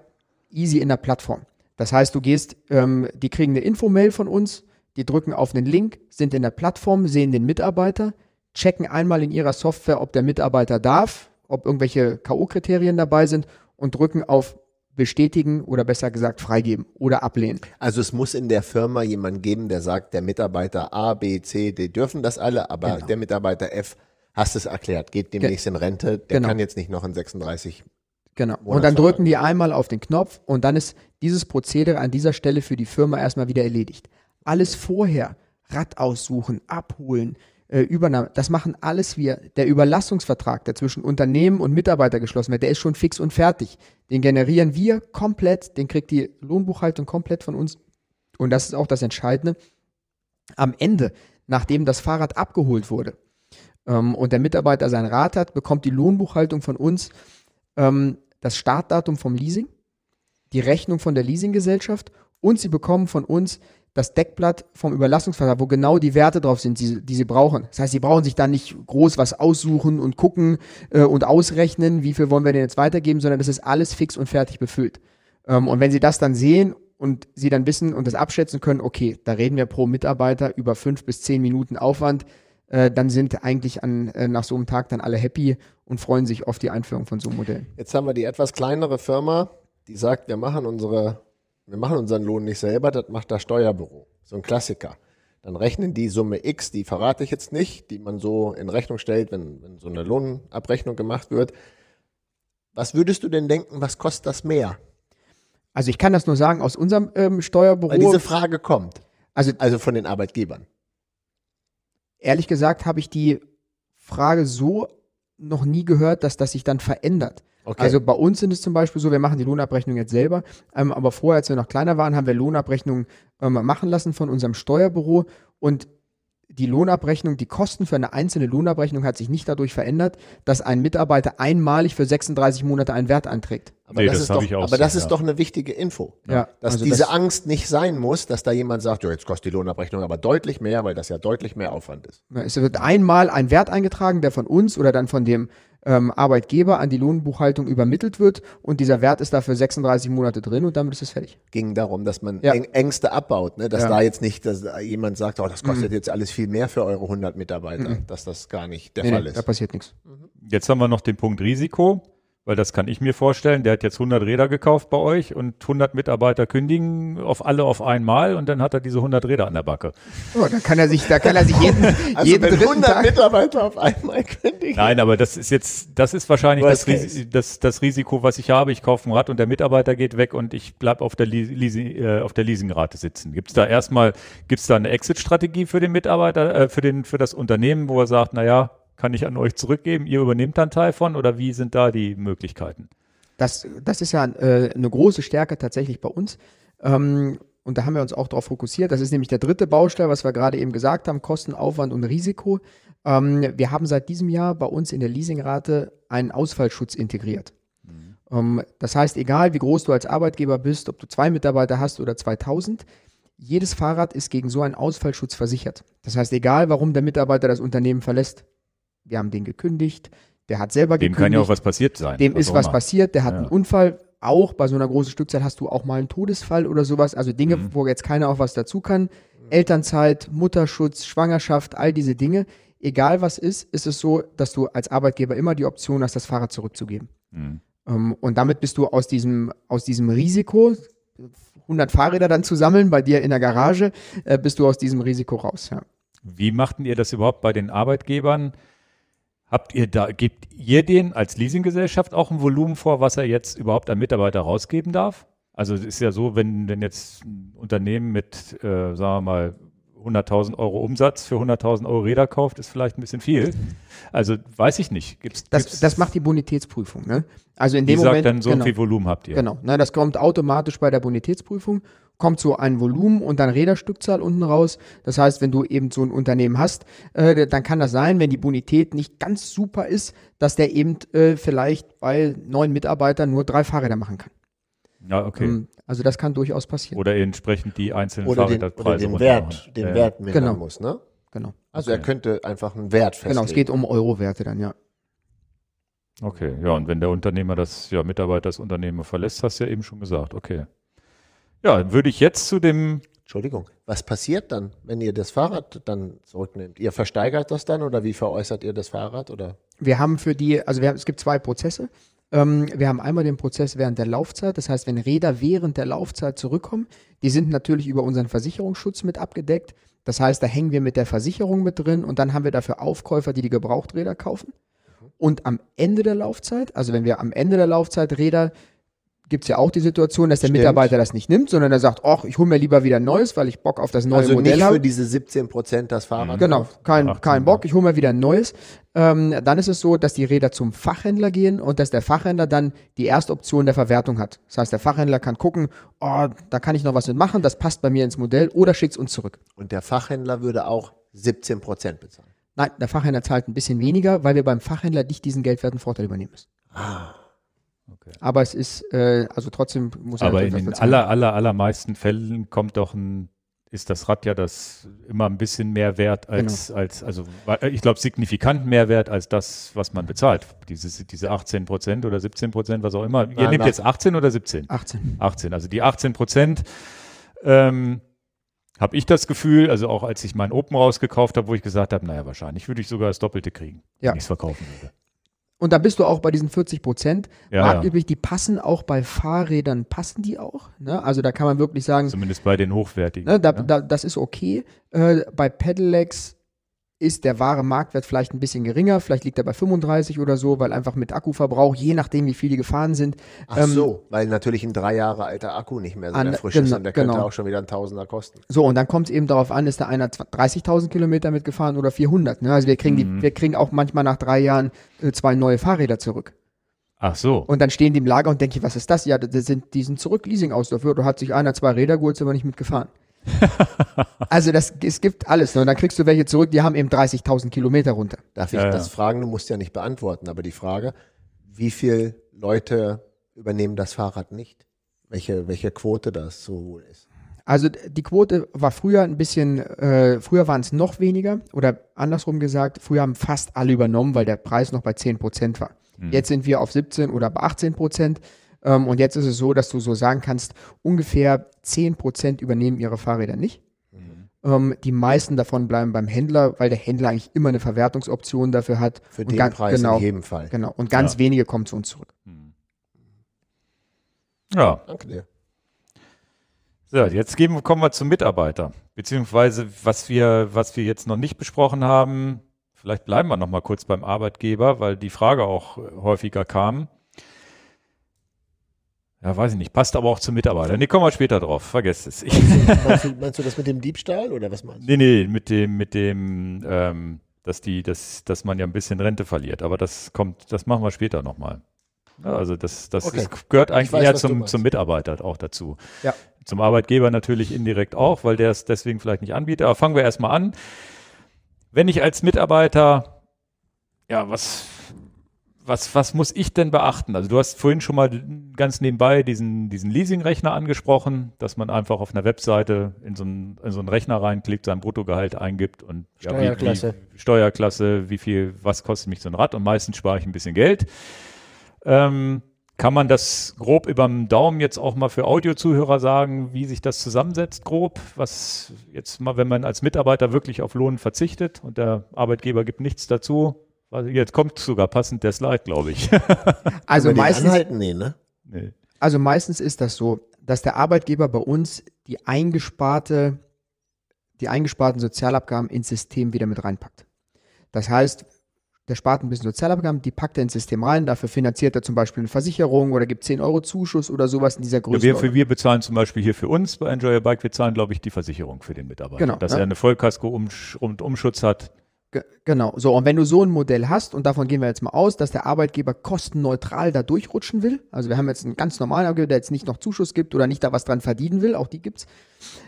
easy in der Plattform. Das heißt, du gehst, die kriegen eine Infomail von uns, die drücken auf einen Link, sind in der Plattform, sehen den Mitarbeiter, checken einmal in ihrer Software, ob der Mitarbeiter darf, ob irgendwelche K.O.-Kriterien dabei sind und drücken auf bestätigen oder besser gesagt freigeben oder ablehnen. Also es muss in der Firma jemand geben, der sagt, der Mitarbeiter A, B, C, D dürfen das alle, aber genau. Der Mitarbeiter F, hast es erklärt, geht demnächst in Rente, der kann jetzt nicht noch in 36 Genau. Monats und dann drücken die einmal auf den Knopf und dann ist dieses Prozedere an dieser Stelle für die Firma erstmal wieder erledigt. Alles vorher, Rad aussuchen, abholen, Übernahme, das machen alles wir. Der Überlassungsvertrag, der zwischen Unternehmen und Mitarbeiter geschlossen wird, der ist schon fix und fertig. Den generieren wir komplett, den kriegt die Lohnbuchhaltung komplett von uns. Und das ist auch das Entscheidende. Am Ende, nachdem das Fahrrad abgeholt wurde und der Mitarbeiter sein Rad hat, bekommt die Lohnbuchhaltung von uns das Startdatum vom Leasing, die Rechnung von der Leasinggesellschaft und sie bekommen von uns das Deckblatt vom Überlassungsvertrag, wo genau die Werte drauf sind, die sie brauchen. Das heißt, sie brauchen sich da nicht groß was aussuchen und gucken und ausrechnen, wie viel wollen wir denn jetzt weitergeben, sondern das ist alles fix und fertig befüllt. Und wenn sie das dann sehen und sie dann wissen und das abschätzen können, okay, da reden wir pro Mitarbeiter über 5 bis 10 Minuten Aufwand, dann sind eigentlich nach so einem Tag dann alle happy und freuen sich auf die Einführung von so einem Modell. Jetzt haben wir die etwas kleinere Firma, die sagt, wir machen unseren Lohn nicht selber, das macht das Steuerbüro. So ein Klassiker. Dann rechnen die Summe X, die verrate ich jetzt nicht, die man so in Rechnung stellt, wenn so eine Lohnabrechnung gemacht wird. Was würdest du denn denken, was kostet das mehr? Also ich kann das nur sagen, aus unserem Steuerbüro. Weil diese Frage kommt, also von den Arbeitgebern. Ehrlich gesagt habe ich die Frage so noch nie gehört, dass das sich dann verändert. Okay. Also bei uns sind es zum Beispiel so, wir machen die Lohnabrechnung jetzt selber, aber vorher, als wir noch kleiner waren, haben wir Lohnabrechnungen machen lassen von unserem Steuerbüro und die Lohnabrechnung, die Kosten für eine einzelne Lohnabrechnung hat sich nicht dadurch verändert, dass ein Mitarbeiter einmalig für 36 Monate einen Wert anträgt. Aber nee, das ist doch eine wichtige Info, ja, dass also diese Angst nicht sein muss, dass da jemand sagt, ja, jetzt kostet die Lohnabrechnung aber deutlich mehr, weil das ja deutlich mehr Aufwand ist. Es wird einmal ein Wert eingetragen, der von uns oder dann von dem Arbeitgeber an die Lohnbuchhaltung übermittelt wird und dieser Wert ist da für 36 Monate drin und damit ist es fertig. Ging darum, dass man Ängste abbaut, ne? Dass da jetzt nicht dass jemand sagt, oh, das kostet jetzt alles viel mehr für eure 100 Mitarbeiter, dass das gar nicht der Fall ist. Da passiert nichts. Jetzt haben wir noch den Punkt Risiko, weil das kann ich mir vorstellen, der hat jetzt 100 Räder gekauft bei euch und 100 Mitarbeiter kündigen auf einmal und dann hat er diese 100 Räder an der Backe. Oh, da kann er sich jeden wenn 100 Tag Mitarbeiter auf einmal kündigen. Nein, aber das ist wahrscheinlich das Risiko, was ich habe. Ich kaufe ein Rad und der Mitarbeiter geht weg und ich bleibe auf der Leasingrate sitzen. Gibt's da eine Exit-Strategie für den Mitarbeiter, für das Unternehmen, wo er sagt, naja, kann ich an euch zurückgeben? Ihr übernehmt einen Teil von oder wie sind da die Möglichkeiten? Das ist ja eine große Stärke tatsächlich bei uns. Und da haben wir uns auch darauf fokussiert. Das ist nämlich der dritte Baustein, was wir gerade eben gesagt haben, Kosten, Aufwand und Risiko. Wir haben seit diesem Jahr bei uns in der Leasingrate einen Ausfallschutz integriert. Das heißt, egal wie groß du als Arbeitgeber bist, ob du 2 Mitarbeiter hast oder 2000, jedes Fahrrad ist gegen so einen Ausfallschutz versichert. Das heißt, egal warum der Mitarbeiter das Unternehmen verlässt, wir haben den gekündigt, der hat selber gekündigt. Dem kann ja auch was passiert sein. Dem ist was passiert, der hat einen Unfall. Auch bei so einer großen Stückzahl hast du auch mal einen Todesfall oder sowas. Also Dinge, wo jetzt keiner auch was dazu kann. Elternzeit, Mutterschutz, Schwangerschaft, all diese Dinge. Egal was ist, ist es so, dass du als Arbeitgeber immer die Option hast, das Fahrrad zurückzugeben. Mhm. Und damit bist du aus diesem Risiko, 100 Fahrräder dann zu sammeln bei dir in der Garage, bist du aus diesem Risiko raus. Ja. Wie machten ihr das überhaupt bei den Arbeitgebern? Gebt ihr denen als Leasinggesellschaft auch ein Volumen vor, was er jetzt überhaupt an Mitarbeiter rausgeben darf? Also es ist ja so, wenn jetzt ein Unternehmen mit, sagen wir mal, 100.000 Euro Umsatz für 100.000 Euro Räder kauft, ist vielleicht ein bisschen viel. Also weiß ich nicht. Das macht die Bonitätsprüfung. Ne? Also in dem Moment, sagt dann, so genau, viel Volumen habt ihr. Genau, na, das kommt automatisch bei der Bonitätsprüfung, kommt so ein Volumen und dann Räderstückzahl unten raus. Das heißt, wenn du eben so ein Unternehmen hast, dann kann das sein, wenn die Bonität nicht ganz super ist, dass der eben vielleicht bei 9 Mitarbeitern nur 3 Fahrräder machen kann. Ja, okay. Also das kann durchaus passieren. Oder entsprechend die einzelnen Fahrräderpreise. Oder den Wert mindern muss, ne? Genau. Also okay, er könnte einfach einen Wert festlegen. Genau, es geht um Euro-Werte dann, ja. Okay, ja, und wenn der Unternehmer Mitarbeiter das Unternehmen verlässt, hast du ja eben schon gesagt, okay. Ja, würde ich jetzt zu dem... Entschuldigung, was passiert dann, wenn ihr das Fahrrad dann zurücknehmt? Ihr versteigert das dann oder wie veräußert ihr das Fahrrad? Oder? Wir haben es gibt 2 Prozesse. Wir haben einmal den Prozess während der Laufzeit, das heißt, wenn Räder während der Laufzeit zurückkommen, die sind natürlich über unseren Versicherungsschutz mit abgedeckt, das heißt, da hängen wir mit der Versicherung mit drin und dann haben wir dafür Aufkäufer, die Gebrauchträder kaufen und am Ende der Laufzeit, also wenn wir am Ende der Laufzeit Räder, gibt es ja auch die Situation, dass der Mitarbeiter das nicht nimmt, sondern er sagt, ach, ich hole mir lieber wieder ein neues, weil ich Bock auf das neue Modell habe. Also nicht für diese 17% das Fahrrad. Genau, kein Bock, ich hole mir wieder ein neues. Dann ist es so, dass die Räder zum Fachhändler gehen und dass der Fachhändler dann die Erstoption der Verwertung hat. Das heißt, der Fachhändler kann gucken, oh, da kann ich noch was mit machen, das passt bei mir ins Modell oder schickt es uns zurück. Und der Fachhändler würde auch 17% bezahlen? Nein, der Fachhändler zahlt ein bisschen weniger, weil wir beim Fachhändler nicht diesen geldwerten Vorteil übernehmen müssen. Ah. Okay. Aber es ist, also trotzdem muss aber in den allermeisten Fällen ist das Rad ja das immer ein bisschen mehr wert als, genau, also ich glaube signifikant mehr wert als das, was man bezahlt. Diese 18% oder 17%, was auch immer. Ihr nehmt jetzt 18 oder 17? 18. 18, also die 18%, habe ich das Gefühl, also auch als ich mein Open rausgekauft habe, wo ich gesagt habe, naja, wahrscheinlich würde ich sogar das Doppelte kriegen, wenn ich es verkaufen würde. Und da bist du auch bei diesen 40%. Ja, marktüblich, die passen auch bei Fahrrädern, passen die auch. Ne? Also da kann man wirklich sagen. Zumindest bei den hochwertigen. Ne, das ist okay. Bei Pedelecs ist der wahre Marktwert vielleicht ein bisschen geringer. Vielleicht liegt er bei 35 oder so, weil einfach mit Akkuverbrauch, je nachdem, wie viel die gefahren sind. Ach so, weil natürlich ein 3 Jahre alter Akku nicht mehr so frisch ist. Und der könnte auch schon wieder ein Tausender kosten. So, und dann kommt es eben darauf an, ist da einer 30.000 Kilometer mitgefahren oder 400. Ne? Also wir kriegen auch manchmal nach 3 Jahren 2 neue Fahrräder zurück. Ach so. Und dann stehen die im Lager und denke ich, was ist das? Ja, die sind zurück, Leasing-Aus dafür. Da hat sich einer 2 Räder geholt, ist aber nicht mitgefahren. Also es gibt alles, ne? Und dann kriegst du welche zurück, die haben eben 30.000 Kilometer runter. Darf ich das fragen? Du musst ja nicht beantworten, aber die Frage, wie viele Leute übernehmen das Fahrrad nicht? Welche Quote das so wohl ist? Also die Quote war früher ein bisschen, früher waren es noch weniger oder andersrum gesagt, früher haben fast alle übernommen, weil der Preis noch bei 10% war. Hm. Jetzt sind wir auf 17 oder bei 18%. Und jetzt ist es so, dass du so sagen kannst, ungefähr 10% übernehmen ihre Fahrräder nicht. Mhm. Die meisten davon bleiben beim Händler, weil der Händler eigentlich immer eine Verwertungsoption dafür hat. Für den Preis in jedem Fall. Genau. Und ganz wenige kommen zu uns zurück. Mhm. Ja. Danke dir. So, jetzt kommen wir zum Mitarbeiter. Beziehungsweise, was wir jetzt noch nicht besprochen haben, vielleicht bleiben wir noch mal kurz beim Arbeitgeber, weil die Frage auch häufiger kam. Ja, weiß ich nicht. Passt aber auch zum Mitarbeiter. Nee, kommen wir später drauf. Vergesst es. Meinst du das mit dem Diebstahl oder was meinst du? Nee, mit dem dass man ja ein bisschen Rente verliert. Aber das machen wir später nochmal. Ja, also das gehört eigentlich eher zum Mitarbeiter auch dazu. Ja. Zum Arbeitgeber natürlich indirekt auch, weil der es deswegen vielleicht nicht anbietet. Aber fangen wir erstmal an. Wenn ich als Mitarbeiter, ja, was muss ich denn beachten? Also du hast vorhin schon mal ganz nebenbei diesen Leasingrechner angesprochen, dass man einfach auf einer Webseite in so einen Rechner reinklickt, sein Bruttogehalt eingibt und Steuerklasse, wie viel, was kostet mich so ein Rad und meistens spare ich ein bisschen Geld. Kann man das grob überm Daumen jetzt auch mal für Audio-Zuhörer sagen, wie sich das zusammensetzt grob? Was jetzt mal, wenn man als Mitarbeiter wirklich auf Lohn verzichtet und der Arbeitgeber gibt nichts dazu. Also jetzt kommt sogar passend der Slide, glaube ich. Also meistens, also meistens ist das so, dass der Arbeitgeber bei uns die eingesparten Sozialabgaben ins System wieder mit reinpackt. Das heißt, der spart ein bisschen Sozialabgaben, die packt er ins System rein, dafür finanziert er zum Beispiel eine Versicherung oder gibt 10 Euro Zuschuss oder sowas in dieser Größe. Ja, wir bezahlen zum Beispiel hier für uns bei Enjoy Your Bike, wir zahlen, glaube ich, die Versicherung für den Mitarbeiter, genau, dass er eine Vollkasko- und Umschutz hat. Genau, so, und wenn du so ein Modell hast, und davon gehen wir jetzt mal aus, dass der Arbeitgeber kostenneutral da durchrutschen will, also wir haben jetzt einen ganz normalen Arbeitgeber, der jetzt nicht noch Zuschuss gibt oder nicht da was dran verdienen will, auch die gibt's,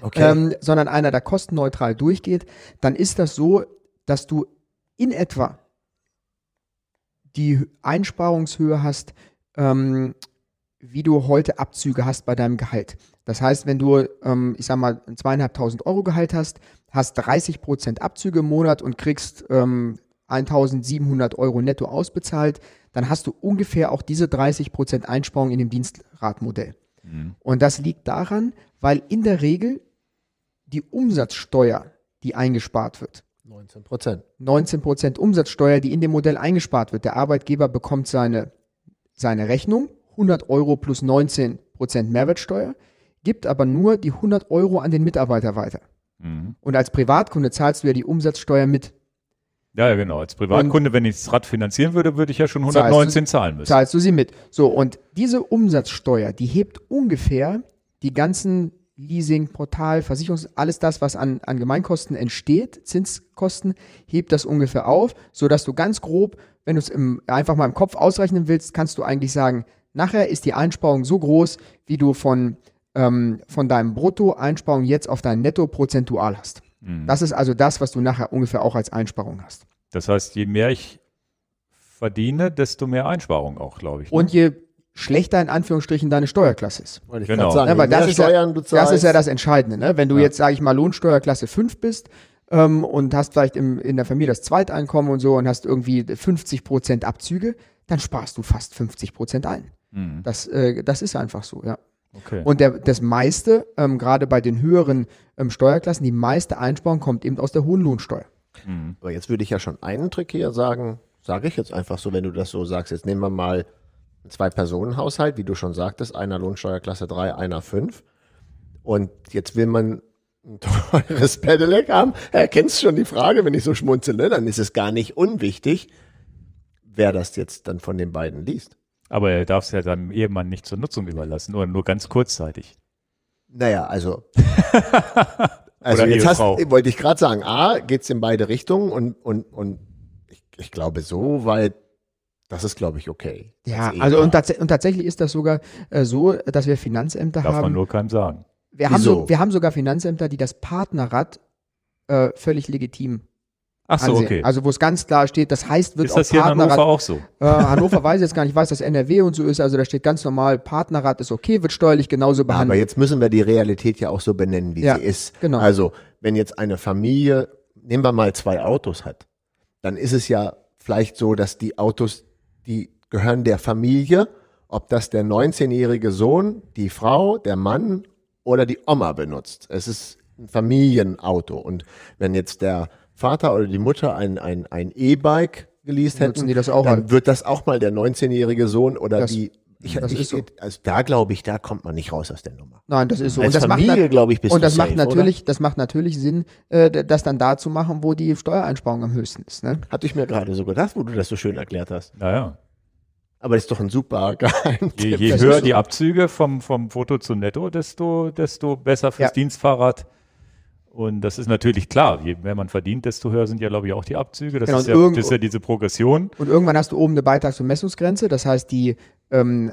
okay, sondern einer, der kostenneutral durchgeht, dann ist das so, dass du in etwa die Einsparungshöhe hast, wie du heute Abzüge hast bei deinem Gehalt. Das heißt, wenn du, ich sag mal, 2.500 Euro Gehalt hast, hast 30% Abzüge im Monat und kriegst 1.700 Euro netto ausbezahlt, dann hast du ungefähr auch diese 30% Einsparung in dem Dienstradmodell. Mhm. Und das liegt daran, weil in der Regel die Umsatzsteuer, die eingespart wird, 19% Umsatzsteuer, die in dem Modell eingespart wird. Der Arbeitgeber bekommt seine Rechnung, 100 Euro plus 19% Mehrwertsteuer, gibt aber nur die 100 Euro an den Mitarbeiter weiter. Mhm. Und als Privatkunde zahlst du ja die Umsatzsteuer mit. Ja, ja, genau. Als Privatkunde, und wenn ich das Rad finanzieren würde, würde ich ja schon 119 zahlen müssen. Zahlst du sie mit. So, und diese Umsatzsteuer, die hebt ungefähr die ganzen Leasing, Portal, Versicherungs, alles das, was an Gemeinkosten entsteht, Zinskosten, hebt das ungefähr auf, sodass du ganz grob, wenn du es einfach mal im Kopf ausrechnen willst, kannst du eigentlich sagen, nachher ist die Einsparung so groß, wie du von deinem Brutto-Einsparung jetzt auf dein Netto prozentual hast. Mhm. Das ist also das, was du nachher ungefähr auch als Einsparung hast. Das heißt, je mehr ich verdiene, desto mehr Einsparung auch, glaube ich. Ne? Und je schlechter in Anführungsstrichen deine Steuerklasse ist. Wollte ich gerade sagen, ja, weil das ist ja das Entscheidende. Ne? Wenn du jetzt, sage ich mal, Lohnsteuerklasse 5 bist und hast vielleicht in der Familie das Zweiteinkommen und so und hast irgendwie 50% Abzüge, dann sparst du fast 50% ein. Mhm. Das ist einfach so, ja. Okay. Und das meiste, gerade bei den höheren Steuerklassen, die meiste Einsparung kommt eben aus der hohen Lohnsteuer. Mhm. Aber jetzt würde ich ja schon einen Trick hier sagen, sage ich jetzt einfach so, wenn du das so sagst. Jetzt nehmen wir mal ein 2-Personen-Haushalt, wie du schon sagtest, einer Lohnsteuerklasse 3, einer 5. Und jetzt will man ein teures Pedelec haben. Erkennst schon die Frage, wenn ich so schmunzele, dann ist es gar nicht unwichtig, wer das jetzt dann von den beiden liest. Aber er darf es ja seinem Ehemann nicht zur Nutzung überlassen, oder nur ganz kurzzeitig. Naja, also also jetzt wollte ich gerade sagen, A, geht es in beide Richtungen und ich glaube so, weil das ist, glaube ich, okay. Ja, also und tatsächlich ist das sogar so, dass wir Finanzämter haben. Darf man nur keinem sagen. Wir haben sogar Finanzämter, die das Partnerrad völlig legitim ansehen. Ach so, okay. Also wo es ganz klar steht, das heißt, wird auch Partnerrad. Ist das hier in Hannover auch so? Hannover weiß jetzt gar nicht, ich weiß, dass NRW und so ist, also da steht ganz normal, Partnerrad ist okay, wird steuerlich genauso behandelt. Aber jetzt müssen wir die Realität ja auch so benennen, wie sie ist. Genau. Also wenn jetzt eine Familie, nehmen wir mal 2 Autos hat, dann ist es ja vielleicht so, dass die Autos, die gehören der Familie, ob das der 19-jährige Sohn, die Frau, der Mann oder die Oma benutzt. Es ist ein Familienauto. Und wenn jetzt der Vater oder die Mutter ein E-Bike geleast hätten, dann wird das auch mal der 19-jährige Sohn oder die... Also da glaube ich, da kommt man nicht raus aus der Nummer. Nein, das ist so. Als Familie, glaube ich, bist du safe, oder? Das macht natürlich Sinn, das dann da zu machen, wo die Steuereinsparung am höchsten ist. Ne? Hatte ich mir gerade so gedacht, wo du das so schön erklärt hast. Naja. Aber das ist doch ein super Geheimtipp. Je höher die Abzüge vom Foto zu Netto, desto besser fürs Dienstfahrrad. Und das ist natürlich klar, je mehr man verdient, desto höher sind ja, glaube ich, auch die Abzüge. Das, das ist ja diese Progression. Und irgendwann hast du oben eine Beitrags- und Messungsgrenze. Das heißt, du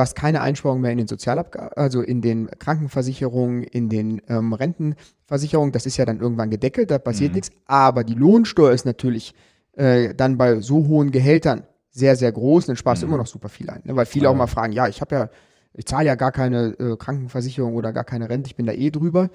hast keine Einsparung mehr in den Sozialabgaben, also in den Krankenversicherungen, in den Rentenversicherungen. Das ist ja dann irgendwann gedeckelt, da passiert nichts. Aber die Lohnsteuer ist natürlich dann bei so hohen Gehältern sehr, sehr groß. Und dann sparst du immer noch super viel ein. Ne? Weil viele auch mal fragen, ich zahle ja gar keine Krankenversicherung oder gar keine Rente, ich bin da eh drüber.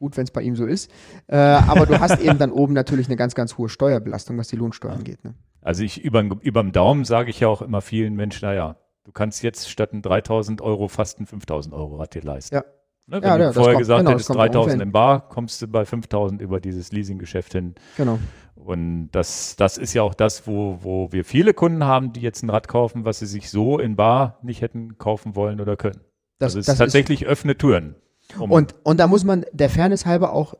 Gut, wenn es bei ihm so ist. Aber du hast eben dann oben natürlich eine ganz, ganz hohe Steuerbelastung, was die Lohnsteuer angeht. Ne? Also überm Daumen sage ich ja auch immer vielen Menschen, naja, Du kannst jetzt statt ein 3.000 Euro fast ein 5.000 Euro Rad dir leisten. Ja. Ne, wenn du vorher gesagt hättest, 3.000 in bar, kommst du bei 5.000 über dieses Leasinggeschäft hin. Genau. Und das ist ja auch das, wo wir viele Kunden haben, die jetzt ein Rad kaufen, was sie sich so in bar nicht hätten kaufen wollen oder können. Also es ist tatsächlich offene Türen. Und da muss man der Fairness halber auch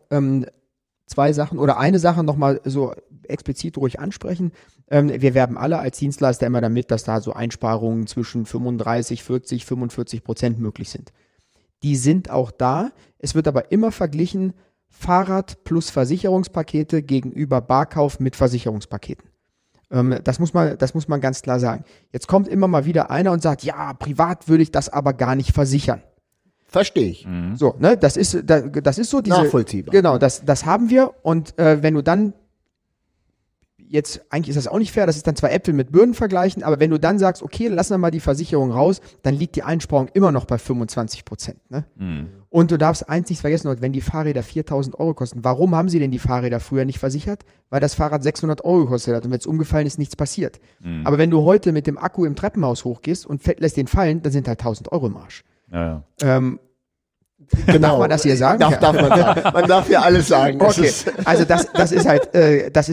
zwei Sachen oder eine Sache nochmal so explizit ruhig ansprechen. Wir werben alle als Dienstleister immer damit, dass da so Einsparungen zwischen 35, 40, 45% möglich sind. Die sind auch da. Es wird aber immer verglichen, Fahrrad plus Versicherungspakete gegenüber Barkauf mit Versicherungspaketen. Das muss man ganz klar sagen. Jetzt kommt immer mal wieder einer und sagt, ja, privat würde ich das aber gar nicht versichern. Verstehe ich. Mhm. So, ne, das ist so diese, nachvollziehbar. Genau, das haben wir. Und wenn du dann jetzt, eigentlich ist das auch nicht fair, das ist dann zwar Äpfel mit Birnen vergleichen, aber wenn du dann sagst, okay, lassen wir mal die Versicherung raus, dann liegt die Einsparung immer noch bei 25%. Ne? Mhm. Und du darfst eins nicht vergessen, wenn die Fahrräder 4.000 Euro kosten, warum haben sie denn die Fahrräder früher nicht versichert? Weil das Fahrrad 600 Euro gekostet hat und wenn es umgefallen ist, nichts passiert. Mhm. Aber wenn du heute mit dem Akku im Treppenhaus hochgehst und lässt den fallen, dann sind halt 1.000 Euro im Arsch. Ja, ja. Genau. Darf man das hier sagen? Darf man sagen. Man darf ja alles sagen. Okay. Also das ist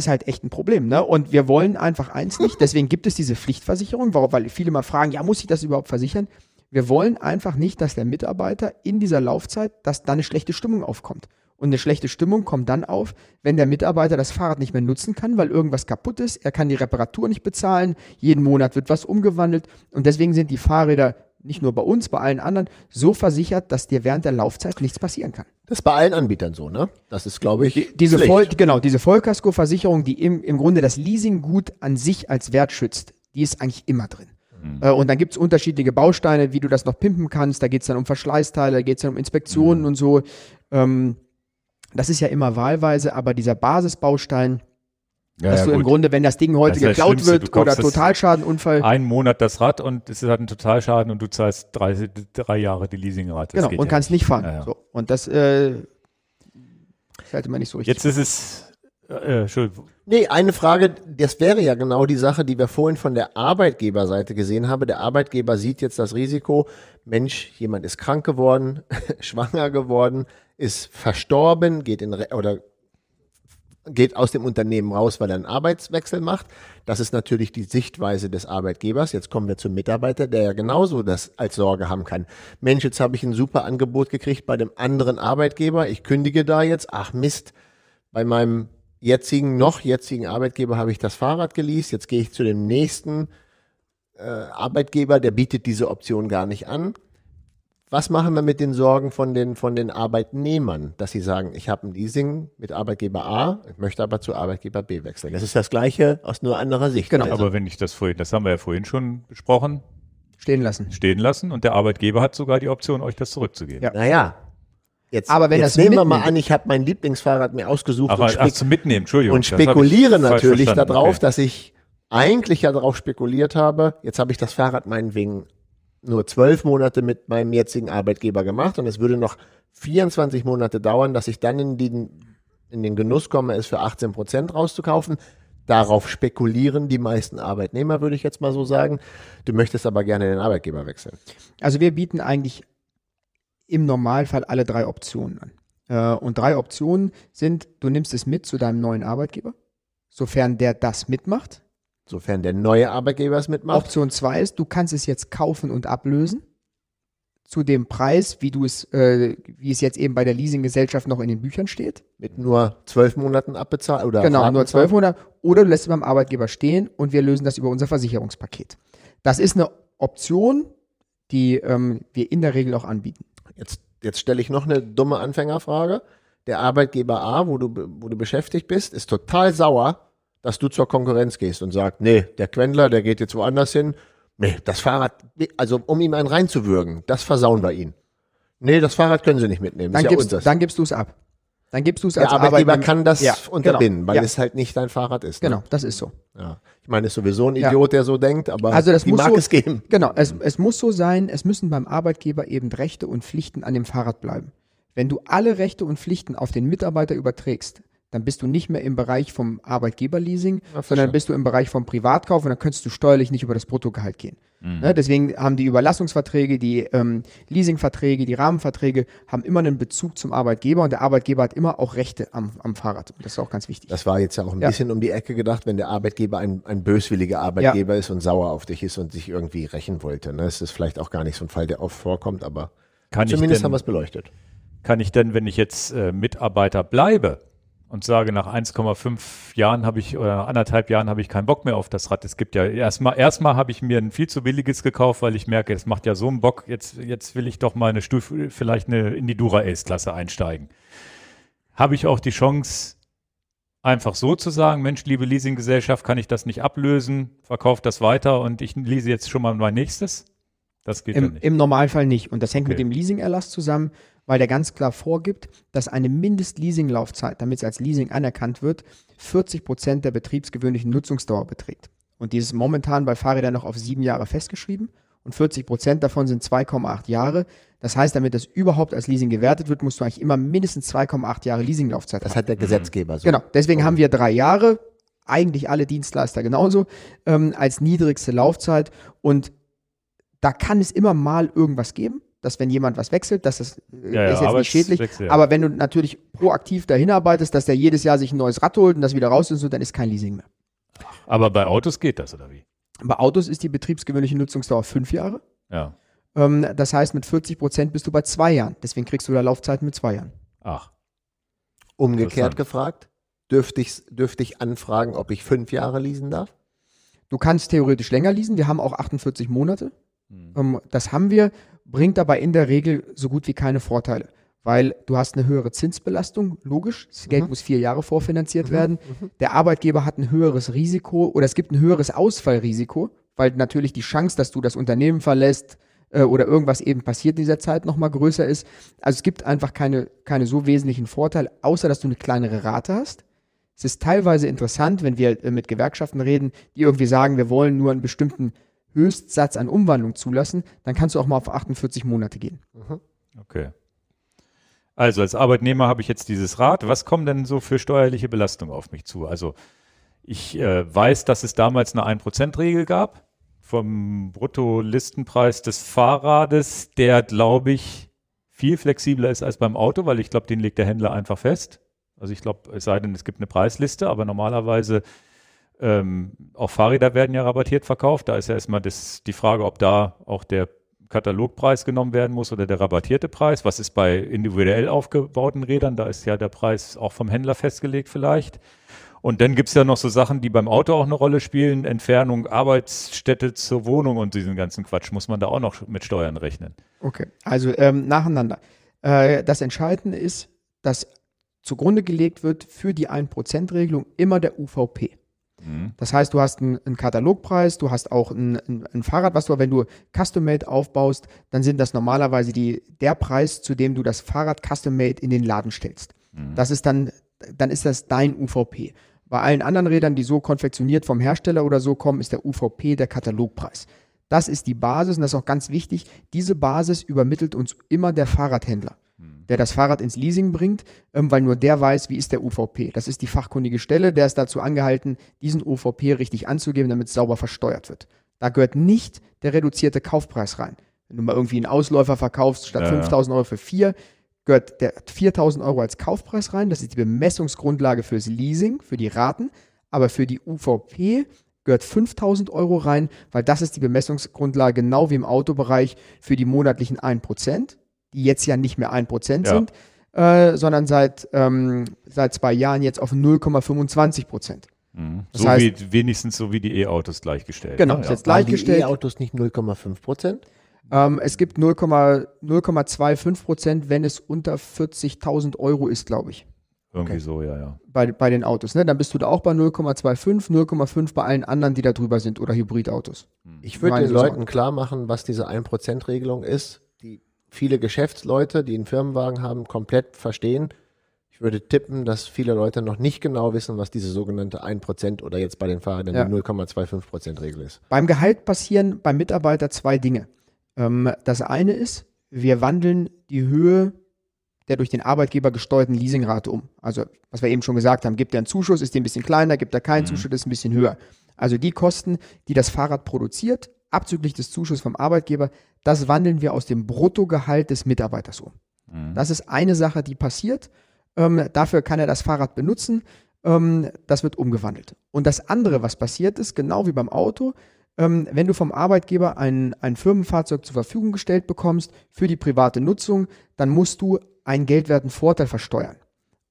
halt echt ein Problem, ne? Und wir wollen einfach eins nicht, deswegen gibt es diese Pflichtversicherung, weil viele mal fragen, ja, muss ich das überhaupt versichern? Wir wollen einfach nicht, dass der Mitarbeiter in dieser Laufzeit, dass da eine schlechte Stimmung aufkommt. Und eine schlechte Stimmung kommt dann auf, wenn der Mitarbeiter das Fahrrad nicht mehr nutzen kann, weil irgendwas kaputt ist, er kann die Reparatur nicht bezahlen, jeden Monat wird was umgewandelt und deswegen sind die Fahrräder nicht nur bei uns, bei allen anderen, so versichert, dass dir während der Laufzeit nichts passieren kann. Das ist bei allen Anbietern so, ne? Das ist, glaube ich, diese Vollkaskoversicherung, die im Grunde das Leasinggut an sich als Wert schützt, die ist eigentlich immer drin. Mhm. Und dann gibt es unterschiedliche Bausteine, wie du das noch pimpen kannst. Da geht es dann um Verschleißteile, da geht es dann um Inspektionen und so. Das ist ja immer wahlweise, aber dieser Basisbaustein, dass du im Grunde, wenn das Ding heute geklaut wird oder Totalschadenunfall. Einen Monat das Rad und es hat einen Totalschaden und du zahlst drei Jahre die Leasingrate. Genau, und kannst nicht fahren. Ja, ja. So. Und das halte man nicht so richtig. Jetzt ist es, Entschuldigung. Nee, eine Frage, das wäre ja genau die Sache, die wir vorhin von der Arbeitgeberseite gesehen haben. Der Arbeitgeber sieht jetzt das Risiko, Mensch, jemand ist krank geworden, schwanger geworden, ist verstorben, geht aus dem Unternehmen raus, weil er einen Arbeitswechsel macht. Das ist natürlich die Sichtweise des Arbeitgebers. Jetzt kommen wir zum Mitarbeiter, der ja genauso das als Sorge haben kann. Mensch, jetzt habe ich ein super Angebot gekriegt bei dem anderen Arbeitgeber. Ich kündige da jetzt. Ach Mist, bei meinem jetzigen Arbeitgeber habe ich das Fahrrad geleast. Jetzt gehe ich zu dem nächsten Arbeitgeber, der bietet diese Option gar nicht an. Was machen wir mit den Sorgen von den Arbeitnehmern, dass sie sagen, ich habe ein Leasing mit Arbeitgeber A, ich möchte aber zu Arbeitgeber B wechseln. Das ist das Gleiche aus nur anderer Sicht. Genau, also. Aber wenn ich das haben wir ja vorhin schon besprochen. Stehen lassen und der Arbeitgeber hat sogar die Option, euch das zurückzugeben. Ja. Naja. Jetzt nehmen wir mal an, ich habe mein Lieblingsfahrrad mir ausgesucht und spekuliere natürlich darauf, okay, dass ich eigentlich ja darauf spekuliert habe, jetzt habe ich das Fahrrad meinetwegen nur 12 Monate mit meinem jetzigen Arbeitgeber gemacht und es würde noch 24 Monate dauern, dass ich dann in den Genuss komme, es für 18% rauszukaufen. Darauf spekulieren die meisten Arbeitnehmer, würde ich jetzt mal so sagen. Du möchtest aber gerne den Arbeitgeber wechseln. Also wir bieten eigentlich im Normalfall alle 3 Optionen an. Und 3 Optionen sind, du nimmst es mit zu deinem neuen Arbeitgeber, sofern der das mitmacht. Sofern der neue Arbeitgeber es mitmacht. Option 2 ist, du kannst es jetzt kaufen und ablösen zu dem Preis, wie es jetzt eben bei der Leasinggesellschaft noch in den Büchern steht. Mit nur 12 Monaten abbezahlt oder genau, nur 12 Monate. Oder du lässt es beim Arbeitgeber stehen und wir lösen das über unser Versicherungspaket. Das ist eine Option, die wir in der Regel auch anbieten. Jetzt stelle ich noch eine dumme Anfängerfrage. Der Arbeitgeber A, wo du beschäftigt bist, ist total sauer, dass du zur Konkurrenz gehst und sagst, nee, der Quendler, der geht jetzt woanders hin. Nee, das Fahrrad, also um ihm einen reinzuwürgen, das versauen wir ihn. Nee, das Fahrrad können sie nicht mitnehmen. Dann gibst du es ab. Dann gibst du es als Arbeitgeber. Der Arbeitgeber kann das unterbinden, genau, weil es halt nicht dein Fahrrad ist. Ne? Genau, das ist so. Ja. Ich meine, es ist sowieso ein Idiot, der so denkt, aber also das muss mag so, es geben. Genau, es muss so sein, es müssen beim Arbeitgeber eben Rechte und Pflichten an dem Fahrrad bleiben. Wenn du alle Rechte und Pflichten auf den Mitarbeiter überträgst, dann bist du nicht mehr im Bereich vom Arbeitgeberleasing, sondern bist du im Bereich vom Privatkauf und dann könntest du steuerlich nicht über das Bruttogehalt gehen. Mhm. Ne? Deswegen haben die Überlassungsverträge, die Leasingverträge, die Rahmenverträge haben immer einen Bezug zum Arbeitgeber und der Arbeitgeber hat immer auch Rechte am Fahrrad. Das ist auch ganz wichtig. Das war jetzt ja auch ein bisschen um die Ecke gedacht, wenn der Arbeitgeber ein böswilliger Arbeitgeber ist und sauer auf dich ist und sich irgendwie rächen wollte. Ne? Das ist vielleicht auch gar nicht so ein Fall, der oft vorkommt, aber zumindest haben wir es beleuchtet. Kann ich denn, wenn ich jetzt Mitarbeiter bleibe und sage, nach 1,5 Jahren habe ich oder anderthalb Jahren habe ich keinen Bock mehr auf das Rad. Es gibt ja erstmal habe ich mir ein viel zu billiges gekauft, weil ich merke, es macht ja so einen Bock. Jetzt will ich doch mal eine Stufe, vielleicht in die Dura Ace-Klasse einsteigen. Habe ich auch die Chance, einfach so zu sagen, Mensch, liebe Leasinggesellschaft, kann ich das nicht ablösen, verkauft das weiter und ich lease jetzt schon mal mein nächstes? Das geht ja nicht. Im Normalfall nicht. Und das hängt mit dem Leasingerlass zusammen, weil der ganz klar vorgibt, dass eine Mindestleasinglaufzeit, damit es als Leasing anerkannt wird, 40% der betriebsgewöhnlichen Nutzungsdauer beträgt. Und die ist momentan bei Fahrrädern noch auf 7 Jahre festgeschrieben und 40% davon sind 2,8 Jahre. Das heißt, damit das überhaupt als Leasing gewertet wird, musst du eigentlich immer mindestens 2,8 Jahre Leasinglaufzeit haben. Das hat der Gesetzgeber so. Genau, deswegen haben wir 3 Jahre, eigentlich alle Dienstleister genauso, als niedrigste Laufzeit. Und da kann es immer mal irgendwas geben, dass wenn jemand was wechselt, dass das ist jetzt nicht schädlich. Aber wenn du natürlich proaktiv dahin arbeitest, dass der jedes Jahr sich ein neues Rad holt und das wieder raus und so, dann ist kein Leasing mehr. Aber bei Autos geht das, oder wie? Bei Autos ist die betriebsgewöhnliche Nutzungsdauer 5 Jahre. Ja. Das heißt, mit 40% bist du bei 2 Jahren. Deswegen kriegst du da Laufzeiten mit 2 Jahren. Ach. Umgekehrt gefragt, dürfte ich anfragen, ob ich 5 Jahre leasen darf? Du kannst theoretisch länger leasen. Wir haben auch 48 Monate. Das haben wir, bringt dabei in der Regel so gut wie keine Vorteile, weil du hast eine höhere Zinsbelastung, logisch, das Geld muss 4 Jahre vorfinanziert werden, der Arbeitgeber hat ein höheres Risiko oder es gibt ein höheres Ausfallrisiko, weil natürlich die Chance, dass du das Unternehmen verlässt oder irgendwas eben passiert in dieser Zeit nochmal größer ist, also es gibt einfach keine so wesentlichen Vorteile, außer dass du eine kleinere Rate hast. Es ist teilweise interessant, wenn wir mit Gewerkschaften reden, die irgendwie sagen, wir wollen nur einen bestimmten Höchstsatz an Umwandlung zulassen, dann kannst du auch mal auf 48 Monate gehen. Okay. Also als Arbeitnehmer habe ich jetzt dieses Rad. Was kommen denn so für steuerliche Belastungen auf mich zu? Also ich weiß, dass es damals eine 1%-Regel gab vom Bruttolistenpreis des Fahrrades, der, glaube ich, viel flexibler ist als beim Auto, weil ich glaube, den legt der Händler einfach fest. Also ich glaube, es sei denn, es gibt eine Preisliste, aber normalerweise auch Fahrräder werden ja rabattiert verkauft. Da ist ja erstmal die Frage, ob da auch der Katalogpreis genommen werden muss oder der rabattierte Preis. Was ist bei individuell aufgebauten Rädern? Da ist ja der Preis auch vom Händler festgelegt vielleicht. Und dann gibt es ja noch so Sachen, die beim Auto auch eine Rolle spielen. Entfernung, Arbeitsstätte zur Wohnung und diesen ganzen Quatsch muss man da auch noch mit Steuern rechnen. Okay, also nacheinander. Das Entscheidende ist, dass zugrunde gelegt wird für die 1%-Regelung immer der UVP. Das heißt, du hast einen Katalogpreis, du hast auch ein Fahrrad, wenn du Custom-Made aufbaust, dann sind das normalerweise der Preis, zu dem du das Fahrrad Custom-Made in den Laden stellst. Das ist dann ist das dein UVP. Bei allen anderen Rädern, die so konfektioniert vom Hersteller oder so kommen, ist der UVP der Katalogpreis. Das ist die Basis und das ist auch ganz wichtig. Diese Basis übermittelt uns immer der Fahrradhändler, der das Fahrrad ins Leasing bringt, weil nur der weiß, wie ist der UVP. Das ist die fachkundige Stelle, der ist dazu angehalten, diesen UVP richtig anzugeben, damit es sauber versteuert wird. Da gehört nicht der reduzierte Kaufpreis rein. Wenn du mal irgendwie einen Ausläufer verkaufst, statt 5.000 Euro für 4, gehört der 4.000 Euro als Kaufpreis rein. Das ist die Bemessungsgrundlage fürs Leasing, für die Raten, aber für die UVP gehört 5.000 Euro rein, weil das ist die Bemessungsgrundlage, genau wie im Autobereich, für die monatlichen 1%. Die jetzt ja nicht mehr 1% sind, sondern seit 2 Jahren jetzt auf 0,25%. Das heißt, wenigstens so wie die E-Autos gleichgestellt. Genau, ist jetzt gleichgestellt. Waren die E-Autos nicht 0,5%? Es gibt 0,25%, wenn es unter 40.000 Euro ist, glaube ich. Irgendwie so, ja. Bei den Autos, ne? Dann bist du da auch bei 0,25, 0,5 bei allen anderen, die da drüber sind oder Hybridautos. Ich würde den Leuten klar machen, was diese 1%-Regelung ist. Viele Geschäftsleute, die einen Firmenwagen haben, komplett verstehen. Ich würde tippen, dass viele Leute noch nicht genau wissen, was diese sogenannte 1% oder jetzt bei den Fahrrädern die 0,25%-Regel ist. Beim Gehalt passieren beim Mitarbeiter 2 Dinge. Das eine ist, wir wandeln die Höhe der durch den Arbeitgeber gesteuerten Leasingrate um. Also, was wir eben schon gesagt haben, gibt er einen Zuschuss, ist der ein bisschen kleiner, gibt er keinen Zuschuss, ist ein bisschen höher. Also die Kosten, die das Fahrrad produziert, abzüglich des Zuschusses vom Arbeitgeber, das wandeln wir aus dem Bruttogehalt des Mitarbeiters um. Das ist eine Sache, die passiert. Dafür kann er das Fahrrad benutzen. Das wird umgewandelt. Und das andere, was passiert ist, genau wie beim Auto, wenn du vom Arbeitgeber ein Firmenfahrzeug zur Verfügung gestellt bekommst für die private Nutzung, dann musst du einen geldwerten Vorteil versteuern.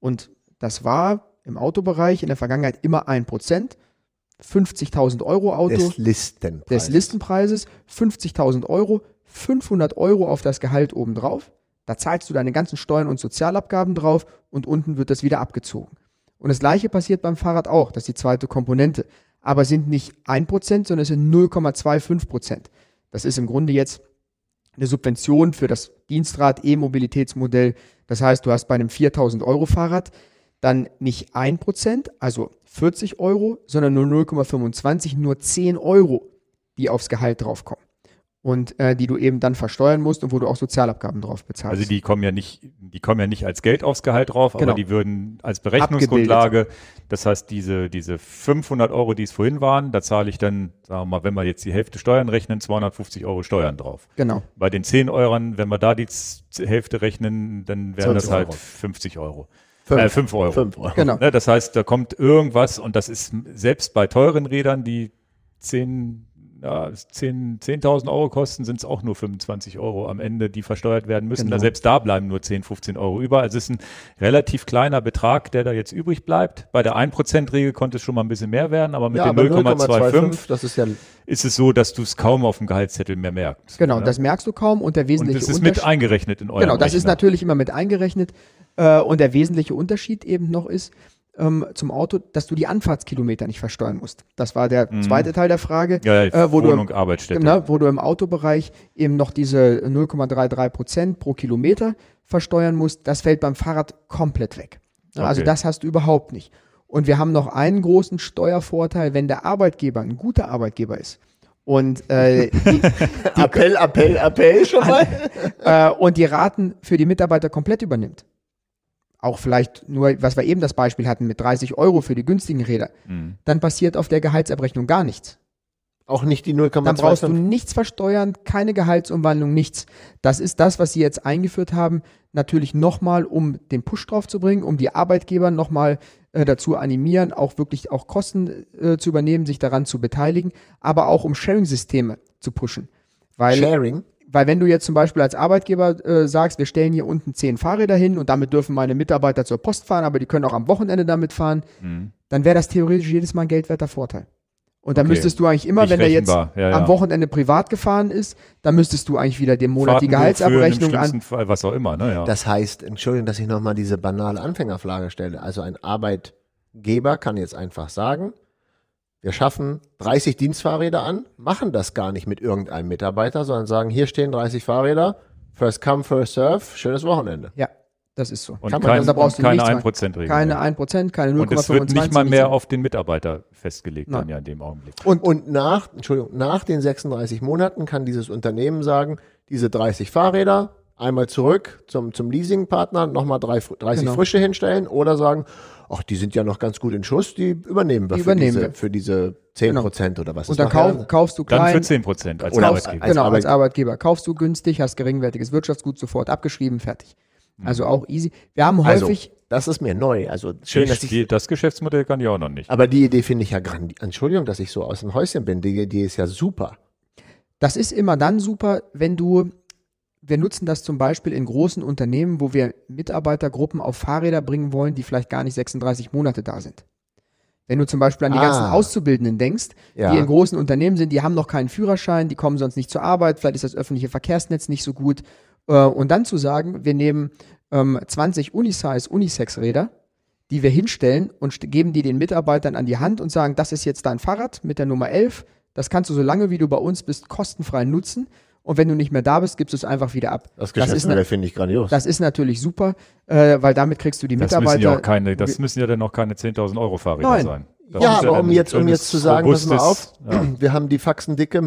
Und das war im Autobereich in der Vergangenheit immer 1%. 50.000 Euro Auto. Des Listenpreises. 50.000 Euro, 500 Euro auf das Gehalt obendrauf. Da zahlst du deine ganzen Steuern und Sozialabgaben drauf und unten wird das wieder abgezogen. Und das Gleiche passiert beim Fahrrad auch. Das ist die zweite Komponente. Aber es sind nicht 1%, sondern es sind 0,25%. Das ist im Grunde jetzt eine Subvention für das Dienstrad E-Mobilitätsmodell. Das heißt, du hast bei einem 4.000-Euro-Fahrrad dann nicht 1%, also 40 Euro, sondern nur 0,25, nur 10 Euro, die aufs Gehalt draufkommen. Und die du eben dann versteuern musst und wo du auch Sozialabgaben drauf bezahlst. Also die kommen ja nicht als Geld aufs Gehalt drauf, genau. Aber die würden als Berechnungsgrundlage, das heißt diese 500 Euro, die es vorhin waren, da zahle ich dann, sagen wir mal, wenn wir jetzt die Hälfte Steuern rechnen, 250 Euro Steuern drauf. Genau. Bei den 10 Euren, wenn wir da die Hälfte rechnen, dann wären das halt 50 Euro. 5 Euro. Genau. Das heißt, da kommt irgendwas und das ist selbst bei teuren Rädern, die 10.000 Euro kosten, sind es auch nur 25 Euro am Ende, die versteuert werden müssen. Genau. Da selbst da bleiben nur 10, 15 Euro über. Also es ist ein relativ kleiner Betrag, der da jetzt übrig bleibt. Bei der 1%-Regel konnte es schon mal ein bisschen mehr werden, aber mit dem 0,25 ist es so, dass du es kaum auf dem Gehaltszettel mehr merkst. Genau, das merkst du kaum. Und der wesentliche Unterschied. Das ist mit eingerechnet in eurem Rechner. Genau, das ist natürlich immer mit eingerechnet. Und der wesentliche Unterschied eben noch ist, zum Auto, dass du die Anfahrtskilometer nicht versteuern musst. Das war der zweite Teil der Frage, wo du im Autobereich eben noch diese 0,33% pro Kilometer versteuern musst. Das fällt beim Fahrrad komplett weg. Okay. Also das hast du überhaupt nicht. Und wir haben noch einen großen Steuervorteil, wenn der Arbeitgeber ein guter Arbeitgeber ist. Und Appell schon mal. Und die Raten für die Mitarbeiter komplett übernimmt. Auch vielleicht nur, was wir eben das Beispiel hatten, mit 30 Euro für die günstigen Räder, dann passiert auf der Gehaltsabrechnung gar nichts. Auch nicht die 0,25? Dann brauchst du nichts versteuern, keine Gehaltsumwandlung, nichts. Das ist das, was sie jetzt eingeführt haben, natürlich nochmal, um den Push drauf zu bringen, um die Arbeitgeber nochmal dazu animieren, auch wirklich auch Kosten zu übernehmen, sich daran zu beteiligen, aber auch um Sharing-Systeme zu pushen. Weil wenn du jetzt zum Beispiel als Arbeitgeber sagst, wir stellen hier unten 10 Fahrräder hin und damit dürfen meine Mitarbeiter zur Post fahren, aber die können auch am Wochenende damit fahren, dann wäre das theoretisch jedes Mal ein geldwerter Vorteil. Und dann müsstest du eigentlich immer, wenn der jetzt am Wochenende privat gefahren ist, dann müsstest du eigentlich wieder den Monat die Gehaltsabrechnung im schlimmsten Fall, was auch immer. Ne, ja. Das heißt, Entschuldigung, dass ich nochmal diese banale Anfängerfrage stelle. Also ein Arbeitgeber kann jetzt einfach sagen, wir schaffen 30 Dienstfahrräder an, machen das gar nicht mit irgendeinem Mitarbeiter, sondern sagen, hier stehen 30 Fahrräder, first come, first serve, schönes Wochenende. Ja, das ist so. Und keine 1%-Regel. Keine 1%, keine 0,25. Und es wird nicht mal mehr auf den Mitarbeiter festgelegt, dann ja in dem Augenblick. Und nach den 36 Monaten kann dieses Unternehmen sagen, diese 30 Fahrräder einmal zurück zum Leasingpartner, nochmal 30 frische hinstellen oder sagen, ach, die sind ja noch ganz gut in Schuss, die übernehmen wir für diese 10% oder was. Und dann kaufst du klein. Dann für 10% als Arbeitgeber. Genau, als Arbeitgeber. Kaufst du günstig, hast geringwertiges Wirtschaftsgut, sofort abgeschrieben, fertig. Also auch easy. Wir haben häufig... Das ist mir neu. Also schön, dass das Geschäftsmodell kann ich auch noch nicht. Aber die Idee finde ich ja grandios. Entschuldigung, dass ich so aus dem Häuschen bin. Die Idee ist ja super. Das ist immer dann super, wenn du... Wir nutzen das zum Beispiel in großen Unternehmen, wo wir Mitarbeitergruppen auf Fahrräder bringen wollen, die vielleicht gar nicht 36 Monate da sind. Wenn du zum Beispiel an die ganzen Auszubildenden denkst, die in großen Unternehmen sind, die haben noch keinen Führerschein, die kommen sonst nicht zur Arbeit, vielleicht ist das öffentliche Verkehrsnetz nicht so gut. Und dann zu sagen, wir nehmen 20 Unisex-Räder, die wir hinstellen und geben die den Mitarbeitern an die Hand und sagen, das ist jetzt dein Fahrrad mit der Nummer 11, das kannst du so lange, wie du bei uns bist, kostenfrei nutzen. Und wenn du nicht mehr da bist, gibst du es einfach wieder ab. Das Geschäftsmodell finde ich grandios. Das ist natürlich super, weil damit kriegst du die Mitarbeiter. Das müssen ja dann auch keine 10.000 Euro Fahrräder sein. Ja, aber um jetzt zu sagen, pass mal auf, ja. Wir haben die Faxendicke,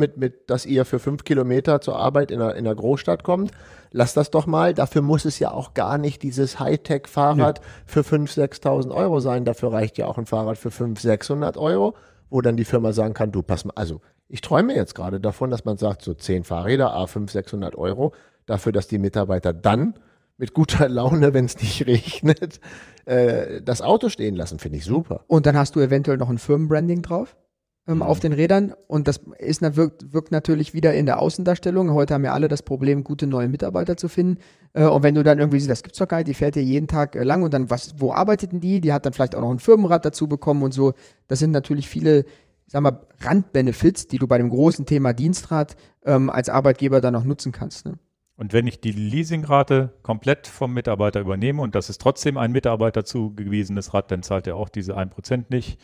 dass ihr für 5 Kilometer zur Arbeit in einer Großstadt kommt. Lasst das doch mal. Dafür muss es ja auch gar nicht dieses Hightech-Fahrrad für 5.000, 6.000 Euro sein. Dafür reicht ja auch ein Fahrrad für 500, 600 Euro, wo dann die Firma sagen kann, du, pass mal, also ich träume jetzt gerade davon, dass man sagt, so 10 Fahrräder, 500, 600 Euro, dafür, dass die Mitarbeiter dann mit guter Laune, wenn es nicht regnet, das Auto stehen lassen, finde ich super. Und dann hast du eventuell noch ein Firmenbranding drauf auf den Rädern und das ist, wirkt natürlich wieder in der Außendarstellung. Heute haben ja alle das Problem, gute neue Mitarbeiter zu finden und wenn du dann irgendwie siehst, das gibt's doch gar nicht, die fährt ja jeden Tag lang und dann, wo arbeiteten die? Die hat dann vielleicht auch noch ein Firmenrad dazu bekommen und so. Das sind natürlich viele, sagen wir, Randbenefits, die du bei dem großen Thema Dienstrad als Arbeitgeber dann noch nutzen kannst, ne? Und wenn ich die Leasingrate komplett vom Mitarbeiter übernehme und das ist trotzdem ein Mitarbeiter zugewiesenes Rad, dann zahlt er auch diese 1% nicht.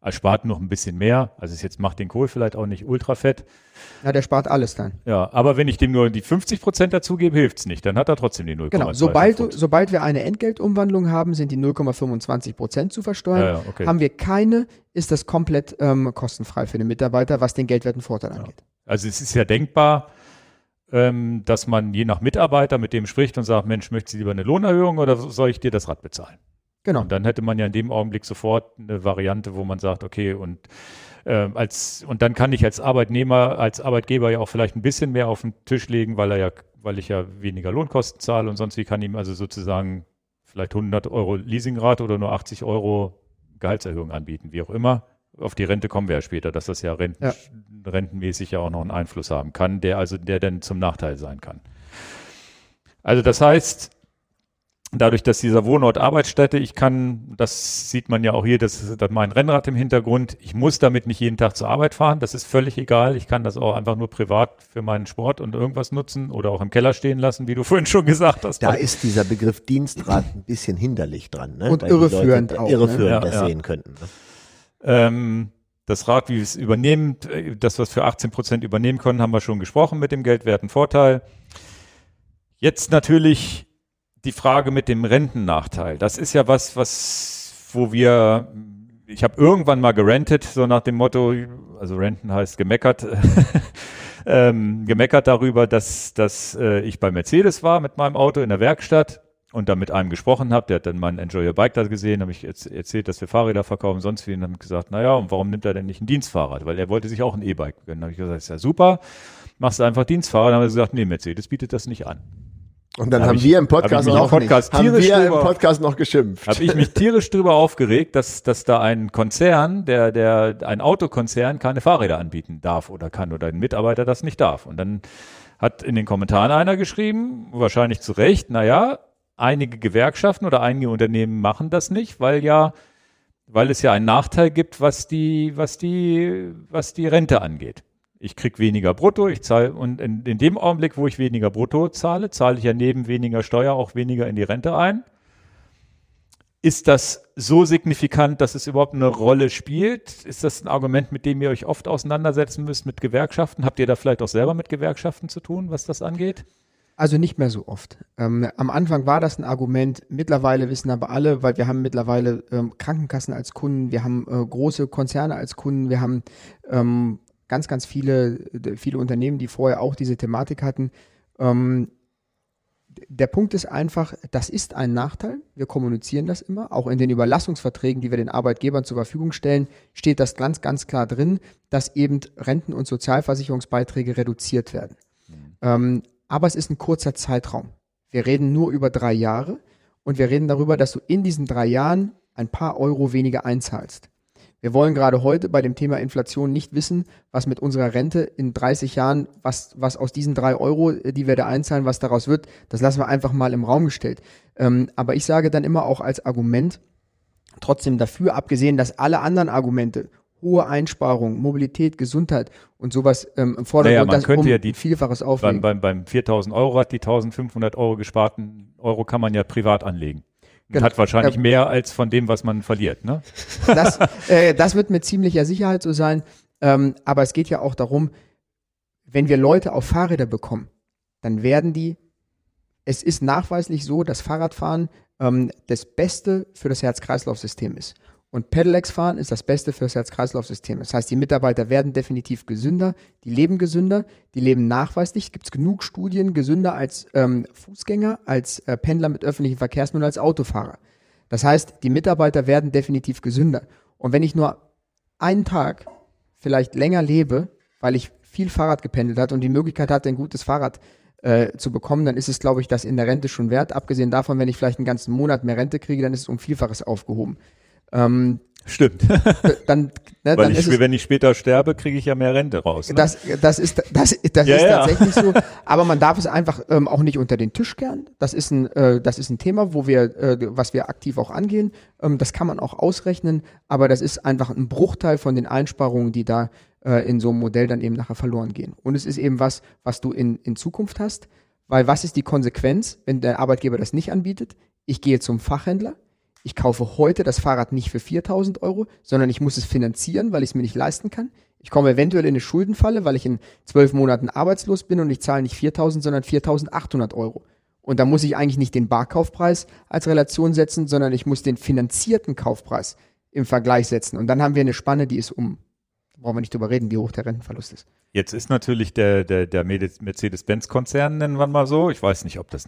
Er spart noch ein bisschen mehr. Also es jetzt macht den Kohl vielleicht auch nicht ultra fett. Ja, der spart alles dann. Ja, aber wenn ich dem nur die 50% dazugebe, hilft es nicht. Dann hat er trotzdem die 0,25%. Genau, sobald wir eine Entgeltumwandlung haben, sind die 0,25% zu versteuern. Ja, okay. Haben wir keine, ist das komplett kostenfrei für den Mitarbeiter, was den geldwerten Vorteil angeht. Also es ist ja denkbar, dass man je nach Mitarbeiter mit dem spricht und sagt, Mensch, möchtest du lieber eine Lohnerhöhung oder soll ich dir das Rad bezahlen? Genau. Und dann hätte man ja in dem Augenblick sofort eine Variante, wo man sagt, okay, und dann kann ich als Arbeitgeber ja auch vielleicht ein bisschen mehr auf den Tisch legen, weil ich ja weniger Lohnkosten zahle und sonst wie, kann ihm also sozusagen vielleicht 100 Euro Leasingrate oder nur 80 Euro Gehaltserhöhung anbieten, wie auch immer. Auf die Rente kommen wir ja später, dass das ja, rentenmäßig ja auch noch einen Einfluss haben kann, der dann zum Nachteil sein kann. Also das heißt, dadurch, dass dieser Wohnort Arbeitsstätte, das sieht man ja auch hier, das ist mein Rennrad im Hintergrund, ich muss damit nicht jeden Tag zur Arbeit fahren, das ist völlig egal, ich kann das auch einfach nur privat für meinen Sport und irgendwas nutzen oder auch im Keller stehen lassen, wie du vorhin schon gesagt hast. Da ist dieser Begriff Dienstrad ein bisschen hinderlich dran, ne? Und weil irreführend die Leute auch, das sehen könnten, ne? Das Rad, wie wir es übernehmen, das, was wir 18% übernehmen können, haben wir schon gesprochen mit dem geldwerten Vorteil. Jetzt natürlich die Frage mit dem Rentennachteil. Das ist ja ich habe irgendwann mal gerantet, so nach dem Motto, also renten heißt gemeckert, gemeckert darüber, dass ich bei Mercedes war mit meinem Auto in der Werkstatt. Und dann mit einem gesprochen habe, der hat dann mein Enjoy Your Bike da gesehen, habe ich erzählt, dass wir Fahrräder verkaufen, sonst wie, und haben gesagt, naja, und warum nimmt er denn nicht ein Dienstfahrrad? Weil er wollte sich auch ein E-Bike gönnen. Habe ich gesagt, ist ja super, machst du einfach Dienstfahrrad. Dann haben wir gesagt, nee, Mercedes bietet das nicht an. Und dann haben wir im Podcast noch geschimpft. Habe ich mich tierisch drüber aufgeregt, dass da ein Konzern, ein Autokonzern keine Fahrräder anbieten darf oder kann oder ein Mitarbeiter das nicht darf. Und dann hat in den Kommentaren einer geschrieben, wahrscheinlich zu Recht, naja, einige Gewerkschaften oder einige Unternehmen machen das nicht, weil es ja einen Nachteil gibt, was die Rente angeht. Ich kriege weniger brutto, und in dem Augenblick, wo ich weniger brutto zahle, zahle ich ja neben weniger Steuer auch weniger in die Rente ein. Ist das so signifikant, dass es überhaupt eine Rolle spielt? Ist das ein Argument, mit dem ihr euch oft auseinandersetzen müsst mit Gewerkschaften? Habt ihr da vielleicht auch selber mit Gewerkschaften zu tun, was das angeht? Also nicht mehr so oft. Am Anfang war das ein Argument, mittlerweile wissen aber alle, weil wir haben mittlerweile Krankenkassen als Kunden, wir haben große Konzerne als Kunden, wir haben ganz, ganz viele Unternehmen, die vorher auch diese Thematik hatten. Der Punkt ist einfach, das ist ein Nachteil, wir kommunizieren das immer, auch in den Überlassungsverträgen, die wir den Arbeitgebern zur Verfügung stellen, steht das ganz, ganz klar drin, dass eben Renten- und Sozialversicherungsbeiträge reduziert werden. Aber es ist ein kurzer Zeitraum. Wir reden nur über 3 Jahre und wir reden darüber, dass du in diesen 3 Jahren ein paar Euro weniger einzahlst. Wir wollen gerade heute bei dem Thema Inflation nicht wissen, was mit unserer Rente in 30 Jahren, was aus diesen 3 Euro, die wir da einzahlen, was daraus wird, das lassen wir einfach mal im Raum gestellt. Aber ich sage dann immer auch als Argument trotzdem dafür, abgesehen, dass alle anderen Argumente, hohe Einsparungen, Mobilität, Gesundheit und sowas im Vordergrund, man könnte ja die Vielfaches auflegen. Beim 4.000 Euro hat die 1.500 Euro gesparten Euro kann man ja privat anlegen. Genau. Hat wahrscheinlich mehr als von dem, was man verliert, ne? Das wird mit ziemlicher Sicherheit so sein. Aber es geht ja auch darum, wenn wir Leute auf Fahrräder bekommen, dann werden die, es ist nachweislich so, dass Fahrradfahren das Beste für das Herz-Kreislauf-System ist. Und Pedelecs fahren ist das Beste fürs Herz-Kreislauf-System. Das heißt, die Mitarbeiter werden definitiv gesünder, die leben nachweislich, gibt es genug Studien, gesünder als Fußgänger, als Pendler mit öffentlichen Verkehrsmitteln, als Autofahrer. Das heißt, die Mitarbeiter werden definitiv gesünder. Und wenn ich nur einen Tag vielleicht länger lebe, weil ich viel Fahrrad gependelt habe und die Möglichkeit hatte, ein gutes Fahrrad zu bekommen, dann ist es, glaube ich, das in der Rente schon wert. Abgesehen davon, wenn ich vielleicht einen ganzen Monat mehr Rente kriege, dann ist es um Vielfaches aufgehoben. Stimmt. Wenn ich später sterbe, kriege ich ja mehr Rente raus. Ne? Das ist tatsächlich so. Aber man darf es einfach auch nicht unter den Tisch kehren. Das ist ein Thema, was wir aktiv auch angehen. Das kann man auch ausrechnen, aber das ist einfach ein Bruchteil von den Einsparungen, die da in so einem Modell dann eben nachher verloren gehen. Und es ist eben was du in Zukunft hast, weil was ist die Konsequenz, wenn der Arbeitgeber das nicht anbietet? Ich gehe zum Fachhändler. Ich kaufe heute das Fahrrad nicht für 4.000 Euro, sondern ich muss es finanzieren, weil ich es mir nicht leisten kann. Ich komme eventuell in eine Schuldenfalle, weil ich in 12 Monaten arbeitslos bin und ich zahle nicht 4.000, sondern 4.800 Euro. Und da muss ich eigentlich nicht den Barkaufpreis als Relation setzen, sondern ich muss den finanzierten Kaufpreis im Vergleich setzen. Und dann haben wir eine Spanne, die ist brauchen wir nicht drüber reden, wie hoch der Rentenverlust ist. Jetzt ist natürlich der Mercedes-Benz-Konzern, nennen wir mal so. Ich weiß nicht, ob das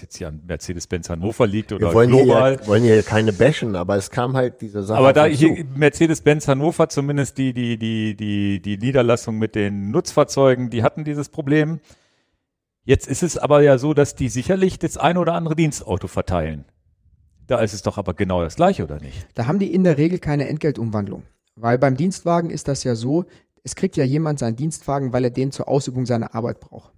jetzt hier an Mercedes-Benz Hannover liegt oder global. Wir wollen hier keine bashen, aber es kam halt diese Sache. Aber da hier Mercedes-Benz Hannover, zumindest die Niederlassung mit den Nutzfahrzeugen, die hatten dieses Problem. Jetzt ist es aber ja so, dass die sicherlich das ein oder andere Dienstauto verteilen. Da ist es doch aber genau das Gleiche, oder nicht? Da haben die in der Regel keine Entgeltumwandlung. Weil beim Dienstwagen ist das ja so, es kriegt ja jemand seinen Dienstwagen, weil er den zur Ausübung seiner Arbeit braucht.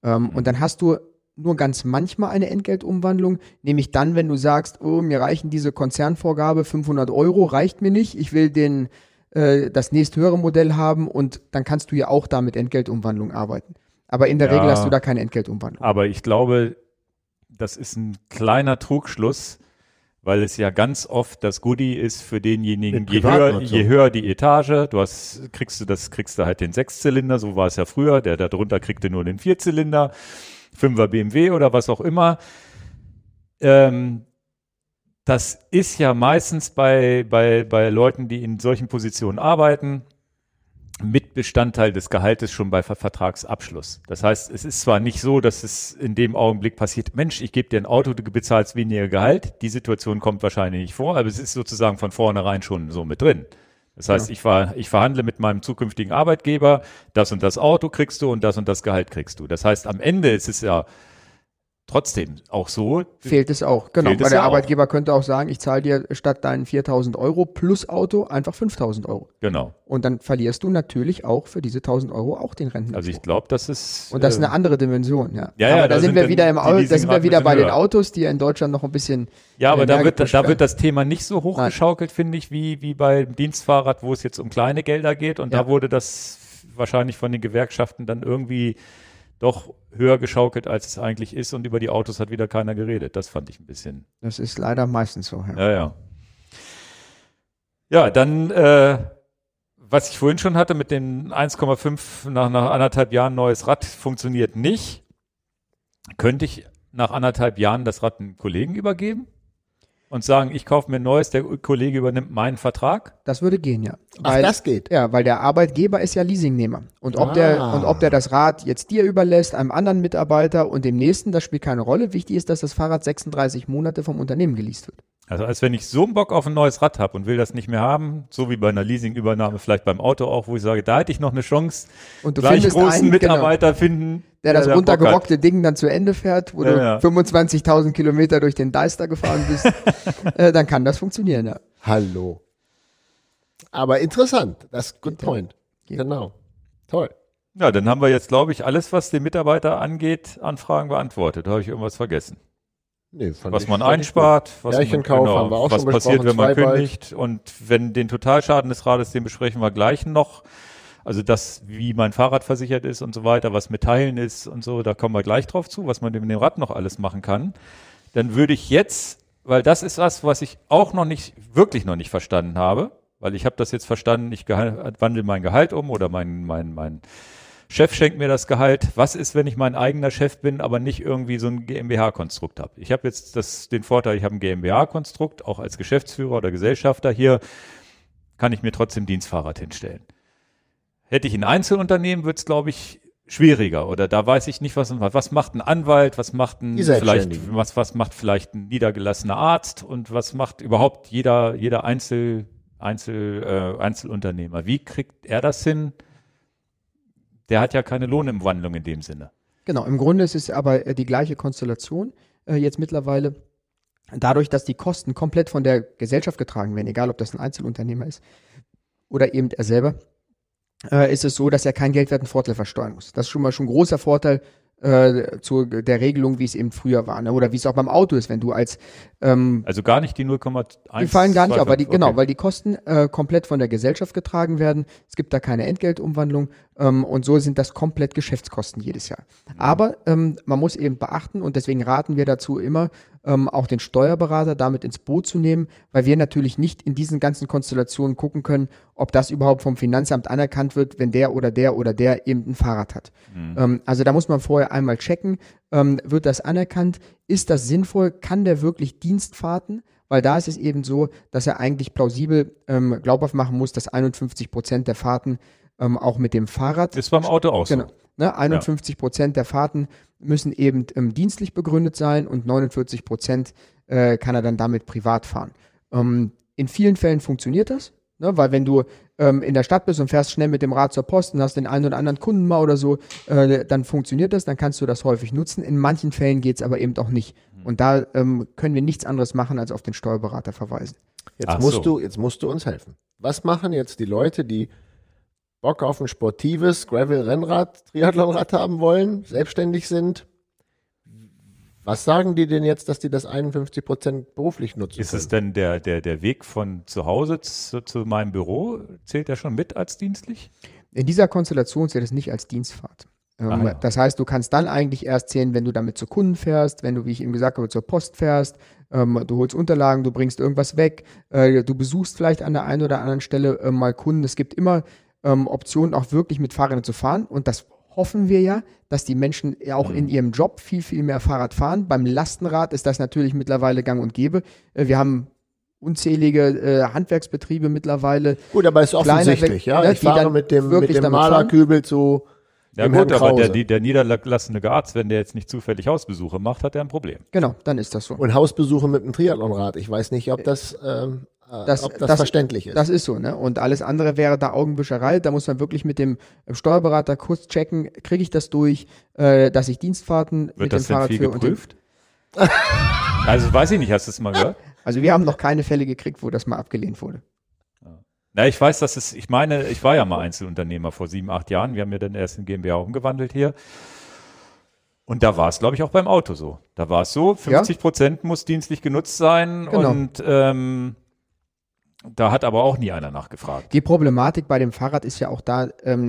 Und dann hast du nur ganz manchmal eine Entgeltumwandlung, nämlich dann, wenn du sagst, oh, mir reichen diese Konzernvorgabe, 500 Euro reicht mir nicht, ich will das nächsthöhere Modell haben, und dann kannst du ja auch da mit Entgeltumwandlung arbeiten. Aber in der Regel hast du da keine Entgeltumwandlung. Aber ich glaube, das ist ein kleiner Trugschluss, weil es ja ganz oft das Goodie ist für denjenigen, je höher die Etage, kriegst du halt den Sechszylinder, so war es ja früher, der da drunter kriegte nur den Vierzylinder, 5er BMW oder was auch immer. Das ist ja meistens bei Leuten, die in solchen Positionen arbeiten, mit Bestandteil des Gehaltes schon bei Vertragsabschluss. Das heißt, es ist zwar nicht so, dass es in dem Augenblick passiert, Mensch, ich gebe dir ein Auto, du bezahlst weniger Gehalt. Die Situation kommt wahrscheinlich nicht vor, aber es ist sozusagen von vornherein schon so mit drin. Das heißt, ich verhandle mit meinem zukünftigen Arbeitgeber, das und das Auto kriegst du und das Gehalt kriegst du. Das heißt, am Ende ist es ja trotzdem auch so. Fehlt es auch, genau. Weil der Arbeitgeber könnte auch sagen, ich zahle dir statt deinen 4.000 Euro plus Auto einfach 5.000 Euro. Genau. Und dann verlierst du natürlich auch für diese 1.000 Euro auch den Rentenanspruch. Also ich glaube, das ist... Und das ist eine andere Dimension, ja. Ja, aber da sind wir wieder bei den Autos, die ja in Deutschland noch ein bisschen... Ja, aber da wird das Thema nicht so hochgeschaukelt, finde ich, wie beim Dienstfahrrad, wo es jetzt um kleine Gelder geht. Und da wurde das wahrscheinlich von den Gewerkschaften dann irgendwie doch höher geschaukelt, als es eigentlich ist, und über die Autos hat wieder keiner geredet. Das fand ich ein bisschen... Das ist leider meistens so. Ja. Ja, dann, was ich vorhin schon hatte mit dem 1,5 nach 1,5 Jahren neues Rad funktioniert nicht. Könnte ich nach 1,5 Jahren das Rad einem Kollegen übergeben und sagen, ich kaufe mir ein neues, der Kollege übernimmt meinen Vertrag? Das würde gehen, ja. Das geht? Ja, weil der Arbeitgeber ist ja Leasingnehmer. Und ob der das Rad jetzt dir überlässt, einem anderen Mitarbeiter und dem nächsten, das spielt keine Rolle. Wichtig ist, dass das Fahrrad 36 Monate vom Unternehmen geleast wird. Also als wenn ich so einen Bock auf ein neues Rad habe und will das nicht mehr haben, so wie bei einer Leasingübernahme, vielleicht beim Auto auch, wo ich sage, da hätte ich noch eine Chance, und du gleich großen Mitarbeiter finden, der das runtergerockte Ding dann zu Ende fährt, wo du 25.000 Kilometer durch den Deister gefahren bist, dann kann das funktionieren, ja. Hallo. Aber interessant, das ist good point. Geht. Genau. Toll. Ja, dann haben wir jetzt, glaube ich, alles, was den Mitarbeiter angeht, an Fragen beantwortet. Da habe ich irgendwas vergessen. Nee, was man einspart, was passiert, wenn man kündigt, und wenn den Totalschaden des Rades, den besprechen wir gleich noch. Also das, wie mein Fahrrad versichert ist und so weiter, was mit Teilen ist und so, da kommen wir gleich drauf zu, was man mit dem Rad noch alles machen kann. Dann würde ich jetzt, weil das ist was ich auch noch nicht verstanden habe, weil ich habe das jetzt verstanden, ich wandle mein Gehalt um oder mein Chef schenkt mir das Gehalt. Was ist, wenn ich mein eigener Chef bin, aber nicht irgendwie so ein GmbH-Konstrukt habe? Ich habe jetzt den Vorteil, ich habe ein GmbH-Konstrukt, auch als Geschäftsführer oder Gesellschafter hier, kann ich mir trotzdem Dienstfahrrad hinstellen. Hätte ich ein Einzelunternehmen, wird es, glaube ich, schwieriger. Oder da weiß ich nicht, was macht ein Anwalt, was macht vielleicht ein niedergelassener Arzt und was macht überhaupt jeder Einzelunternehmer. Wie kriegt er das hin? Der hat ja keine Lohnumwandlung in dem Sinne. Genau, im Grunde ist es aber die gleiche Konstellation jetzt mittlerweile. Dadurch, dass die Kosten komplett von der Gesellschaft getragen werden, egal ob das ein Einzelunternehmer ist oder eben er selber, ist es so, dass er keinen geldwerten Vorteil versteuern muss. Das ist schon ein großer Vorteil zu der Regelung, wie es eben früher war, ne? Oder wie es auch beim Auto ist, wenn du als also gar nicht die 0,1. Die fallen gar nicht auf, weil die Kosten komplett von der Gesellschaft getragen werden. Es gibt da keine Entgeltumwandlung und so sind das komplett Geschäftskosten jedes Jahr. Mhm. Aber man muss eben beachten und deswegen raten wir dazu immer, auch den Steuerberater damit ins Boot zu nehmen, weil wir natürlich nicht in diesen ganzen Konstellationen gucken können, ob das überhaupt vom Finanzamt anerkannt wird, wenn der oder der eben ein Fahrrad hat. Mhm. Also da muss man vorher einmal checken, wird das anerkannt, ist das sinnvoll, kann der wirklich Dienstfahrten, weil da ist es eben so, dass er eigentlich plausibel glaubhaft machen muss, dass 51% der Fahrten auch mit dem Fahrrad. Ist beim Auto auch so. Genau. Ne, 51% der Fahrten müssen eben dienstlich begründet sein und 49% kann er dann damit privat fahren. In vielen Fällen funktioniert das, ne, weil wenn du in der Stadt bist und fährst schnell mit dem Rad zur Post und hast den einen oder anderen Kunden mal oder so, dann funktioniert das, dann kannst du das häufig nutzen. In manchen Fällen geht es aber eben auch nicht. Und da können wir nichts anderes machen, als auf den Steuerberater verweisen. Jetzt musst du uns helfen. Was machen jetzt die Leute, die Bock auf ein sportives Gravel-Rennrad, Triathlonrad haben wollen, selbstständig sind? Was sagen die denn jetzt, dass die das 51% beruflich nutzen können? Ist es denn der Weg von zu Hause zu meinem Büro, zählt der schon mit als dienstlich? In dieser Konstellation zählt es nicht als Dienstfahrt. Ja. Das heißt, du kannst dann eigentlich erst zählen, wenn du damit zu Kunden fährst, wenn du, wie ich eben gesagt habe, zur Post fährst, du holst Unterlagen, du bringst irgendwas weg, du besuchst vielleicht an der einen oder anderen Stelle mal Kunden. Es gibt immer Optionen, auch wirklich mit Fahrrädern zu fahren. Und das hoffen wir ja, dass die Menschen auch in ihrem Job viel, viel mehr Fahrrad fahren. Beim Lastenrad ist das natürlich mittlerweile gang und gäbe. Wir haben unzählige Handwerksbetriebe mittlerweile. Gut, aber ist offensichtlich, ja. Ich fahre mit dem Malerkübel zu. Ja gut, aber der niedergelassene Arzt, wenn der jetzt nicht zufällig Hausbesuche macht, hat er ein Problem. Genau, dann ist das so. Und Hausbesuche mit einem Triathlonrad, ich weiß nicht, ob das ob das verständlich ist. Das ist so, ne? Und alles andere wäre da Augenwischerei. Da muss man wirklich mit dem Steuerberater kurz checken, kriege ich das durch, dass ich Dienstfahrten mit dem Fahrrad führe. Wird das denn viel geprüft? Also weiß ich nicht, hast du es mal gehört? Also wir haben noch keine Fälle gekriegt, wo das mal abgelehnt wurde. Na, ich weiß, ich war ja mal Einzelunternehmer vor 7, 8 Jahren. Wir haben ja dann erst in GmbH umgewandelt hier. Und da war es, glaube ich, auch beim Auto so. Da war es so, 50% muss dienstlich genutzt sein. Genau. Und da hat aber auch nie einer nachgefragt. Die Problematik bei dem Fahrrad ist ja auch da,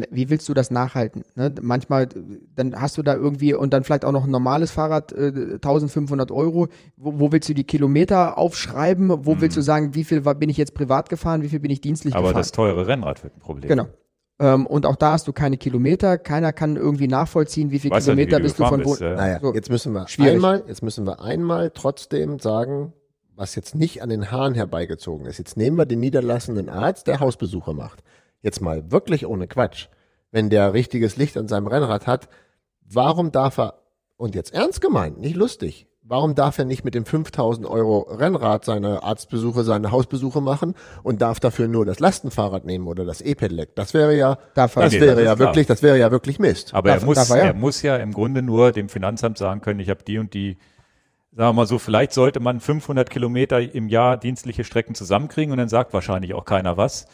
wie willst du das nachhalten? Ne? Manchmal, dann hast du da irgendwie und dann vielleicht auch noch ein normales Fahrrad, 1.500 €. Wo willst du die Kilometer aufschreiben? Wo willst du sagen, wie viel bin ich jetzt privat gefahren, wie viel bin ich dienstlich gefahren? Aber das teure Rennrad wird ein Problem. Genau. Und auch da hast du keine Kilometer. Keiner kann irgendwie nachvollziehen, wie viel Kilometer bist du von wo. Ja. Naja, so, jetzt müssen wir einmal trotzdem sagen, was jetzt nicht an den Haaren herbeigezogen ist. Jetzt nehmen wir den niederlassenden Arzt, der Hausbesuche macht. Jetzt mal wirklich ohne Quatsch. Wenn der richtiges Licht an seinem Rennrad hat, warum darf er, und jetzt ernst gemeint, nicht lustig, warum darf er nicht mit dem 5.000 € Rennrad seine Arztbesuche, seine Hausbesuche machen und darf dafür nur das Lastenfahrrad nehmen oder das E-Pedelec? Das wäre ja wirklich Mist. Aber er muss ja im Grunde nur dem Finanzamt sagen können, ich habe die und die. Sagen wir mal so, vielleicht sollte man 500 Kilometer im Jahr dienstliche Strecken zusammenkriegen und dann sagt wahrscheinlich auch keiner was.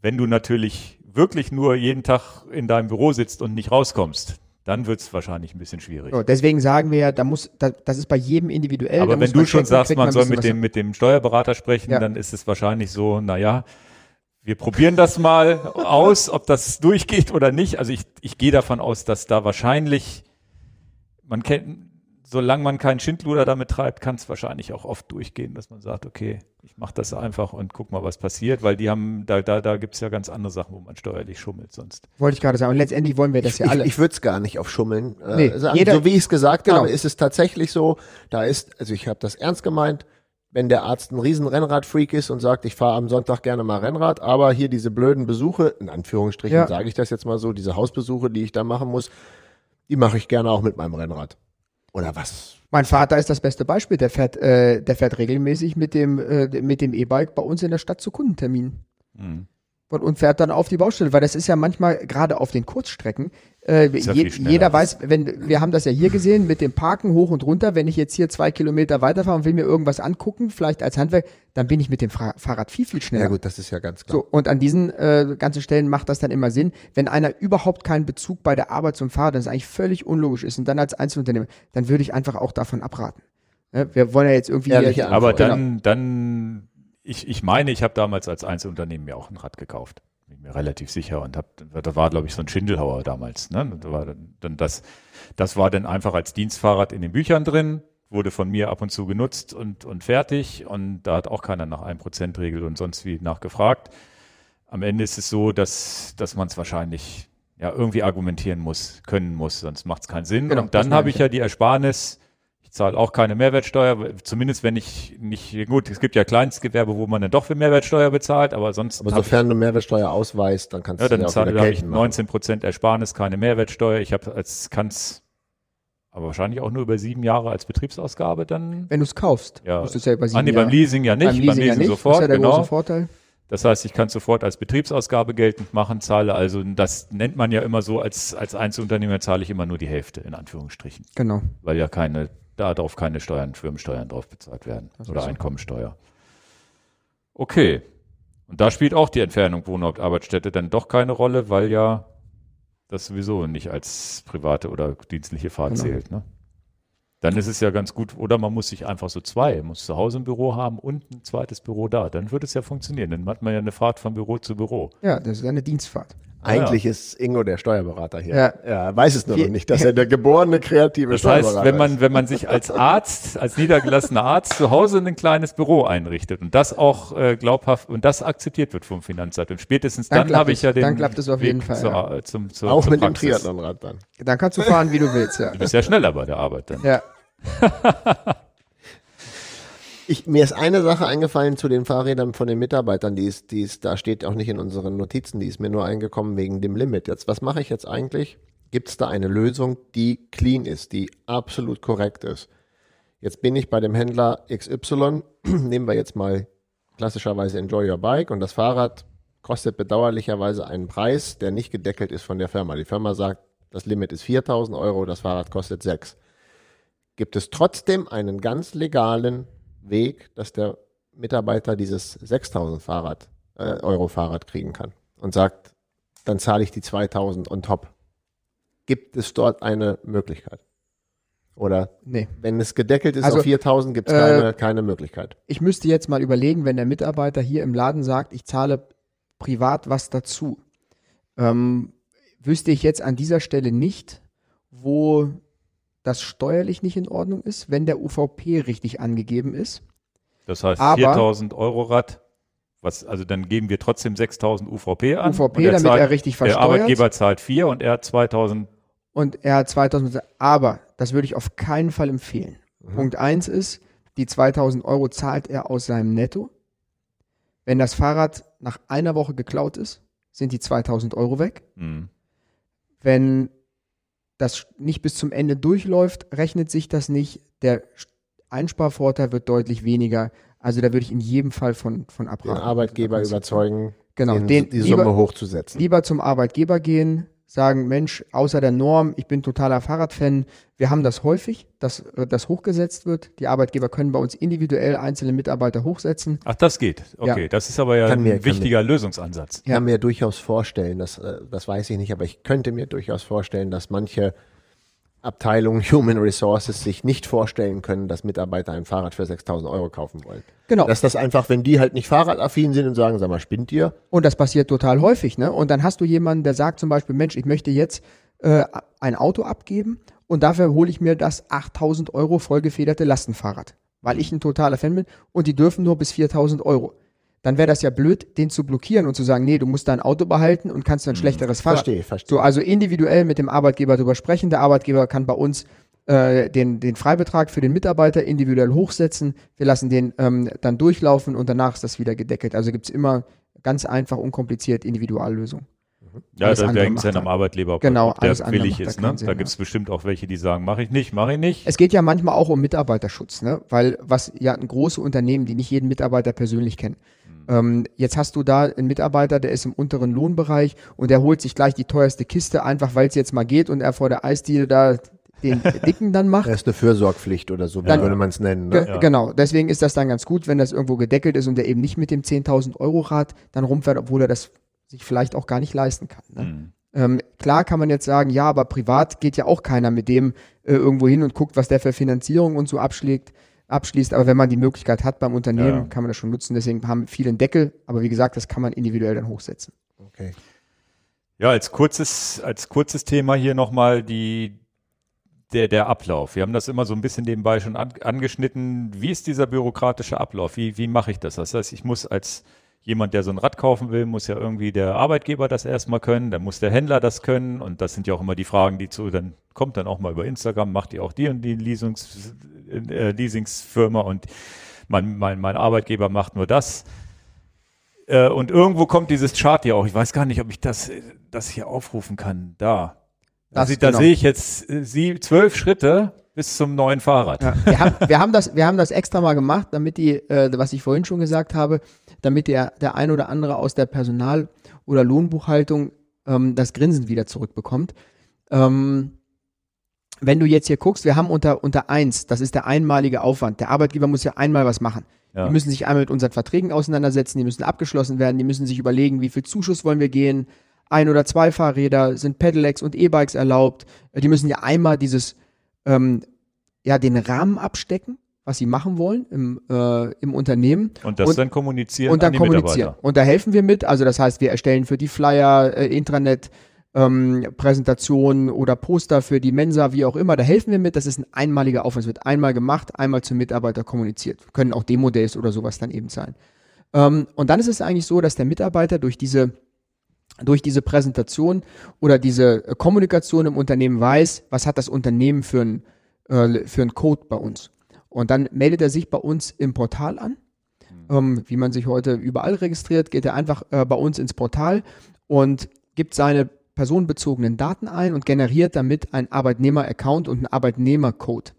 Wenn du natürlich wirklich nur jeden Tag in deinem Büro sitzt und nicht rauskommst, dann wird es wahrscheinlich ein bisschen schwierig. So, deswegen sagen wir ja, das ist bei jedem individuell. Aber wenn du schon sagst, man soll mit dem Steuerberater sprechen, dann ist es wahrscheinlich so, naja, wir probieren das mal aus, ob das durchgeht oder nicht. Also ich gehe davon aus, dass da wahrscheinlich, man kennt solange man keinen Schindluder damit treibt, kann es wahrscheinlich auch oft durchgehen, dass man sagt, okay, ich mache das einfach und guck mal, was passiert, weil die haben, da gibt es ja ganz andere Sachen, wo man steuerlich schummelt sonst. Wollte ich gerade sagen, und letztendlich wollen wir das ja alle. Ich würde es gar nicht auf Schummeln sagen. Jeder, so wie ich es gesagt habe, ist es tatsächlich so, also ich habe das ernst gemeint, wenn der Arzt ein riesen Rennradfreak ist und sagt, ich fahre am Sonntag gerne mal Rennrad, aber hier diese blöden Besuche, in Anführungsstrichen sage ich das jetzt mal so, diese Hausbesuche, die ich da machen muss, die mache ich gerne auch mit meinem Rennrad. Oder was? Mein Vater ist das beste Beispiel. Der fährt regelmäßig mit dem E-Bike bei uns in der Stadt zu Kundenterminen. Mhm. Und fährt dann auf die Baustelle, weil das ist ja manchmal gerade auf den Kurzstrecken. Jeder weiß, wir haben das ja hier gesehen mit dem Parken hoch und runter. Wenn ich jetzt hier 2 Kilometer weiterfahre und will mir irgendwas angucken, vielleicht als Handwerk, dann bin ich mit dem Fahrrad viel, viel schneller. Ja gut, das ist ja ganz klar. So, und an diesen ganzen Stellen macht das dann immer Sinn. Wenn einer überhaupt keinen Bezug bei der Arbeit zum Fahrrad, das eigentlich völlig unlogisch ist und dann als Einzelunternehmer, dann würde ich einfach auch davon abraten. Ne? Wir wollen ja jetzt irgendwie... Ehrliche Antwort. Aber dann Ich meine, ich habe damals als Einzelunternehmen mir auch ein Rad gekauft, bin mir relativ sicher, und da war, glaube ich, so ein Schindelhauer damals. Ne? Da war dann das war dann einfach als Dienstfahrrad in den Büchern drin, wurde von mir ab und zu genutzt und fertig, und da hat auch keiner nach 1%-Regel und sonst wie nachgefragt. Am Ende ist es so, dass man es wahrscheinlich irgendwie argumentieren muss, können muss, sonst macht es keinen Sinn. Genau, und dann habe ich ja die Ersparnis, zahle auch keine Mehrwertsteuer, zumindest wenn ich nicht, gut, es gibt ja Kleinstgewerbe, wo man dann doch für Mehrwertsteuer bezahlt, aber sonst... Aber sofern du Mehrwertsteuer ausweist, dann kannst du ja auch wieder Geld machen. 19% Ersparnis, keine Mehrwertsteuer, aber wahrscheinlich auch nur über 7 Jahre als Betriebsausgabe dann... Wenn du es kaufst, musst du es ja über 7 Jahre... beim Leasing ja nicht, beim Leasing sofort, das ist ja der große Vorteil. Das heißt, ich kann es sofort als Betriebsausgabe geltend machen, zahle also, das nennt man ja immer so, als Einzelunternehmer zahle ich immer nur die Hälfte, in Anführungsstrichen. Genau. Weil ja keine Steuern, Firmensteuern drauf bezahlt werden oder Einkommensteuer. Okay. Und da spielt auch die Entfernung Wohnort-Arbeitsstätte dann doch keine Rolle, weil ja das sowieso nicht als private oder dienstliche Fahrt zählt. Ne? Dann ist es ja ganz gut, oder man muss sich einfach muss zu Hause ein Büro haben und ein zweites Büro da. Dann würde es ja funktionieren. Dann hat man ja eine Fahrt von Büro zu Büro. Ja, das ist eine Dienstfahrt. Eigentlich ist Ingo der Steuerberater hier. Ja. Er weiß es nur noch nicht, dass er der geborene kreative Steuerberater ist. Das heißt, wenn man sich als Arzt, als niedergelassener Arzt zu Hause ein kleines Büro einrichtet und das auch glaubhaft und das akzeptiert wird vom Finanzamt, und spätestens dann habe ich ja den. Dann klappt es auf Weg jeden Fall. Auch mit dem Triathlonrad dann. Dann kannst du fahren, wie du willst. Ja. Du bist ja schneller bei der Arbeit dann. Ja. Mir ist eine Sache eingefallen zu den Fahrrädern von den Mitarbeitern, da steht auch nicht in unseren Notizen, die ist mir nur eingekommen wegen dem Limit. Jetzt, was mache ich jetzt eigentlich? Gibt es da eine Lösung, die clean ist, die absolut korrekt ist? Jetzt bin ich bei dem Händler XY, nehmen wir jetzt mal klassischerweise Enjoy Your Bike, und das Fahrrad kostet bedauerlicherweise einen Preis, der nicht gedeckelt ist von der Firma. Die Firma sagt, das Limit ist 4.000 Euro, das Fahrrad kostet 6. Gibt es trotzdem einen ganz legalen Weg, dass der Mitarbeiter dieses 6.000 Euro Fahrrad kriegen kann und sagt, dann zahle ich die 2.000 on top. Gibt es dort eine Möglichkeit? Oder wenn es gedeckelt ist, also auf 4.000 gibt es keine Möglichkeit. Ich müsste jetzt mal überlegen, wenn der Mitarbeiter hier im Laden sagt, ich zahle privat was dazu, wüsste ich jetzt an dieser Stelle nicht, wo das steuerlich nicht in Ordnung ist, wenn der UVP richtig angegeben ist. Das heißt 4.000 Euro Rad, also dann geben wir trotzdem 6.000 UVP an. UVP, damit er richtig versteuert. Der Arbeitgeber zahlt 4 und er hat 2.000. Und er hat 2.000, aber das würde ich auf keinen Fall empfehlen. Mhm. Punkt 1 ist, die 2.000 Euro zahlt er aus seinem Netto. Wenn das Fahrrad nach einer Woche geklaut ist, sind die 2.000 Euro weg. Mhm. Wenn das nicht bis zum Ende durchläuft, rechnet sich das nicht. Der Einsparvorteil wird deutlich weniger. Also da würde ich in jedem Fall von abraten. Den Arbeitgeber überzeugen, genau, die Summe hochzusetzen. Lieber zum Arbeitgeber gehen, sagen, Mensch, außer der Norm, ich bin totaler Fahrradfan. Wir haben das häufig, dass das hochgesetzt wird. Die Arbeitgeber können bei uns individuell einzelne Mitarbeiter hochsetzen. Ach, das geht. Okay, ja. Das ist aber ja ein wichtiger Lösungsansatz. Ich kann mir durchaus vorstellen, das weiß ich nicht, aber ich könnte mir durchaus vorstellen, dass manche Abteilungen Human Resources sich nicht vorstellen können, dass Mitarbeiter ein Fahrrad für 6.000 Euro kaufen wollen. Genau. Dass das einfach, wenn die halt nicht fahrradaffin sind und sagen, sag mal, spinnt ihr? Und das passiert total häufig, ne? Und dann hast du jemanden, der sagt zum Beispiel, Mensch, ich möchte jetzt ein Auto abgeben und dafür hole ich mir das 8.000 Euro vollgefederte Lastenfahrrad, weil ich ein totaler Fan bin und die dürfen nur bis 4.000 Euro. Dann wäre das ja blöd, den zu blockieren und zu sagen, nee, du musst dein Auto behalten und kannst ein schlechteres Fahrrad. Verstehe. So, also individuell mit dem Arbeitgeber drüber sprechen. Der Arbeitgeber kann bei uns den Freibetrag für den Mitarbeiter individuell hochsetzen. Wir lassen den dann durchlaufen und danach ist das wieder gedeckelt. Also gibt es immer ganz einfach, unkompliziert Individuallösungen. Ja, da hängt es ja am Arbeitgeber, ob der billig ist. Ne? Da gibt es bestimmt auch welche, die sagen, mache ich nicht. Es geht ja manchmal auch um Mitarbeiterschutz, ne? Weil was ja ein große Unternehmen, die nicht jeden Mitarbeiter persönlich kennen. Jetzt hast du da einen Mitarbeiter, der ist im unteren Lohnbereich und der holt sich gleich die teuerste Kiste, einfach weil es jetzt mal geht und er vor der Eisdiele da den Dicken dann macht. Das ist eine Fürsorgpflicht oder so, dann, würde man es nennen. Ne? Genau, deswegen ist das dann ganz gut, wenn das irgendwo gedeckelt ist und der eben nicht mit dem 10.000 Euro Rad dann rumfährt, obwohl er das sich vielleicht auch gar nicht leisten kann. Ne? Klar kann man jetzt sagen, ja, aber privat geht ja auch keiner mit dem irgendwo hin und guckt, was der für Finanzierung und so abschließt. Aber wenn man die Möglichkeit hat beim Unternehmen, kann man das schon nutzen. Deswegen haben viele einen Deckel. Aber wie gesagt, das kann man individuell dann hochsetzen. Okay. Ja, als kurzes Thema hier nochmal der Ablauf. Wir haben das immer so ein bisschen nebenbei schon angeschnitten. Wie ist dieser bürokratische Ablauf? Wie mache ich das? Das heißt, ich muss als jemand, der so ein Rad kaufen will, muss ja irgendwie der Arbeitgeber das erstmal können, dann muss der Händler das können und das sind ja auch immer die Fragen, dann kommt dann auch mal über Instagram, macht ihr auch die und die Leasingsfirma und mein Arbeitgeber macht nur das. Und irgendwo kommt dieses Chart hier auch, ich weiß gar nicht, ob ich das hier aufrufen kann, da. Da sehe ich jetzt 12 Schritte bis zum neuen Fahrrad. Ja, wir haben das extra mal gemacht, damit was ich vorhin schon gesagt habe, damit der ein oder andere aus der Personal- oder Lohnbuchhaltung das Grinsen wieder zurückbekommt. Wenn du jetzt hier guckst, wir haben unter 1, das ist der einmalige Aufwand. Der Arbeitgeber muss ja einmal was machen. Ja. Die müssen sich einmal mit unseren Verträgen auseinandersetzen, die müssen abgeschlossen werden, die müssen sich überlegen, wie viel Zuschuss wollen wir gehen, 1 oder 2 Fahrräder, sind Pedelecs und E-Bikes erlaubt. Die müssen ja einmal den Rahmen abstecken, was sie machen wollen im Unternehmen. Und das dann kommunizieren und dann an die Mitarbeiter. Und da helfen wir mit. Also das heißt, wir erstellen für die Flyer, Intranet, Präsentationen oder Poster für die Mensa, wie auch immer. Da helfen wir mit. Das ist ein einmaliger Aufwand. Es wird einmal gemacht, einmal zum Mitarbeiter kommuniziert. Können auch Demo-Days oder sowas dann eben sein. Und dann ist es eigentlich so, dass der Mitarbeiter durch diese Präsentation oder diese Kommunikation im Unternehmen weiß, was hat das Unternehmen für einen Code bei uns. Und dann meldet er sich bei uns im Portal an. Wie man sich heute überall registriert, geht er einfach bei uns ins Portal und gibt seine personenbezogenen Daten ein und generiert damit einen Arbeitnehmer-Account und einen Arbeitnehmer-Code.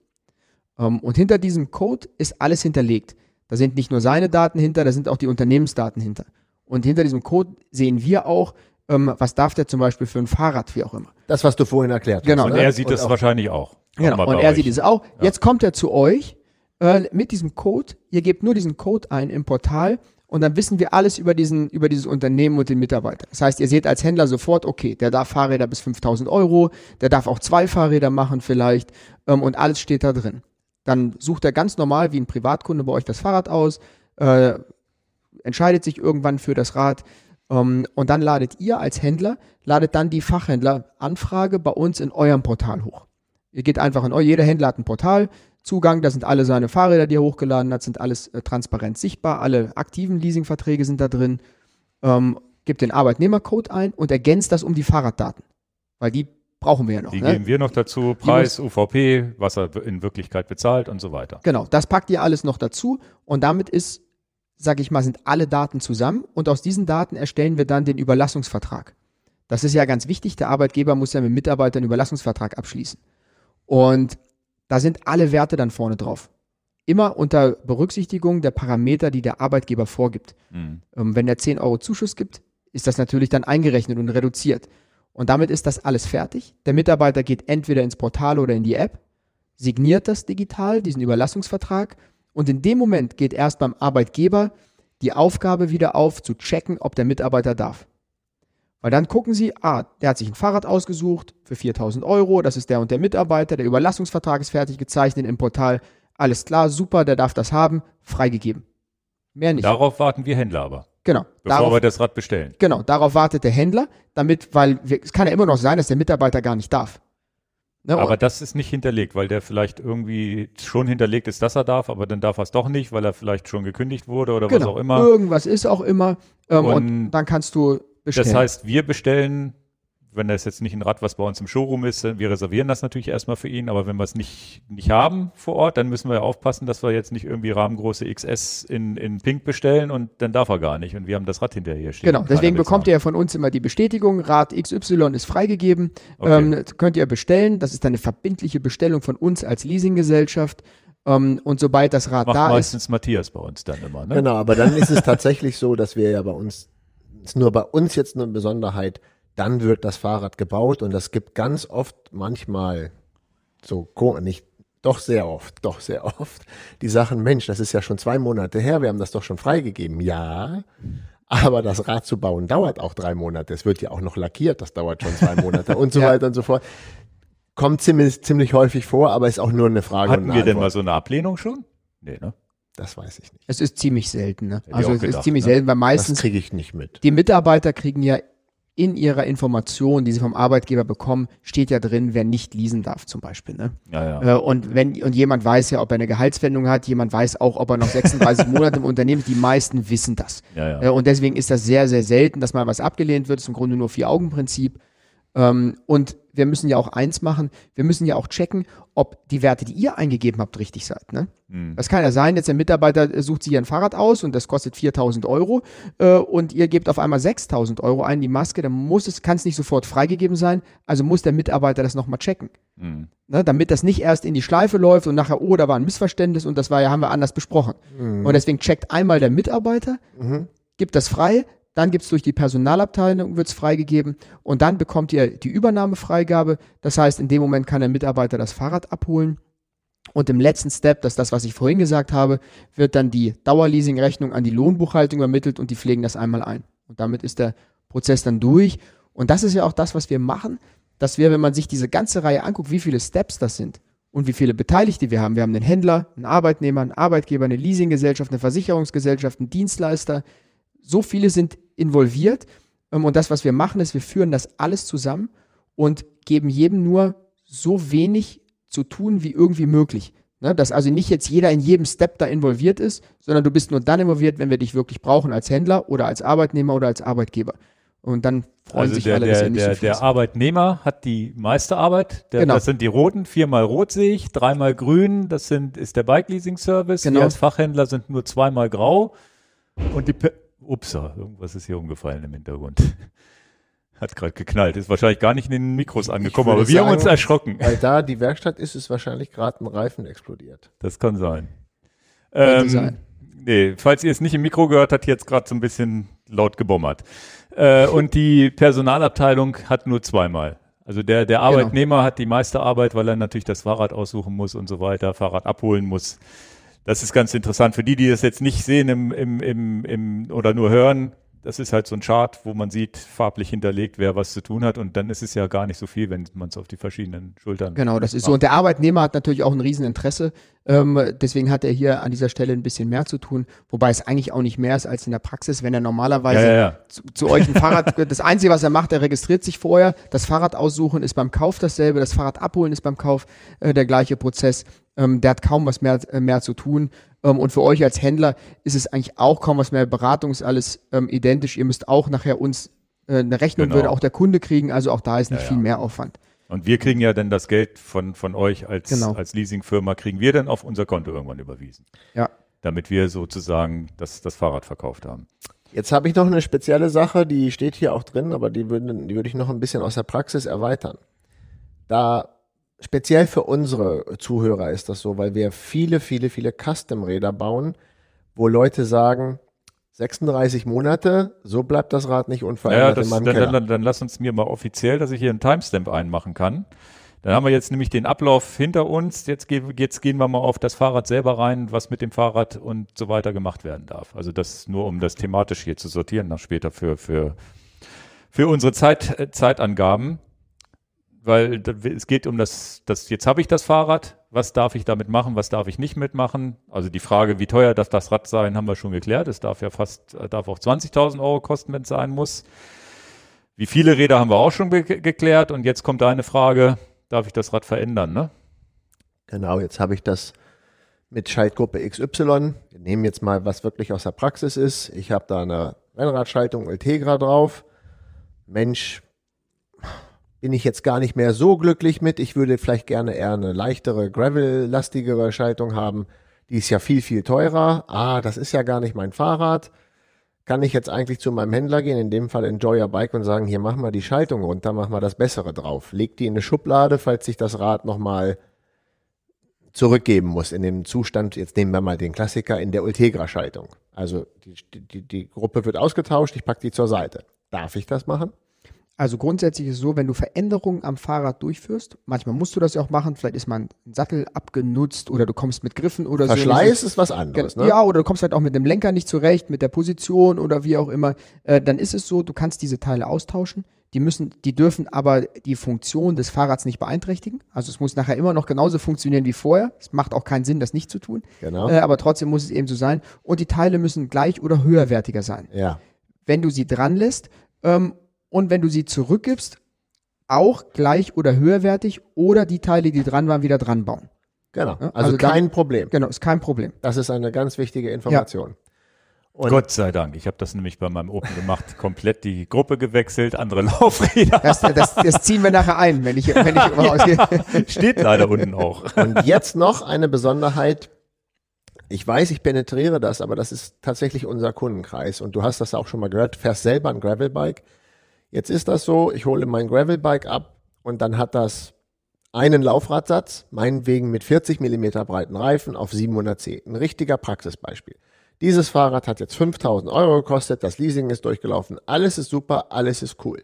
Und hinter diesem Code ist alles hinterlegt. Da sind nicht nur seine Daten hinter, da sind auch die Unternehmensdaten hinter. Und hinter diesem Code sehen wir auch, was darf der zum Beispiel für ein Fahrrad, wie auch immer. Das, was du vorhin erklärt hast. Genau. Und er sieht das wahrscheinlich auch. Genau, und er sieht es auch. Ja. Jetzt kommt er zu euch mit diesem Code. Ihr gebt nur diesen Code ein im Portal und dann wissen wir alles über dieses Unternehmen und den Mitarbeiter. Das heißt, ihr seht als Händler sofort, okay, der darf Fahrräder bis 5.000 Euro, der darf auch 2 Fahrräder machen vielleicht und alles steht da drin. Dann sucht er ganz normal wie ein Privatkunde bei euch das Fahrrad aus, entscheidet sich irgendwann für das Rad und dann ladet dann die Fachhändleranfrage bei uns in eurem Portal hoch. Ihr geht einfach in euer, jeder Händler hat ein Portal, Zugang, da sind alle seine Fahrräder, die er hochgeladen hat, sind alles transparent sichtbar, alle aktiven Leasingverträge sind da drin, gibt den Arbeitnehmercode ein und ergänzt das um die Fahrraddaten, weil die brauchen wir ja noch. Die geben wir noch dazu, Preis, UVP, was er in Wirklichkeit bezahlt und so weiter. Genau, das packt ihr alles noch dazu und damit ist, sage ich mal, sind alle Daten zusammen und aus diesen Daten erstellen wir dann den Überlassungsvertrag. Das ist ja ganz wichtig, der Arbeitgeber muss ja mit Mitarbeitern einen Überlassungsvertrag abschließen. Und da sind alle Werte dann vorne drauf. Immer unter Berücksichtigung der Parameter, die der Arbeitgeber vorgibt. Wenn er 10 Euro Zuschuss gibt, ist das natürlich dann eingerechnet und reduziert. Und damit ist das alles fertig. Der Mitarbeiter geht entweder ins Portal oder in die App, signiert das digital, diesen Überlassungsvertrag. Und in dem Moment geht erst beim Arbeitgeber die Aufgabe wieder auf, zu checken, ob der Mitarbeiter darf. Weil dann gucken sie, der hat sich ein Fahrrad ausgesucht für 4.000 Euro, das ist der und der Mitarbeiter, der Überlassungsvertrag ist fertig gezeichnet im Portal, alles klar, super, der darf das haben, freigegeben. Mehr nicht. Darauf warten wir Händler aber. Genau. Bevor wir das Rad bestellen. Genau, darauf wartet der Händler, weil es kann ja immer noch sein, dass der Mitarbeiter gar nicht darf. Ja, aber das ist nicht hinterlegt, weil der vielleicht irgendwie schon hinterlegt ist, dass er darf, aber dann darf er es doch nicht, weil er vielleicht schon gekündigt wurde oder genau, was auch immer. Irgendwas ist auch immer. Und dann kannst du bestellen. Das heißt, wir bestellen, wenn das jetzt nicht ein Rad, was bei uns im Showroom ist, wir reservieren das natürlich erstmal für ihn, aber wenn wir es nicht haben vor Ort, dann müssen wir ja aufpassen, dass wir jetzt nicht irgendwie rahmengroße XS in Pink bestellen und dann darf er gar nicht und wir haben das Rad hinterher stehen. Genau, deswegen bekommt er von uns immer die Bestätigung, Rad XY ist freigegeben, okay. Könnt ihr bestellen, das ist eine verbindliche Bestellung von uns als Leasinggesellschaft. Und sobald das Rad da ist. Meistens Matthias bei uns dann immer, ne? Genau, aber dann ist es tatsächlich so, dass wir ja bei uns, ist nur bei uns jetzt eine Besonderheit, dann wird das Fahrrad gebaut und das gibt ganz oft, manchmal so, nicht, doch sehr oft, die Sachen, Mensch, das ist ja schon 2 Monate her, wir haben das doch schon freigegeben. Ja, aber das Rad zu bauen dauert auch 3 Monate, es wird ja auch noch lackiert, das dauert schon 2 Monate und so weiter und so fort. Kommt ziemlich häufig vor, aber ist auch nur eine Frage. Hatten wir denn mal so eine Ablehnung schon? Nee, ne? Das weiß ich nicht. Es ist ziemlich selten, ne? Also es ist ziemlich selten, weil meistens, das kriege ich nicht mit. Die Mitarbeiter kriegen ja in ihrer Information, die sie vom Arbeitgeber bekommen, steht ja drin, wer nicht leasen darf zum Beispiel. Ne? Ja, ja. Und jemand weiß ja, ob er eine Gehaltswendung hat, jemand weiß auch, ob er noch 36 Monate im Unternehmen ist, die meisten wissen das. Ja, ja. Und deswegen ist das sehr, sehr selten, dass mal was abgelehnt wird, das ist im Grunde nur 4-Augen-Prinzip. Und wir müssen ja auch eins machen, wir müssen ja auch checken, ob die Werte, die ihr eingegeben habt, richtig seid. Ne? Mhm. Das kann ja sein, jetzt der Mitarbeiter sucht sich ein Fahrrad aus und das kostet 4.000 Euro und ihr gebt auf einmal 6.000 Euro ein, die Maske, dann kann es nicht sofort freigegeben sein, also muss der Mitarbeiter das nochmal checken. Mhm. Ne? Damit das nicht erst in die Schleife läuft und nachher, oh, da war ein Missverständnis und das war ja, haben wir anders besprochen. Mhm. Und deswegen checkt einmal der Mitarbeiter, gibt das frei, dann gibt es durch die Personalabteilung, wird es freigegeben und dann bekommt ihr die Übernahmefreigabe. Das heißt, in dem Moment kann der Mitarbeiter das Fahrrad abholen und im letzten Step, das ist das, was ich vorhin gesagt habe, wird dann die Dauerleasing-Rechnung an die Lohnbuchhaltung übermittelt und die pflegen das einmal ein. Und damit ist der Prozess dann durch. Und das ist ja auch das, was wir machen, dass wir, wenn man sich diese ganze Reihe anguckt, wie viele Steps das sind und wie viele Beteiligte wir haben. Wir haben einen Händler, einen Arbeitnehmer, einen Arbeitgeber, eine Leasinggesellschaft, eine Versicherungsgesellschaft, einen Dienstleister. So viele sind involviert und das, was wir machen, ist, wir führen das alles zusammen und geben jedem nur so wenig zu tun, wie irgendwie möglich. Ne? Dass also nicht jetzt jeder in jedem Step da involviert ist, sondern du bist nur dann involviert, wenn wir dich wirklich brauchen als Händler oder als Arbeitnehmer oder als Arbeitgeber. Und dann freuen sich alle, dass er nicht so viel ist. Der Arbeitnehmer hat die meiste Arbeit. Genau. Das sind die Roten. 4-mal Rot sehe ich, 3-mal Grün. Das ist der Bikeleasing Service. Genau. Wir als Fachhändler sind nur 2-mal Grau. Und die Upsa, irgendwas ist hier umgefallen im Hintergrund. Hat gerade geknallt, ist wahrscheinlich gar nicht in den Mikros angekommen, aber wir haben uns erschrocken. Weil da die Werkstatt ist, ist wahrscheinlich gerade ein Reifen explodiert. Das kann sein. Nee, falls ihr es nicht im Mikro gehört habt, jetzt gerade so ein bisschen laut gebommert. Und die Personalabteilung hat nur 2-mal. Also der Arbeitnehmer hat die meiste Arbeit, weil er natürlich das Fahrrad aussuchen muss und so weiter, Fahrrad abholen muss. Das ist ganz interessant. Für die das jetzt nicht sehen oder nur hören, das ist halt so ein Chart, wo man sieht, farblich hinterlegt, wer was zu tun hat. Und dann ist es ja gar nicht so viel, wenn man es auf die verschiedenen Schultern. Genau, das ist so. Und der Arbeitnehmer hat natürlich auch ein Rieseninteresse. Deswegen hat er hier an dieser Stelle ein bisschen mehr zu tun. Wobei es eigentlich auch nicht mehr ist als in der Praxis, wenn er normalerweise zu euch ein Fahrrad, das Einzige, was er macht, er registriert sich vorher. Das Fahrrad aussuchen ist beim Kauf dasselbe. Das Fahrrad abholen ist beim Kauf der gleiche Prozess. Der hat kaum was mehr zu tun. Und für euch als Händler ist es eigentlich auch kaum was mehr. Beratung ist alles identisch. Ihr müsst auch nachher uns eine Rechnung, würde auch der Kunde kriegen. Also auch da ist nicht viel mehr Aufwand. Und wir kriegen ja dann das Geld von euch als Leasingfirma, kriegen wir dann auf unser Konto irgendwann überwiesen. Ja. Damit wir sozusagen das Fahrrad verkauft haben. Jetzt habe ich noch eine spezielle Sache, die steht hier auch drin, aber die würde ich noch ein bisschen aus der Praxis erweitern. Da speziell für unsere Zuhörer ist das so, weil wir viele, viele, viele Custom-Räder bauen, wo Leute sagen, 36 Monate, so bleibt das Rad nicht unverändert in meinem Keller. Dann lass uns mir mal offiziell, dass ich hier einen Timestamp einmachen kann. Dann haben wir jetzt nämlich den Ablauf hinter uns. Jetzt gehen wir mal auf das Fahrrad selber rein, was mit dem Fahrrad und so weiter gemacht werden darf. Also das nur, um das thematisch hier zu sortieren, nach später für unsere Zeitangaben. Weil es geht um das jetzt habe ich das Fahrrad, was darf ich damit machen, was darf ich nicht mitmachen. Also die Frage, wie teuer darf das Rad sein, haben wir schon geklärt. Es darf ja darf auch 20.000 Euro kosten, wenn es sein muss. Wie viele Räder haben wir auch schon geklärt. Und jetzt kommt eine Frage, darf ich das Rad verändern, ne? Genau, jetzt habe ich das mit Schaltgruppe XY. Wir nehmen jetzt mal, was wirklich aus der Praxis ist. Ich habe da eine Rennradschaltung Ultegra drauf. Mensch, bin ich jetzt gar nicht mehr so glücklich mit. Ich würde vielleicht gerne eher eine leichtere, gravel-lastigere Schaltung haben. Die ist ja viel, viel teurer. Ah, das ist ja gar nicht mein Fahrrad. Kann ich jetzt eigentlich zu meinem Händler gehen, in dem Fall Enjoy Your Bike, und sagen, hier, mach mal die Schaltung runter, mach mal das Bessere drauf. Leg die in eine Schublade, falls ich das Rad nochmal zurückgeben muss in dem Zustand, jetzt nehmen wir mal den Klassiker, in der Ultegra-Schaltung. Also die Gruppe wird ausgetauscht, ich packe die zur Seite. Darf ich das machen? Also grundsätzlich ist es so, wenn du Veränderungen am Fahrrad durchführst, manchmal musst du das ja auch machen, vielleicht ist man ein Sattel abgenutzt oder du kommst mit Griffen oder Verschleiß so. Verschleiß ist was anderes, ne? Ja, oder du kommst halt auch mit dem Lenker nicht zurecht, mit der Position oder wie auch immer. Dann ist es so, du kannst diese Teile austauschen. Die dürfen aber die Funktion des Fahrrads nicht beeinträchtigen. Also es muss nachher immer noch genauso funktionieren wie vorher. Es macht auch keinen Sinn, das nicht zu tun. Genau. Aber trotzdem muss es eben so sein. Und die Teile müssen gleich oder höherwertiger sein. Ja. Wenn du sie dran lässt und wenn du sie zurückgibst, auch gleich oder höherwertig oder die Teile, die dran waren, wieder dran bauen. Genau, ja? also kein Problem. Genau, ist kein Problem. Das ist eine ganz wichtige Information. Ja. Und Gott sei Dank, ich habe das nämlich bei meinem Open gemacht, komplett die Gruppe gewechselt, andere Laufräder. Das ziehen wir nachher ein, wenn ich rausgehe. Steht leider unten auch. Und jetzt noch eine Besonderheit. Ich weiß, ich penetriere das, aber das ist tatsächlich unser Kundenkreis. Und du hast das auch schon mal gehört, fährst selber ein Gravelbike. Jetzt ist das so, ich hole mein Gravelbike ab und dann hat das einen Laufradsatz, meinetwegen mit 40 mm breiten Reifen auf 700C. Ein richtiger Praxisbeispiel. Dieses Fahrrad hat jetzt 5.000 Euro gekostet, das Leasing ist durchgelaufen, alles ist super, alles ist cool.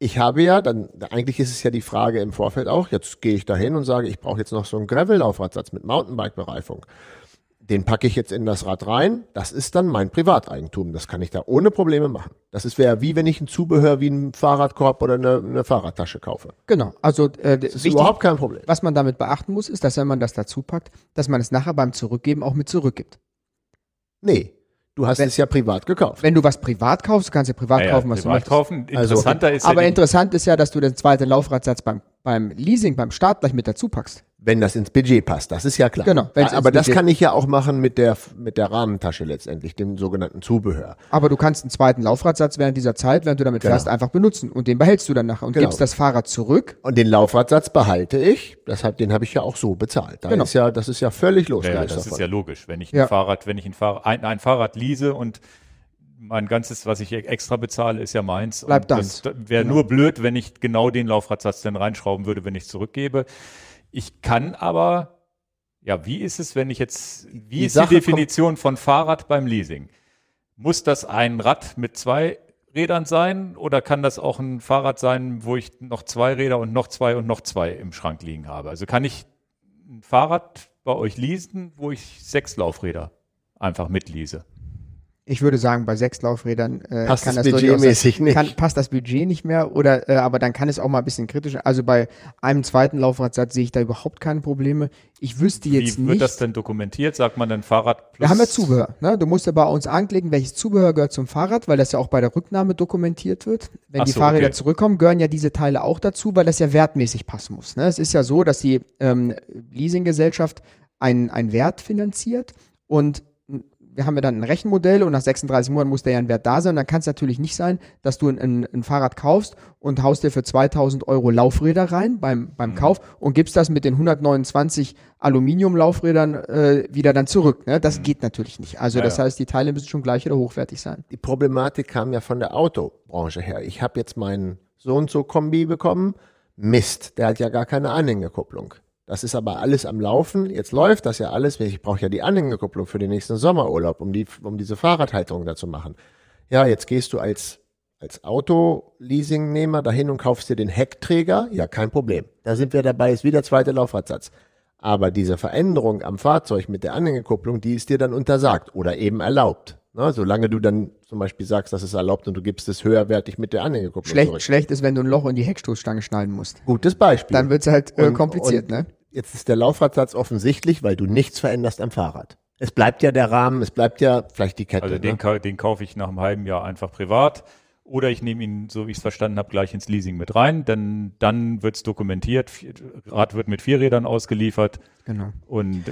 Ich habe ja, dann eigentlich ist es ja die Frage im Vorfeld auch, jetzt gehe ich da hin und sage, ich brauche jetzt noch so einen Gravel-Laufradsatz mit Mountainbike-Bereifung. Den packe ich jetzt in das Rad rein, das ist dann mein Privateigentum, das kann ich da ohne Probleme machen. Das wäre wie, wenn ich ein Zubehör wie einen Fahrradkorb oder eine Fahrradtasche kaufe. Genau, also das ist wichtig, überhaupt kein Problem. Was man damit beachten muss, ist, dass wenn man das dazu packt, dass man es nachher beim Zurückgeben auch mit zurückgibt. Nee, du hast es ja privat gekauft. Wenn du was privat kaufst, kannst du privat kaufen, was privat du kaufen. Möchtest. Interessanter ist aber interessant ist ja, dass du den zweiten Laufradsatz beim Leasing, beim Start gleich mit dazu packst. Wenn das ins Budget passt, das ist ja klar. Genau, aber das kann ich ja auch machen mit der Rahmentasche letztendlich, dem sogenannten Zubehör. Aber du kannst einen zweiten Laufradsatz während dieser Zeit, während du damit fährst, einfach benutzen und den behältst du dann nachher und gibst das Fahrrad zurück. Und den Laufradsatz behalte ich, den habe ich ja auch so bezahlt. Da ist ja, das ist ja völlig losgelöst davon. Das ist ja logisch, wenn ich ein Fahrrad, ein Fahrrad lease und mein ganzes, was ich extra bezahle, ist ja meins. Bleibt das. Das wäre nur blöd, wenn ich genau den Laufradsatz dann reinschrauben würde, wenn ich es zurückgebe. Ich kann aber, wie ist es, wenn ich jetzt, wie ist die Definition von Fahrrad beim Leasing? Muss das ein Rad mit zwei Rädern sein oder kann das auch ein Fahrrad sein, wo ich noch zwei Räder und noch zwei im Schrank liegen habe? Also kann ich ein Fahrrad bei euch leasen, wo ich 6 Laufräder einfach mitlease? Ich würde sagen, bei 6 Laufrädern passt das Budget nicht mehr, oder aber dann kann es auch mal ein bisschen kritisch. Also bei einem zweiten Laufradsatz sehe ich da überhaupt keine Probleme. Ich wüsste jetzt nicht. Wie wird das denn dokumentiert? Sagt man dann Fahrrad plus? Wir haben ja Zubehör. Ne? Du musst ja bei uns anklicken, welches Zubehör gehört zum Fahrrad, weil das ja auch bei der Rücknahme dokumentiert wird. Wenn die Fahrräder zurückkommen, gehören ja diese Teile auch dazu, weil das ja wertmäßig passen muss. Ne? Es ist ja so, dass die Leasinggesellschaft einen Wert finanziert und wir haben ja dann ein Rechenmodell und nach 36 Monaten muss der ja ein Wert da sein. Und dann kann es natürlich nicht sein, dass du ein Fahrrad kaufst und haust dir für 2.000 Euro Laufräder rein beim Kauf und gibst das mit den 129 Aluminium-Laufrädern wieder dann zurück. Ne? Das geht natürlich nicht. Also das heißt, die Teile müssen schon gleich oder hochwertig sein. Die Problematik kam ja von der Autobranche her. Ich habe jetzt meinen So-und-So-Kombi bekommen. Mist, der hat ja gar keine Anhängerkupplung. Das ist aber alles am Laufen. Jetzt läuft das ja alles. Ich brauche ja die Anhängerkupplung für den nächsten Sommerurlaub, um diese Fahrradhalterung da zu machen. Ja, jetzt gehst du als Auto-Leasingnehmer dahin und kaufst dir den Heckträger. Ja, kein Problem. Da sind wir dabei, ist wieder zweiter Laufradsatz. Aber diese Veränderung am Fahrzeug mit der Anhängerkupplung, die ist dir dann untersagt oder eben erlaubt. Na, solange du dann zum Beispiel sagst, das ist erlaubt und du gibst es höherwertig mit der Anhängerkupplung zurück. Schlecht ist, wenn du ein Loch in die Heckstoßstange schnallen musst. Gutes Beispiel. Dann wird es halt kompliziert, ne? Jetzt ist der Laufradsatz offensichtlich, weil du nichts veränderst am Fahrrad. Es bleibt ja der Rahmen, es bleibt ja vielleicht die Kette. Also den kaufe ich nach einem halben Jahr einfach privat Oder ich nehme ihn, so wie ich es verstanden habe, gleich ins Leasing mit rein, denn dann wird es dokumentiert. Rad wird mit 4 Rädern ausgeliefert, genau. und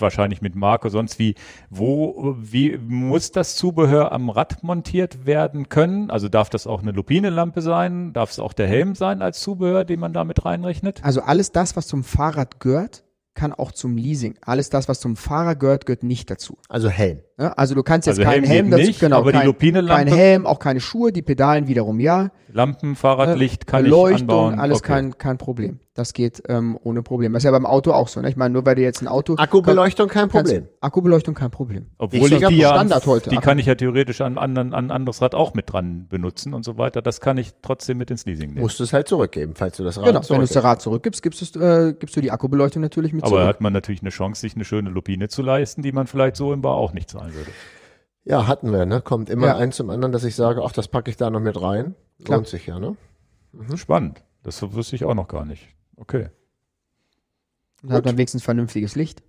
wahrscheinlich mit Marke, sonst wie. Wie muss das Zubehör am Rad montiert werden können? Also darf das auch eine Lupinenlampe sein? Darf es auch der Helm sein als Zubehör, den man damit reinrechnet? Also alles das, was zum Fahrrad gehört, kann auch zum Leasing. Alles das, was zum Fahrer gehört, gehört nicht dazu. Also Helm. Ja, also du kannst jetzt also keinen Helm dazu, nicht, genau, aber die Lupinelampe. Kein Helm, auch keine Schuhe, die Pedalen wiederum ja. Lampen, Fahrradlicht kann ich anbauen. Leuchtung, alles okay. kein Problem. Das geht ohne Problem. Das ist ja beim Auto auch so. Ne? Ich meine, nur weil du jetzt ein Auto... Akkubeleuchtung kein Problem. Akkubeleuchtung kein Problem. Obwohl ich die ja Standard heute. Die kann ich ja theoretisch an anderes Rad auch mit dran benutzen und so weiter. Das kann ich trotzdem mit ins Leasing nehmen. Musst du es halt zurückgeben, falls du das Rad zurückgibst. Genau, wenn du das Rad zurückgibst, gibst du die Akkubeleuchtung natürlich mit zurück. Aber hat man natürlich eine Chance, sich eine schöne Lupine zu leisten, die man vielleicht so im Bar auch nicht zahlen würde. Ja, hatten wir, ne? Kommt immer eins zum anderen, dass ich sage, ach, das packe ich da noch mit rein. Klar. Lohnt sich ja, ne? Mhm. Spannend. Das wusste ich auch noch gar nicht. Okay. Dann hat man wenigstens vernünftiges Licht.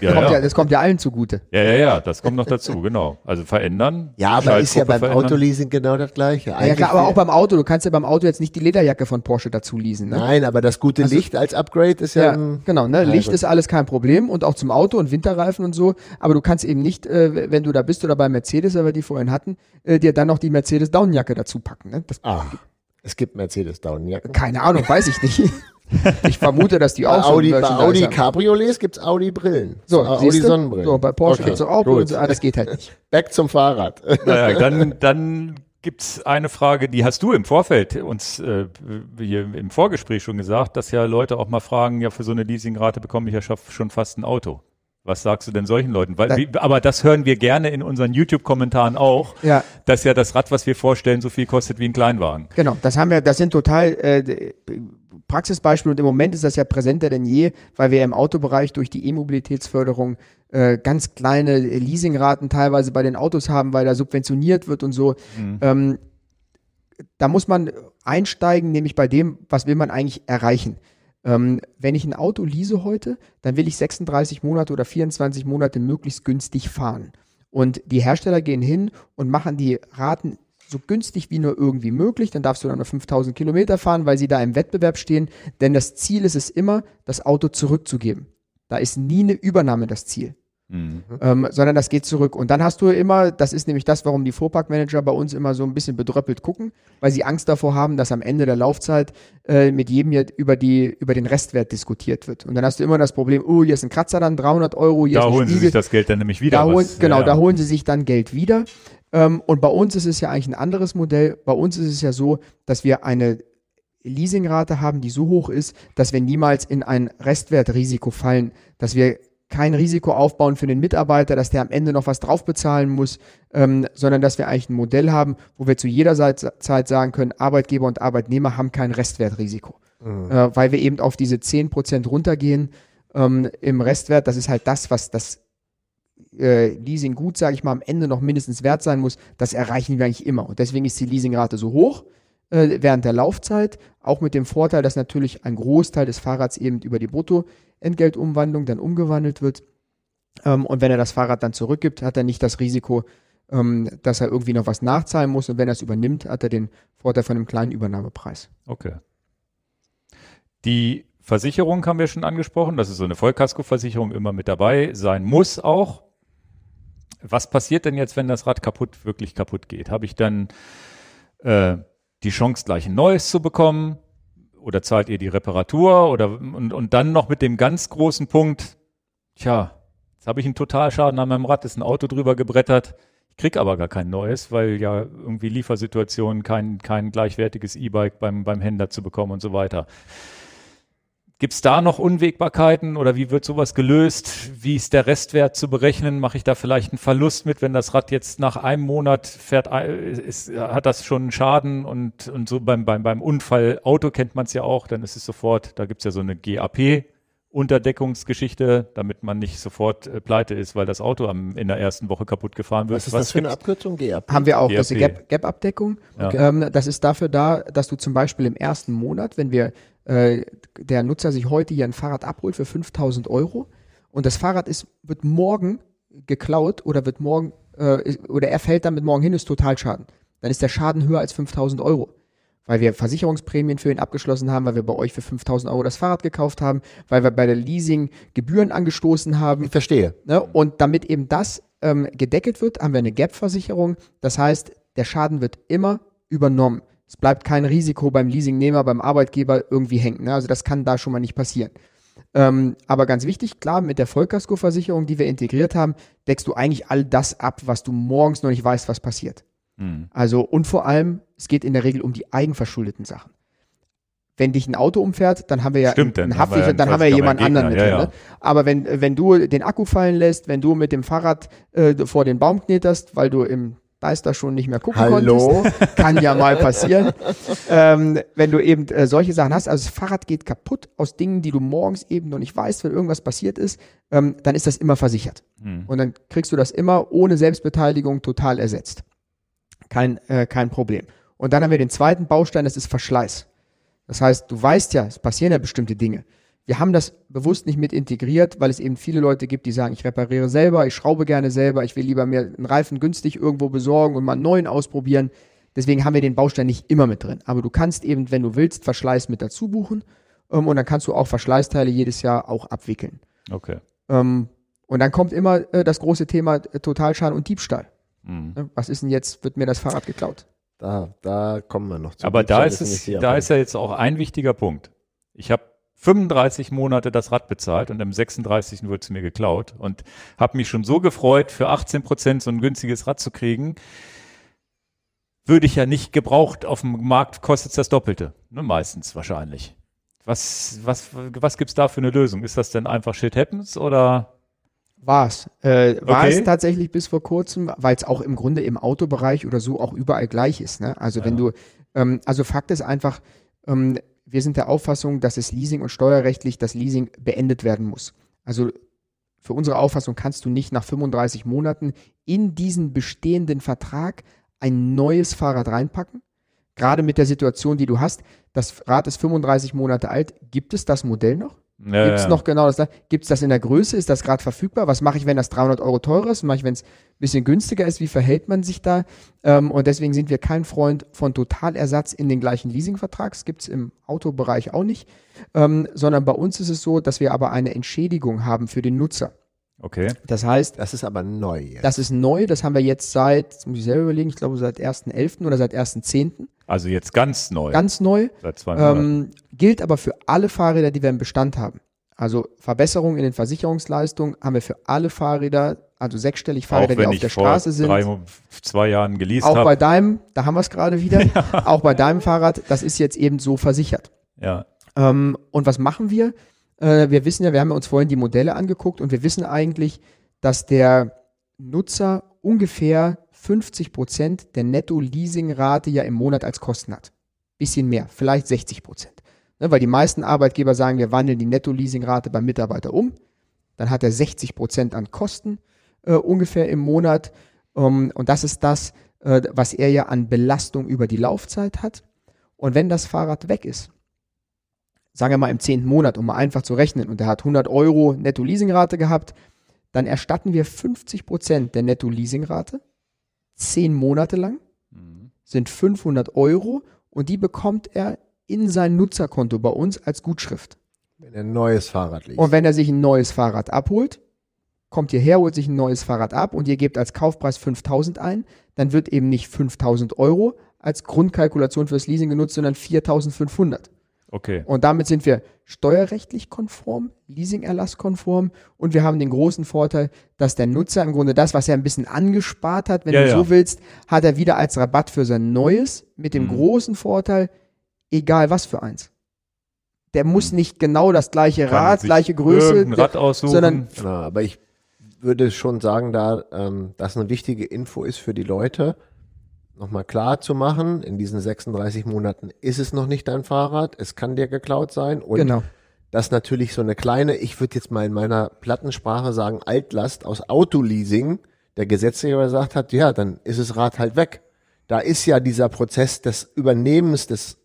Ja, das kommt ja allen zugute. Ja, das kommt noch dazu, genau. Also verändern. Ja, aber ist ja beim Autoleasing genau das Gleiche. Eigentlich ja, klar, aber auch beim Auto. Du kannst ja beim Auto jetzt nicht die Lederjacke von Porsche dazu leasen. Ne? Nein, aber das gute Licht als Upgrade ist ja... genau, ne? Licht ist alles kein Problem und auch zum Auto und Winterreifen und so. Aber du kannst eben nicht, wenn du da bist oder bei Mercedes, weil wir die vorhin hatten, dir dann noch die Mercedes-Downjacke dazu packen. Ne? Es gibt Mercedes-Downjacken. Keine Ahnung, weiß ich nicht. Ich vermute, dass die auch bei Audi Cabriolets gibt es Audi-Brillen. So, Audi Sonnenbrillen. So, bei Porsche gibt es auch. Das geht halt nicht. Back zum Fahrrad. Naja, dann gibt es eine Frage, die hast du im Vorfeld uns hier im Vorgespräch schon gesagt, dass ja Leute auch mal fragen, ja für so eine Leasingrate bekomme ich ja schon fast ein Auto. Was sagst du denn solchen Leuten? Aber das hören wir gerne in unseren YouTube-Kommentaren auch, dass ja das Rad, was wir vorstellen, so viel kostet wie ein Kleinwagen. Genau, das sind total Praxisbeispiele und im Moment ist das ja präsenter denn je, weil wir im Autobereich durch die E-Mobilitätsförderung ganz kleine Leasingraten teilweise bei den Autos haben, weil da subventioniert wird und so. Mhm. Da muss man einsteigen, nämlich bei dem, was will man eigentlich erreichen. Wenn ich ein Auto lease heute, dann will ich 36 Monate oder 24 Monate möglichst günstig fahren. Und die Hersteller gehen hin und machen die Raten so günstig wie nur irgendwie möglich. Dann darfst du dann noch 5000 Kilometer fahren, weil sie da im Wettbewerb stehen. Denn das Ziel ist es immer, das Auto zurückzugeben. Da ist nie eine Übernahme das Ziel. Mhm. Sondern das geht zurück. Und dann hast du immer, das ist nämlich das, warum die Fuhrparkmanager bei uns immer so ein bisschen bedröppelt gucken, weil sie Angst davor haben, dass am Ende der Laufzeit mit jedem hier über den Restwert diskutiert wird. Und dann hast du immer das Problem, oh, hier ist ein Kratzer dann, 300 Euro, hier da ist ein Spiegel. Da holen sie sich das Geld dann nämlich wieder. Da holen sie sich dann Geld wieder. Und bei uns ist es ja eigentlich ein anderes Modell. Bei uns ist es ja so, dass wir eine Leasingrate haben, die so hoch ist, dass wir niemals in ein Restwertrisiko fallen, dass wir kein Risiko aufbauen für den Mitarbeiter, dass der am Ende noch was drauf bezahlen muss, sondern dass wir eigentlich ein Modell haben, wo wir zu jeder Zeit sagen können, Arbeitgeber und Arbeitnehmer haben kein Restwertrisiko. Mhm. Weil wir eben auf diese 10% runtergehen im Restwert. Das ist halt das, was das Leasing gut, sage ich mal, am Ende noch mindestens wert sein muss. Das erreichen wir eigentlich immer. Und deswegen ist die Leasingrate so hoch während der Laufzeit, auch mit dem Vorteil, dass natürlich ein Großteil des Fahrrads eben über die Bruttoentgeltumwandlung dann umgewandelt wird. Und wenn er das Fahrrad dann zurückgibt, hat er nicht das Risiko, dass er irgendwie noch was nachzahlen muss. Und wenn er es übernimmt, hat er den Vorteil von einem kleinen Übernahmepreis. Okay. Die Versicherung haben wir schon angesprochen, dass es so eine Vollkaskoversicherung immer mit dabei sein muss auch. Was passiert denn jetzt, wenn das Rad wirklich kaputt geht? Habe ich dann die Chance, gleich ein neues zu bekommen? Oder zahlt ihr die Reparatur? Und dann noch mit dem ganz großen Punkt, jetzt habe ich einen Totalschaden an meinem Rad, ist ein Auto drüber gebrettert, ich kriege aber gar kein neues, weil ja irgendwie Liefersituationen, kein gleichwertiges E-Bike beim Händler zu bekommen und so weiter. Gibt es da noch Unwägbarkeiten oder wie wird sowas gelöst? Wie ist der Restwert zu berechnen? Mache ich da vielleicht einen Verlust mit, wenn das Rad jetzt nach einem Monat fährt, hat das schon einen Schaden und so beim Unfall, Auto kennt man es ja auch, dann ist es sofort, da gibt es ja so eine GAP-Unterdeckungsgeschichte, damit man nicht sofort pleite ist, weil das Auto in der ersten Woche kaputt gefahren wird. Was ist das für eine Abkürzung? GAP? Haben wir auch, GAP. Das ist eine Gap-Abdeckung. Okay. Das ist dafür da, dass du zum Beispiel im ersten Monat, wenn der Nutzer sich heute hier ein Fahrrad abholt für 5.000 Euro und das Fahrrad wird morgen geklaut oder er fällt damit morgen hin, ist Totalschaden. dann ist der Schaden höher als 5.000 €. Weil wir Versicherungsprämien für ihn abgeschlossen haben, weil wir bei euch für 5.000 € das Fahrrad gekauft haben, weil wir bei der Leasing Gebühren angestoßen haben. Ich verstehe. Ne? Und damit eben das gedeckelt wird, haben wir eine Gap-Versicherung. Das heißt, der Schaden wird immer übernommen. Es bleibt kein Risiko beim Leasingnehmer, beim Arbeitgeber irgendwie hängen. Ne? Also das kann da schon mal nicht passieren. Aber ganz wichtig, klar, mit der Vollkaskoversicherung, die wir integriert haben, deckst du eigentlich all das ab, was du morgens noch nicht weißt, was passiert. Also, und vor allem, es geht in der Regel um die eigenverschuldeten Sachen. Wenn dich ein Auto umfährt, dann haben wir ja einen Haftpflicht, dann haben wir ja jemand anderen mit drin. Ja. Ne? Aber wenn du den Akku fallen lässt, wenn du mit dem Fahrrad vor den Baum knetterst, weil du im Deister schon nicht mehr gucken konntest, kann ja mal passieren. Wenn du eben solche Sachen hast, also das Fahrrad geht kaputt aus Dingen, die du morgens eben noch nicht weißt, wenn irgendwas passiert ist, dann ist das immer versichert. Und dann kriegst du das immer ohne Selbstbeteiligung total ersetzt. Kein Problem. Und dann haben wir den zweiten Baustein, das ist Verschleiß. Das heißt, du weißt ja, es passieren ja bestimmte Dinge. Wir haben das bewusst nicht mit integriert, weil es eben viele Leute gibt, die sagen, ich repariere selber, ich schraube gerne selber, ich will lieber mir einen Reifen günstig irgendwo besorgen und mal einen neuen ausprobieren. Deswegen haben wir den Baustein nicht immer mit drin. Aber du kannst eben, wenn du willst, Verschleiß mit dazu buchen und dann kannst du auch Verschleißteile jedes Jahr auch abwickeln. Okay. Und dann kommt immer das große Thema Totalschaden und Diebstahl. Was ist denn jetzt, wird mir das Fahrrad geklaut? Da kommen wir noch zu. Aber da ist ja jetzt auch ein wichtiger Punkt. Ich habe 35 Monate das Rad bezahlt und am 36. wurde es mir geklaut und habe mich schon so gefreut, für 18% so ein günstiges Rad zu kriegen. Würde ich ja nicht gebraucht, auf dem Markt kostet es das Doppelte, ne, meistens wahrscheinlich. Was gibt es da für eine Lösung? Ist das denn einfach Shit Happens oder... War es tatsächlich bis vor kurzem, weil es auch im Grunde im Autobereich oder so auch überall gleich ist. Ne? Also wenn du, also Fakt ist einfach, wir sind der Auffassung, dass es Leasing und steuerrechtlich das Leasing beendet werden muss. Also für unsere Auffassung kannst du nicht nach 35 Monaten in diesen bestehenden Vertrag ein neues Fahrrad reinpacken. Gerade mit der Situation, die du hast, das Rad ist 35 Monate alt, gibt es das Modell noch? Ja, gibt es noch genau das? Gibt es das in der Größe? Ist das gerade verfügbar? Was mache ich, wenn das 300 € teurer ist? Was mache ich, wenn es ein bisschen günstiger ist? Wie verhält man sich da? Und deswegen sind wir kein Freund von Totalersatz in den gleichen Leasingvertrag. Das gibt es im Autobereich auch nicht. Sondern bei uns ist es so, dass wir aber eine Entschädigung haben für den Nutzer. Okay. Das heißt, das ist aber neu jetzt. Das ist neu, das haben wir jetzt seit, muss ich selber überlegen, ich glaube seit 1.11. oder seit 1.10. Also jetzt ganz neu. Ganz neu. Seit 2 Monaten. Gilt aber für alle Fahrräder, die wir im Bestand haben. Also Verbesserungen in den Versicherungsleistungen haben wir für alle Fahrräder, also sechsstellig Fahrräder, die auf der Straße sind. Auch wenn ich vor 2 Jahren geleast habe. Auch bei deinem, da haben wir es gerade wieder, ja. Auch bei deinem Fahrrad, das ist jetzt eben so versichert. Ja. Und was machen wir? Wir wissen ja, wir haben uns vorhin die Modelle angeguckt und wir wissen eigentlich, dass der Nutzer ungefähr 50% der Netto-Leasing-Rate ja im Monat als Kosten hat. Bisschen mehr, vielleicht 60%. Ne, weil die meisten Arbeitgeber sagen, wir wandeln die Netto-Leasing-Rate beim Mitarbeiter um. Dann hat er 60% an Kosten ungefähr im Monat. Und das ist das, was er ja an Belastung über die Laufzeit hat. Und wenn das Fahrrad weg ist, sagen wir mal im 10. Monat, um mal einfach zu rechnen, und er hat 100 € Netto-Leasingrate gehabt, dann erstatten wir 50% der Netto-Leasingrate 10 Monate lang, sind 500 € und die bekommt er in sein Nutzerkonto bei uns als Gutschrift. Wenn er ein neues Fahrrad liest. Und wenn er sich ein neues Fahrrad abholt, kommt hierher, holt sich ein neues Fahrrad ab und ihr gebt als Kaufpreis 5.000 ein, dann wird eben nicht 5.000 € als Grundkalkulation fürs Leasing genutzt, sondern 4.500. Okay. Und damit sind wir steuerrechtlich konform, leasingerlasskonform und wir haben den großen Vorteil, dass der Nutzer im Grunde das, was er ein bisschen angespart hat, wenn du so willst, hat er wieder als Rabatt für sein Neues mit dem großen Vorteil, egal was für eins. Der muss nicht genau das gleiche Rad, gleiche Größe, Rad aussuchen. Sondern ja, aber ich würde schon sagen, da das eine wichtige Info ist für die Leute, nochmal klar zu machen, in diesen 36 Monaten ist es noch nicht dein Fahrrad, es kann dir geklaut sein und das natürlich so eine kleine, ich würde jetzt mal in meiner Plattensprache sagen, Altlast aus Autoleasing, der Gesetzgeber gesagt hat, ja, dann ist das Rad halt weg. Da ist ja dieser Prozess des Übernehmens des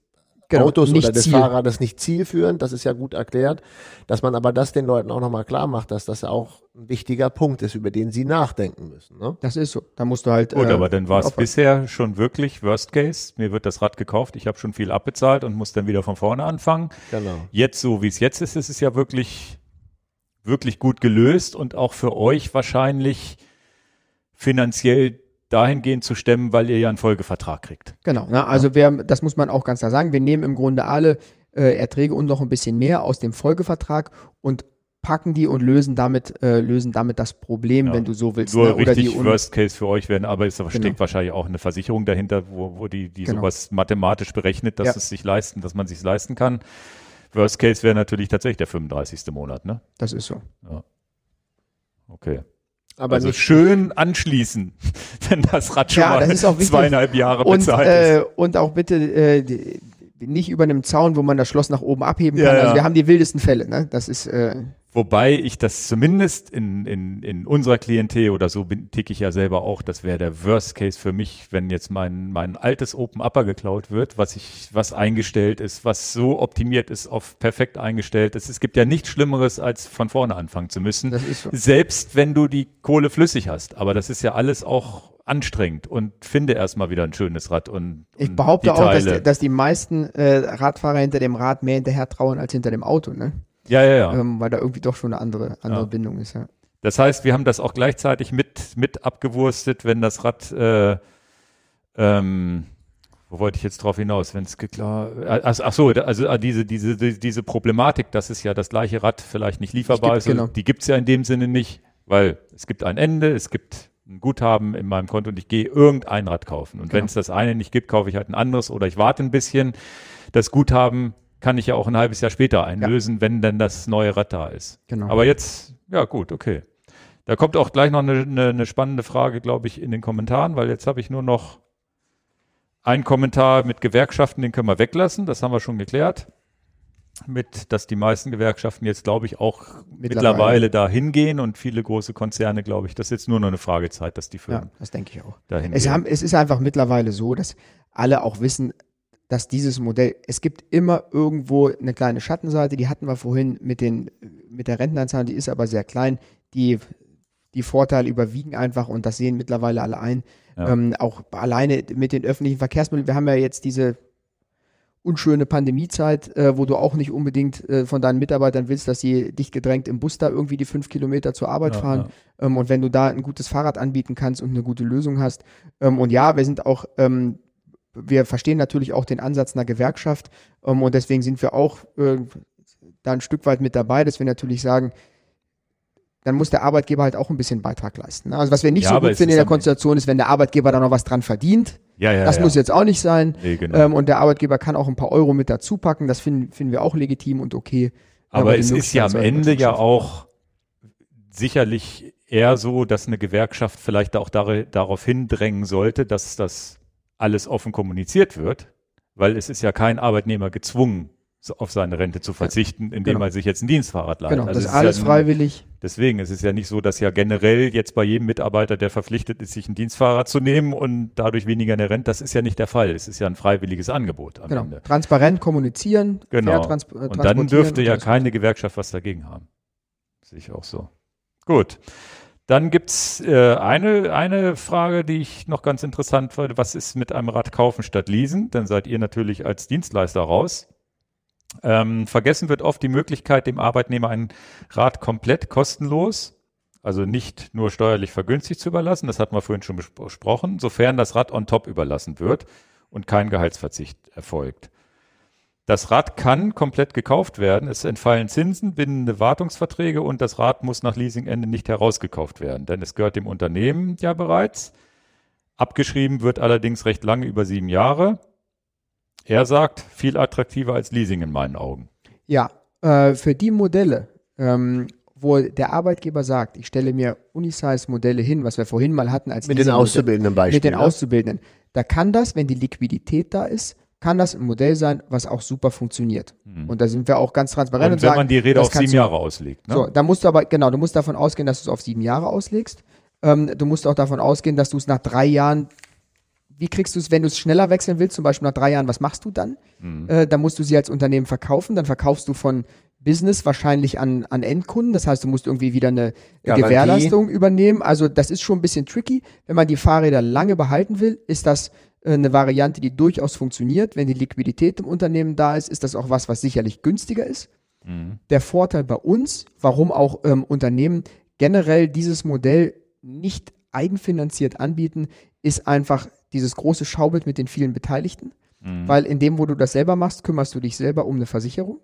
Autos oder des Fahrrades nicht zielführend, das ist ja gut erklärt, dass man aber das den Leuten auch nochmal klar macht, dass das auch ein wichtiger Punkt ist, über den sie nachdenken müssen. Ne? Das ist so, da musst du halt... Gut, aber dann war es bisher schon wirklich Worst Case, mir wird das Rad gekauft, ich habe schon viel abbezahlt und muss dann wieder von vorne anfangen. Genau. Jetzt, so wie es jetzt ist, ist es ja wirklich gut gelöst und auch für euch wahrscheinlich finanziell dahingehend zu stemmen, weil ihr ja einen Folgevertrag kriegt. Genau, na, also das muss man auch ganz klar sagen, wir nehmen im Grunde alle Erträge und noch ein bisschen mehr aus dem Folgevertrag und packen die und lösen damit das Problem, wenn du so willst. Nur oder richtig die Worst Case für euch werden, aber es steckt wahrscheinlich auch eine Versicherung dahinter, wo die sowas mathematisch berechnet, dass es sich leisten, dass man sich leisten kann. Worst Case wäre natürlich tatsächlich der 35. Monat, ne? Das ist so. Ja. Okay. Aber also nicht schön anschließen, wenn das Rad schon mal 2,5 Jahre bezahlt ist. Und auch bitte nicht über einem Zaun, wo man das Schloss nach oben abheben kann. Ja. Also wir haben die wildesten Fälle, ne? Das ist wobei ich das zumindest in unserer Klientel oder so ticke ich ja selber auch, das wäre der Worst Case für mich, wenn jetzt mein altes Open Upper geklaut wird, was eingestellt ist, was so optimiert ist, auf perfekt eingestellt ist. Es gibt ja nichts Schlimmeres, als von vorne anfangen zu müssen, das ist so. Selbst wenn du die Kohle flüssig hast. Aber das ist ja alles auch anstrengend und finde erstmal wieder ein schönes Rad. Und ich behaupte auch, dass die meisten Radfahrer hinter dem Rad mehr hinterher trauern als hinter dem Auto, ne? Ja. Weil da irgendwie doch schon eine andere Bindung ist, ja. Das heißt, wir haben das auch gleichzeitig mit abgewurstet, wenn das Rad, wo wollte ich jetzt drauf hinaus, wenn es klar, also diese Problematik, dass es ja das gleiche Rad vielleicht nicht lieferbar ist, die gibt es ja in dem Sinne nicht, weil es gibt ein Ende, es gibt ein Guthaben in meinem Konto und ich gehe irgendein Rad kaufen. Und wenn es das eine nicht gibt, kaufe ich halt ein anderes oder ich warte ein bisschen. Das Guthaben kann ich ja auch ein halbes Jahr später einlösen, wenn denn das neue Rad da ist. Genau. Aber jetzt, ja gut, okay. Da kommt auch gleich noch eine spannende Frage, glaube ich, in den Kommentaren, weil jetzt habe ich nur noch einen Kommentar mit Gewerkschaften, den können wir weglassen, das haben wir schon geklärt, dass die meisten Gewerkschaften jetzt, glaube ich, auch mittlerweile dahin gehen und viele große Konzerne, glaube ich, das ist jetzt nur noch eine Fragezeit, dass die Firmen das denke ich auch. Es ist einfach mittlerweile so, dass alle auch wissen, dass dieses Modell, es gibt immer irgendwo eine kleine Schattenseite, die hatten wir vorhin mit der Renteneinzahlung, die ist aber sehr klein, die Vorteile überwiegen einfach und das sehen mittlerweile alle ein. Ja. Auch alleine mit den öffentlichen Verkehrsmitteln, wir haben ja jetzt diese unschöne Pandemiezeit, wo du auch nicht unbedingt von deinen Mitarbeitern willst, dass sie dicht gedrängt im Bus da irgendwie die 5 Kilometer zur Arbeit fahren. Ja. Und wenn du da ein gutes Fahrrad anbieten kannst und eine gute Lösung hast. Und ja, wir sind auch... Wir verstehen natürlich auch den Ansatz einer Gewerkschaft und deswegen sind wir auch da ein Stück weit mit dabei, dass wir natürlich sagen, dann muss der Arbeitgeber halt auch ein bisschen Beitrag leisten. Also was wir nicht so gut finden in der Konstellation ist, wenn der Arbeitgeber da noch was dran verdient. Das muss jetzt auch nicht sein. Nee, genau. Und der Arbeitgeber kann auch ein paar Euro mit dazu packen. Das finden wir auch legitim und okay. Aber es ist ja am Ende ja auch sicherlich eher so, dass eine Gewerkschaft vielleicht auch darauf hindrängen sollte, dass das alles offen kommuniziert wird, weil es ist ja kein Arbeitnehmer gezwungen, auf seine Rente zu verzichten, indem er sich jetzt ein Dienstfahrrad leiht. Genau, also das ist alles freiwillig. Deswegen, es ist ja nicht so, dass ja generell jetzt bei jedem Mitarbeiter, der verpflichtet ist, sich ein Dienstfahrrad zu nehmen und dadurch weniger in der Rente, das ist ja nicht der Fall. Es ist ja ein freiwilliges Angebot am Ende. Transparent kommunizieren. Genau, und dann dürfte ja keine Gewerkschaft was dagegen haben. Sehe ich auch so. Gut. Dann gibt es eine Frage, die ich noch ganz interessant fand. Was ist mit einem Rad kaufen statt leasen? Dann seid ihr natürlich als Dienstleister raus. Vergessen wird oft die Möglichkeit, dem Arbeitnehmer ein Rad komplett kostenlos, also nicht nur steuerlich vergünstigt zu überlassen. Das hatten wir vorhin schon besprochen, sofern das Rad on top überlassen wird und kein Gehaltsverzicht erfolgt. Das Rad kann komplett gekauft werden, es entfallen Zinsen, bindende Wartungsverträge und das Rad muss nach Leasingende nicht herausgekauft werden, denn es gehört dem Unternehmen ja bereits. Abgeschrieben wird allerdings recht lange, über 7 Jahre. Er sagt, viel attraktiver als Leasing in meinen Augen. Ja, für die Modelle, wo der Arbeitgeber sagt, ich stelle mir Unisize-Modelle hin, was wir vorhin mal hatten als Leasing. Mit den Auszubildenden Beispiel. Mit den Auszubildenden. Da kann das, wenn die Liquidität da ist, kann das ein Modell sein, was auch super funktioniert. Mhm. Und da sind wir auch ganz transparent. Und wenn man die Rede auf 7 Jahre auslegt. Ne? So, da musst du aber, du musst davon ausgehen, dass du es auf 7 Jahre auslegst. Du musst auch davon ausgehen, dass du es nach 3 Jahren wie kriegst du es, wenn du es schneller wechseln willst, zum Beispiel nach 3 Jahren, was machst du dann? Mhm. Dann musst du sie als Unternehmen verkaufen, dann verkaufst du von Business wahrscheinlich an Endkunden, das heißt, du musst irgendwie wieder eine Gewährleistung übernehmen, also das ist schon ein bisschen tricky. Wenn man die Fahrräder lange behalten will, ist das eine Variante, die durchaus funktioniert. Wenn die Liquidität im Unternehmen da ist, ist das auch was sicherlich günstiger ist. Mhm. Der Vorteil bei uns, warum auch Unternehmen generell dieses Modell nicht eigenfinanziert anbieten, ist einfach dieses große Schaubild mit den vielen Beteiligten, weil in dem, wo du das selber machst, kümmerst du dich selber um eine Versicherung,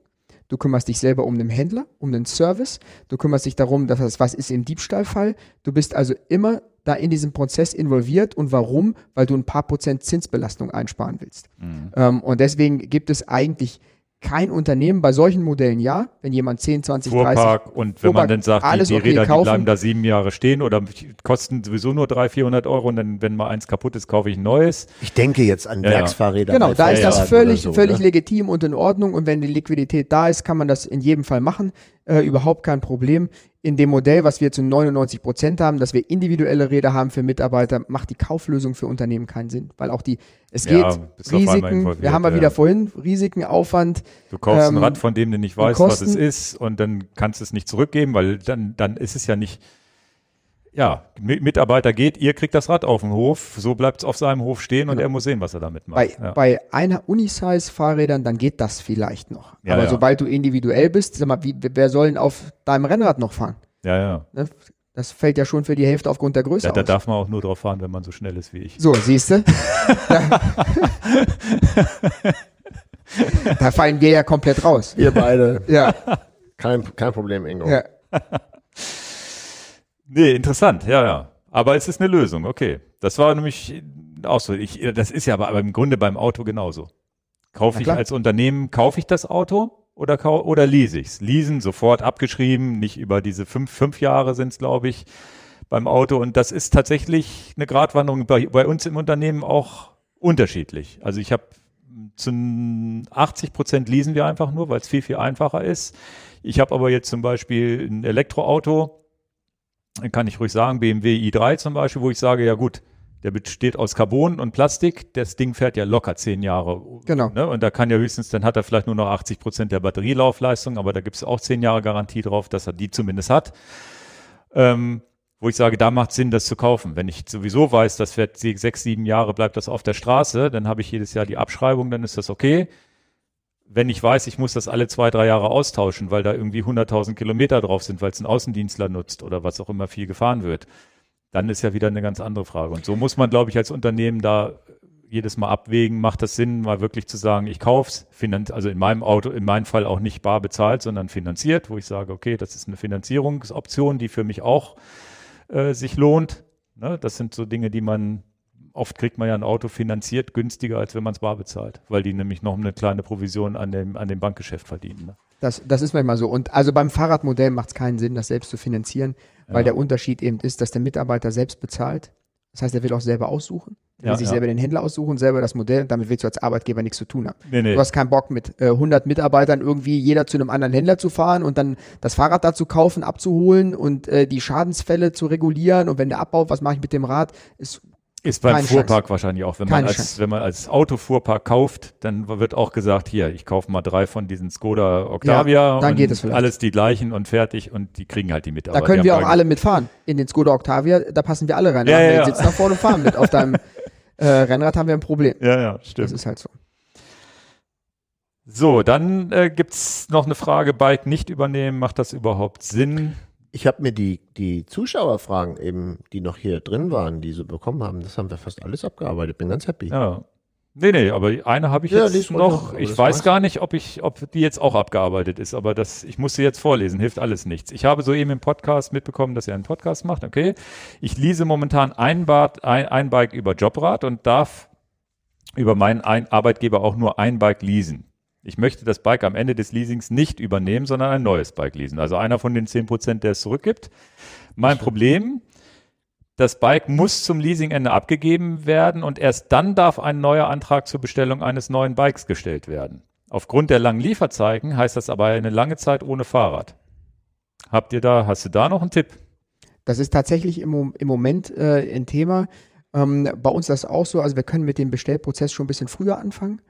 du kümmerst dich selber um einen Händler, um einen Service, du kümmerst dich darum, was ist im Diebstahlfall, du bist also immer da in diesem Prozess involviert und warum? Weil du ein paar Prozent Zinsbelastung einsparen willst. Mhm. Und deswegen gibt es eigentlich kein Unternehmen, bei solchen Modellen ja, wenn jemand 10, 20, Fuhrpark, 30... Und wenn Fuhrpark, man dann sagt, die Räder, die bleiben da 7 Jahre stehen oder kosten sowieso nur 300, 400 Euro und dann, wenn mal eins kaputt ist, kaufe ich ein neues. Ich denke jetzt an Werksfahrräder. Genau, da ist das völlig legitim und in Ordnung und wenn die Liquidität da ist, kann man das in jedem Fall machen. Überhaupt kein Problem. In dem Modell, was wir zu 99% haben, dass wir individuelle Räder haben für Mitarbeiter, macht die Kauflösung für Unternehmen keinen Sinn, weil auch Risiken, wir haben mal wieder vorhin, Risiken, Aufwand. Du kaufst ein Rad, von dem du nicht weißt, was es ist und dann kannst du es nicht zurückgeben, weil dann ist es ja nicht, Mitarbeiter geht, ihr kriegt das Rad auf dem Hof, so bleibt es auf seinem Hof stehen und er muss sehen, was er damit macht. Bei einer Unisize-Fahrrädern, dann geht das vielleicht noch. Ja, aber sobald du individuell bist, sag mal, wer soll denn auf deinem Rennrad noch fahren? Ja. Ne? Das fällt ja schon für die Hälfte aufgrund der Größe aus. Da darf man auch nur drauf fahren, wenn man so schnell ist wie ich. So, siehst du? Da fallen wir ja komplett raus. Wir beide. Ja. Kein Problem, Ingo. Ja. Nee, interessant, ja. Aber es ist eine Lösung, okay. Das war nämlich auch so. Das ist ja aber im Grunde beim Auto genauso. Kaufe ich das Auto oder lease ich es? Leasen, sofort abgeschrieben, nicht über diese 5 Jahre sind es, glaube ich, beim Auto. Und das ist tatsächlich eine Gratwanderung bei uns im Unternehmen auch unterschiedlich. Also ich habe zu 80% leasen wir einfach nur, weil es viel, viel einfacher ist. Ich habe aber jetzt zum Beispiel ein Elektroauto, kann ich ruhig sagen, BMW i3 zum Beispiel, wo ich sage, ja gut, der besteht aus Carbon und Plastik, das Ding fährt ja locker 10 Jahre. Genau. Ne? Und da kann ja höchstens, dann hat er vielleicht nur noch 80% der Batterielaufleistung, aber da gibt es auch 10 Jahre Garantie drauf, dass er die zumindest hat. Wo ich sage, da macht es Sinn, das zu kaufen. Wenn ich sowieso weiß, das fährt 6, 7 Jahre, bleibt das auf der Straße, dann habe ich jedes Jahr die Abschreibung, dann ist das okay. Wenn ich weiß, ich muss das alle 2, 3 Jahre austauschen, weil da irgendwie 100.000 Kilometer drauf sind, weil es ein Außendienstler nutzt oder was auch immer viel gefahren wird, dann ist ja wieder eine ganz andere Frage. Und so muss man, glaube ich, als Unternehmen da jedes Mal abwägen, macht das Sinn, mal wirklich zu sagen, ich kaufe es, also in meinem Fall auch nicht bar bezahlt, sondern finanziert, wo ich sage, okay, das ist eine Finanzierungsoption, die für mich auch sich lohnt. Ne? Das sind so Dinge, die man... Oft kriegt man ja ein Auto finanziert günstiger, als wenn man es bar bezahlt, weil die nämlich noch eine kleine Provision an dem Bankgeschäft verdienen. Ne? Das ist manchmal so. Und also beim Fahrradmodell macht es keinen Sinn, das selbst zu finanzieren, weil der Unterschied eben ist, dass der Mitarbeiter selbst bezahlt. Das heißt, er will auch selber aussuchen. Er will sich selber den Händler aussuchen, selber das Modell. Und damit willst du als Arbeitgeber nichts zu tun haben. Nee. Du hast keinen Bock, mit 100 Mitarbeitern irgendwie jeder zu einem anderen Händler zu fahren und dann das Fahrrad da zu kaufen, abzuholen und die Schadensfälle zu regulieren. Und wenn der abbaut, was mache ich mit dem Rad? Ist beim Keine Fuhrpark Chance. Wahrscheinlich auch. Wenn man als Autofuhrpark kauft, dann wird auch gesagt, hier, ich kaufe mal 3 von diesen Skoda Octavia, dann und geht es alles die gleichen und fertig und die kriegen halt die mit. Da können wir auch alle mitfahren. In den Skoda Octavia, da passen wir alle rein. Wir sitzen nach vorne und fahren mit. Auf deinem Rennrad haben wir ein Problem. Ja, stimmt. Das ist halt so. So, dann gibt es noch eine Frage, Bike nicht übernehmen, macht das überhaupt Sinn? Ich habe mir die Zuschauerfragen eben, die noch hier drin waren, die sie bekommen haben, das haben wir fast alles abgearbeitet. Bin ganz happy. Ja. Nee, aber eine habe ich jetzt noch. Ich weiß gar nicht, ob die jetzt auch abgearbeitet ist, aber ich muss sie jetzt vorlesen, hilft alles nichts. Ich habe soeben im Podcast mitbekommen, dass ihr einen Podcast macht, okay. Ich lease momentan ein Bike über Jobrad und darf über meinen Arbeitgeber auch nur ein Bike leasen. Ich möchte das Bike am Ende des Leasings nicht übernehmen, sondern ein neues Bike leasen. Also einer von den 10%, der es zurückgibt. Mein Problem, das Bike muss zum Leasingende abgegeben werden und erst dann darf ein neuer Antrag zur Bestellung eines neuen Bikes gestellt werden. Aufgrund der langen Lieferzeiten heißt das aber eine lange Zeit ohne Fahrrad. Hast du da noch einen Tipp? Das ist tatsächlich im Moment ein Thema. Bei uns ist das auch so, also wir können mit dem Bestellprozess schon ein bisschen früher anfangen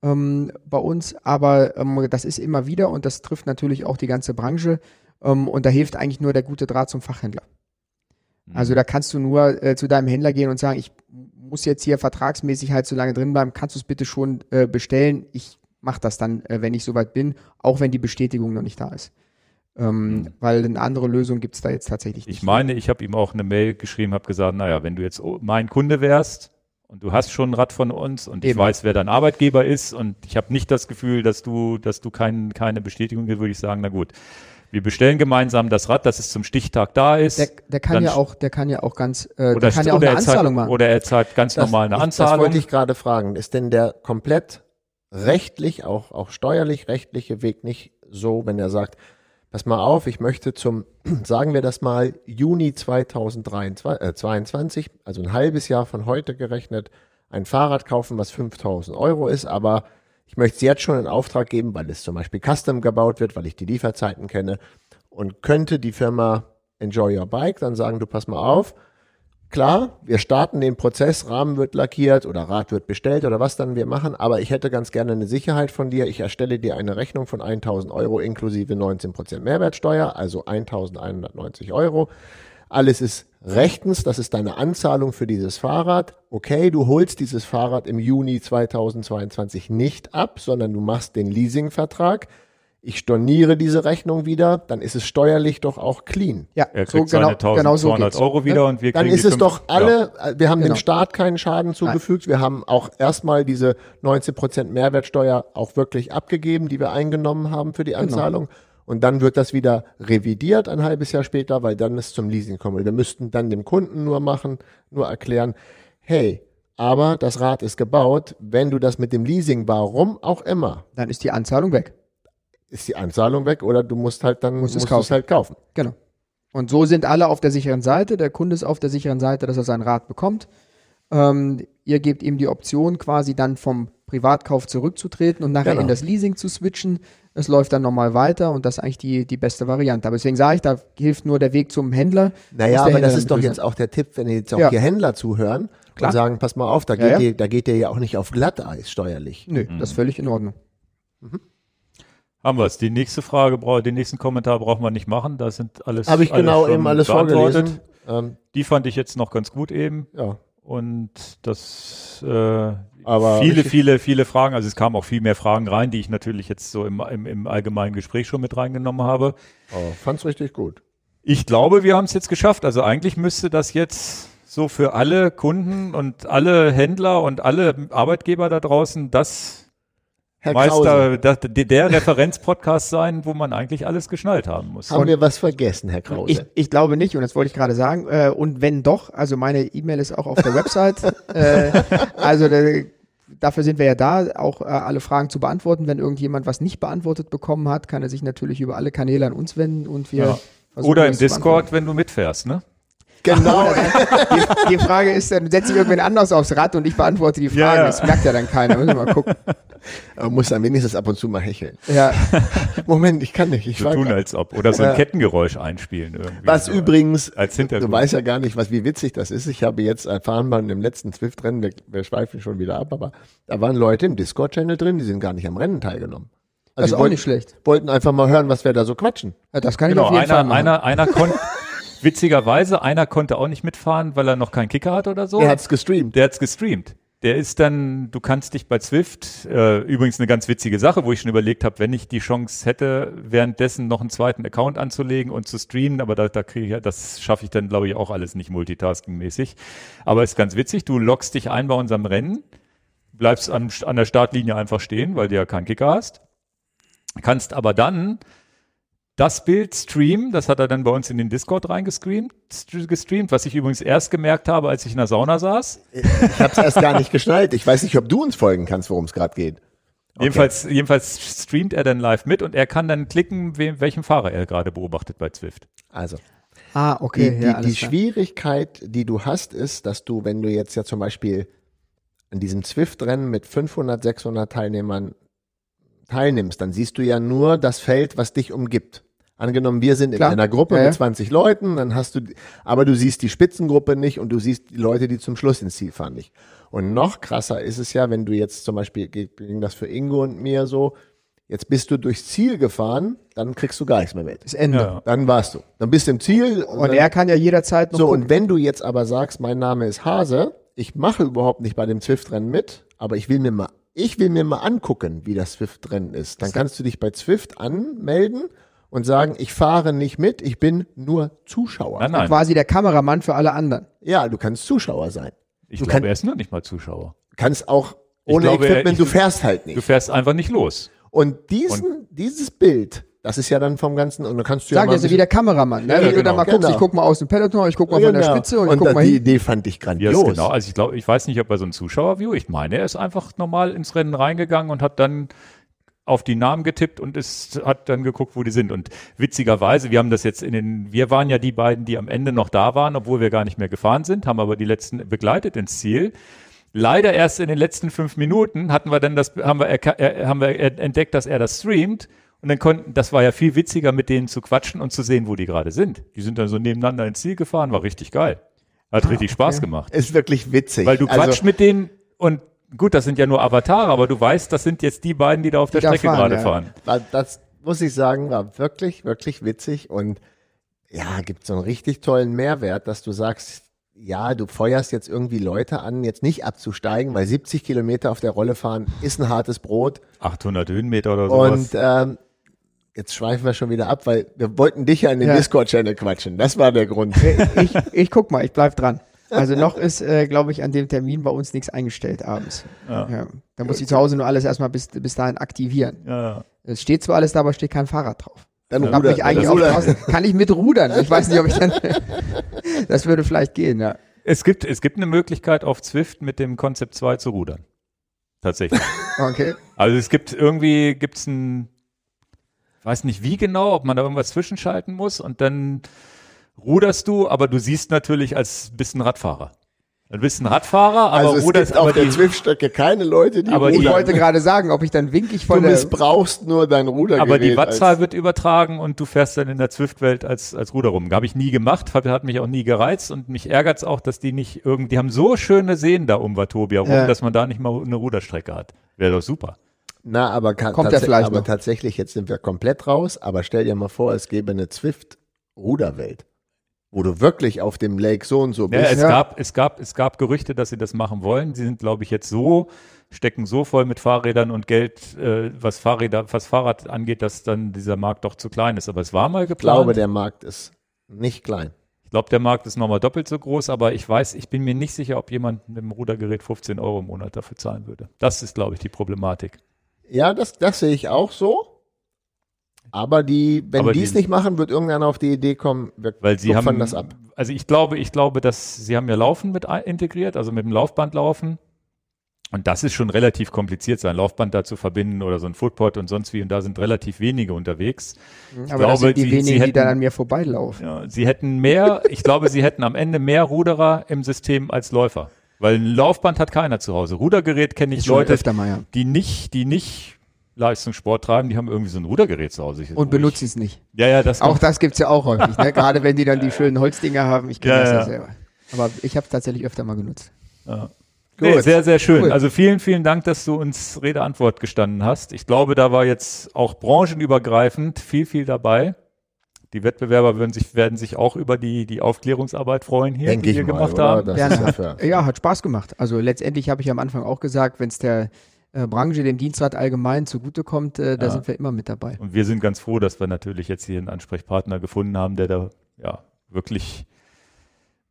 bei uns, aber das ist immer wieder und das trifft natürlich auch die ganze Branche und da hilft eigentlich nur der gute Draht zum Fachhändler. Also da kannst du nur zu deinem Händler gehen und sagen, ich muss jetzt hier vertragsmäßig halt so lange drin bleiben, kannst du es bitte schon bestellen, ich mache das dann, wenn ich soweit bin, auch wenn die Bestätigung noch nicht da ist. Weil eine andere Lösung gibt es da jetzt tatsächlich nicht. Ich meine, ich habe ihm auch eine Mail geschrieben, habe gesagt, naja, wenn du jetzt mein Kunde wärst und du hast schon ein Rad von uns und ich weiß, wer dein Arbeitgeber ist und ich habe nicht das Gefühl, dass du keine Bestätigung gibst, würde ich sagen, na gut, wir bestellen gemeinsam das Rad, dass es zum Stichtag da ist. Der kann ja auch ganz der kann ja auch eine Anzahlung machen. Oder er zahlt ganz normal eine Anzahlung. Das wollte ich gerade fragen. Ist denn der komplett rechtlich, auch steuerlich rechtliche Weg nicht so, wenn er sagt, pass mal auf, ich möchte zum, sagen wir das mal, Juni 2022, also ein halbes Jahr von heute gerechnet, ein Fahrrad kaufen, was 5.000 Euro ist, aber ich möchte es jetzt schon in Auftrag geben, weil es zum Beispiel custom gebaut wird, weil ich die Lieferzeiten kenne und könnte die Firma Enjoy Your Bike dann sagen, du pass mal auf, klar, wir starten den Prozess, Rahmen wird lackiert oder Rad wird bestellt oder was dann wir machen, aber ich hätte ganz gerne eine Sicherheit von dir. Ich erstelle dir eine Rechnung von 1.000 Euro inklusive 19% Mehrwertsteuer, also 1.190 Euro. Alles ist rechtens, das ist deine Anzahlung für dieses Fahrrad. Okay, du holst dieses Fahrrad im Juni 2022 nicht ab, sondern du machst den Leasingvertrag. Ich storniere diese Rechnung wieder, dann ist es steuerlich doch auch clean. Ja, er kriegt so, genau so geht's. Euro wieder und wir dann kriegen ist es doch alle, ja. Wir haben dem Staat keinen Schaden zugefügt, wir haben auch erstmal diese 19% Mehrwertsteuer auch wirklich abgegeben, die wir eingenommen haben für die Anzahlung. Genau. Und dann wird das wieder revidiert ein halbes Jahr später, weil dann es zum Leasing kommt. Wir müssten dann dem Kunden nur erklären, hey, aber das Rad ist gebaut, wenn du das mit dem Leasing, warum auch immer. Dann ist die Anzahlung weg. Ist die Anzahlung weg oder du musst halt dann musst es kaufen. Genau. Und so sind alle auf der sicheren Seite. Der Kunde ist auf der sicheren Seite, dass er sein Rad bekommt. Ihr gebt ihm die Option, quasi dann vom Privatkauf zurückzutreten und nachher in das Leasing zu switchen. Es läuft dann nochmal weiter und das ist eigentlich die beste Variante. Aber deswegen sage ich, da hilft nur der Weg zum Händler. Naja, aber Händler, das ist doch jetzt auch der Tipp, wenn jetzt auch hier Händler zuhören und sagen, pass mal auf, da geht der ja auch nicht auf Glatteis steuerlich. Nö, das ist völlig in Ordnung. Mhm. Haben wir es. Die nächste Frage, den nächsten Kommentar braucht man nicht machen. Da sind alles habe ich genau eben alles vorgelesen. Die fand ich jetzt noch ganz gut eben. Ja. Und das aber viele Fragen. Also es kamen auch viel mehr Fragen rein, die ich natürlich jetzt so im allgemeinen Gespräch schon mit reingenommen habe. Oh, fand's richtig gut. Ich glaube, wir haben es jetzt geschafft. Also eigentlich müsste das jetzt so für alle Kunden und alle Händler und alle Arbeitgeber da draußen das Herr Krause. Meister, der Referenz-Podcast sein, wo man eigentlich alles geschnallt haben muss. Haben wir was vergessen, Herr Krause? Ich glaube nicht, und das wollte ich gerade sagen. Und wenn doch, also meine E-Mail ist auch auf der Website. Also dafür sind wir ja da, auch alle Fragen zu beantworten. Wenn irgendjemand was nicht beantwortet bekommen hat, kann er sich natürlich über alle Kanäle an uns wenden. Und wir oder im Discord, wenn du mitfährst, ne? Genau. Die Frage ist, dann setze ich irgendwen anders aufs Rad und ich beantworte die Fragen. Ja. Das merkt ja dann keiner. Müssen wir mal gucken. Man muss dann wenigstens ab und zu mal hecheln. Ja. Moment, ich kann nicht. So tun als ob. Oder so ein Kettengeräusch einspielen. Irgendwie. Was so übrigens, als Hintergrund. Du weißt ja gar nicht, wie witzig das ist. Ich habe jetzt erfahren bei dem letzten Zwift-Rennen, wir schweifen schon wieder ab, aber da waren Leute im Discord-Channel drin, die sind gar nicht am Rennen teilgenommen. Also das ist auch nicht schlecht. Wollten einfach mal hören, was wir da so quatschen. Ja, das kann ich auf jeden Fall machen. Einer konnte... Witzigerweise, einer konnte auch nicht mitfahren, weil er noch keinen Kicker hat oder so. Der hat's gestreamt. Der ist dann, du kannst dich bei Zwift, übrigens eine ganz witzige Sache, wo ich schon überlegt habe, wenn ich die Chance hätte, währenddessen noch einen zweiten Account anzulegen und zu streamen, aber das schaffe ich dann, glaube ich, auch alles nicht multitasking-mäßig. Aber ist ganz witzig, du loggst dich ein bei unserem Rennen, bleibst an der Startlinie einfach stehen, weil du ja keinen Kicker hast, kannst aber dann das Bild streamen, das hat er dann bei uns in den Discord reingestreamt, was ich übrigens erst gemerkt habe, als ich in der Sauna saß. Ich habe es erst gar nicht geschnallt. Ich weiß nicht, ob du uns folgen kannst, worum es gerade geht. Okay. Jedenfalls streamt er dann live mit und er kann dann klicken, welchen Fahrer er gerade beobachtet bei Zwift. Also, okay. Die Schwierigkeit, die du hast, ist, dass du, wenn du jetzt ja zum Beispiel an diesem Zwift-Rennen mit 500, 600 Teilnehmern teilnimmst, dann siehst du ja nur das Feld, was dich umgibt. Angenommen, wir sind in einer Gruppe mit 20 Leuten, dann hast du, aber du siehst die Spitzengruppe nicht und du siehst die Leute, die zum Schluss ins Ziel fahren, nicht. Und noch krasser ist es ja, wenn du jetzt zum Beispiel, ging das für Ingo und mir so, jetzt bist du durchs Ziel gefahren, dann kriegst du gar nichts mehr mit. Das Ende. Ja. Dann warst du. Dann bist du im Ziel. Und dann, er kann ja jederzeit noch. So, gucken. Und wenn du jetzt aber sagst, mein Name ist Hase, ich mache überhaupt nicht bei dem Zwift-Rennen mit, aber ich will mir mal angucken, wie das Zwift-Rennen ist. Dann kannst du dich bei Zwift anmelden und sagen, ich fahre nicht mit, ich bin nur Zuschauer. Nein, nein. Quasi der Kameramann für alle anderen. Ja, du kannst Zuschauer sein. Ich glaube, er ist noch nicht mal Zuschauer. Kannst auch ohne Equipment, du fährst halt nicht. Du fährst einfach nicht los. Und dieses Bild, das ist ja dann vom Ganzen, und dann kannst du ja mal... Sag also wie der Kameramann, ne? Ja, wenn du da mal guckst, ich guck mal aus dem Peloton, ich guck mal von der Spitze und guck mal hin. Die Idee fand ich grandios. Yes, genau, also ich glaube, ich weiß nicht, ob bei so einem Zuschauer-View, ich meine, er ist einfach normal ins Rennen reingegangen und hat dann auf die Namen getippt und hat dann geguckt, wo die sind. Und witzigerweise, wir haben das jetzt wir waren ja die beiden, die am Ende noch da waren, obwohl wir gar nicht mehr gefahren sind, haben aber die letzten begleitet ins Ziel. Leider erst in den letzten 5 Minuten haben wir entdeckt, dass er das streamt. Und dann das war ja viel witziger, mit denen zu quatschen und zu sehen, wo die gerade sind. Die sind dann so nebeneinander ins Ziel gefahren, war richtig geil. Hat richtig Spaß gemacht. Ist wirklich witzig. Weil du quatschst mit denen und gut, das sind ja nur Avatare, aber du weißt, das sind jetzt die beiden, die da auf der Strecke gerade fahren. Das muss ich sagen, war wirklich, wirklich witzig und ja, gibt so einen richtig tollen Mehrwert, dass du sagst, ja, du feuerst jetzt irgendwie Leute an, jetzt nicht abzusteigen, weil 70 Kilometer auf der Rolle fahren ist ein hartes Brot. 800 Höhenmeter oder sowas. Und jetzt schweifen wir schon wieder ab, weil wir wollten dich ja in den Discord-Channel quatschen. Das war der Grund. Ich guck mal, ich bleib dran. Also noch ist, glaube ich, an dem Termin bei uns nichts eingestellt abends. Ja. Ja. Da muss ich zu Hause nur alles erstmal bis dahin aktivieren. Ja. Es steht zwar alles da, aber steht kein Fahrrad drauf. Dann rudern, ich eigentlich auch kann ich mit rudern? Ich weiß nicht, ob ich dann... Das würde vielleicht gehen, ja. Es gibt eine Möglichkeit, auf Zwift mit dem Concept 2 zu rudern. Tatsächlich. Okay. Also es gibt gibt's ein... Ich weiß nicht wie genau, ob man da irgendwas zwischenschalten muss und dann ruderst du, aber du siehst natürlich, bist ein Radfahrer. Du bist ein Radfahrer, aber also ruderst auf der Zwift-Strecke keine Leute, die rudern. Ich wollte gerade sagen, ob ich dann winke ich von der... Du missbrauchst nur dein Rudergerät. Aber die Wattzahl wird übertragen und du fährst dann in der Zwift-Welt als Ruder rum. Habe ich nie gemacht, hat mich auch nie gereizt und mich ärgert es auch, dass die nicht die haben so schöne Seen da um Watobia rum, dass man da nicht mal eine Ruderstrecke hat. Wäre doch super. Na, aber tatsächlich, jetzt sind wir komplett raus, aber stell dir mal vor, es gäbe eine Zwift-Ruderwelt, wo du wirklich auf dem Lake so und so bist. Ja, es gab Gerüchte, dass sie das machen wollen. Sie sind, glaube ich, jetzt stecken so voll mit Fahrrädern und Geld, was Fahrrad angeht, dass dann dieser Markt doch zu klein ist. Aber es war mal geplant. Ich glaube, der Markt ist nicht klein. Ich glaube, der Markt ist nochmal doppelt so groß, aber ich bin mir nicht sicher, ob jemand mit dem Rudergerät 15 Euro im Monat dafür zahlen würde. Das ist, glaube ich, die Problematik. Ja, das sehe ich auch so. Aber wenn die es nicht machen, wird irgendeiner auf die Idee kommen, weil sie haben das ab. Also ich glaube, dass sie haben ja Laufen mit integriert, also mit dem Laufband laufen. Und das ist schon relativ kompliziert, sein Laufband da zu verbinden oder so ein Footpod und sonst wie. Und da sind relativ wenige unterwegs. Ich aber glaube, das sind die wenigen, die dann an mir vorbeilaufen. Ja, sie hätten am Ende mehr Ruderer im System als Läufer. Weil ein Laufband hat keiner zu Hause. Rudergerät kenne ich Leute, die nicht Leistungssport treiben, die haben irgendwie so ein Rudergerät zu Hause. Und benutzen es nicht. Ja, auch das gibt es ja auch häufig, ne? Gerade wenn die dann die schönen Holzdinger haben. Ich kenne das ja selber. Aber ich habe es tatsächlich öfter mal genutzt. Ja. Nee, sehr, sehr schön. Cool. Also vielen, vielen Dank, dass du uns Rede-Antwort gestanden hast. Ich glaube, da war jetzt auch branchenübergreifend viel, viel dabei. Die Wettbewerber werden sich auch über die Aufklärungsarbeit freuen, die wir gemacht haben. Ja, hat Spaß gemacht. Also letztendlich habe ich am Anfang auch gesagt, wenn es der Branche, dem Dienstrat allgemein zugutekommt, da sind wir immer mit dabei. Und wir sind ganz froh, dass wir natürlich jetzt hier einen Ansprechpartner gefunden haben, der da wirklich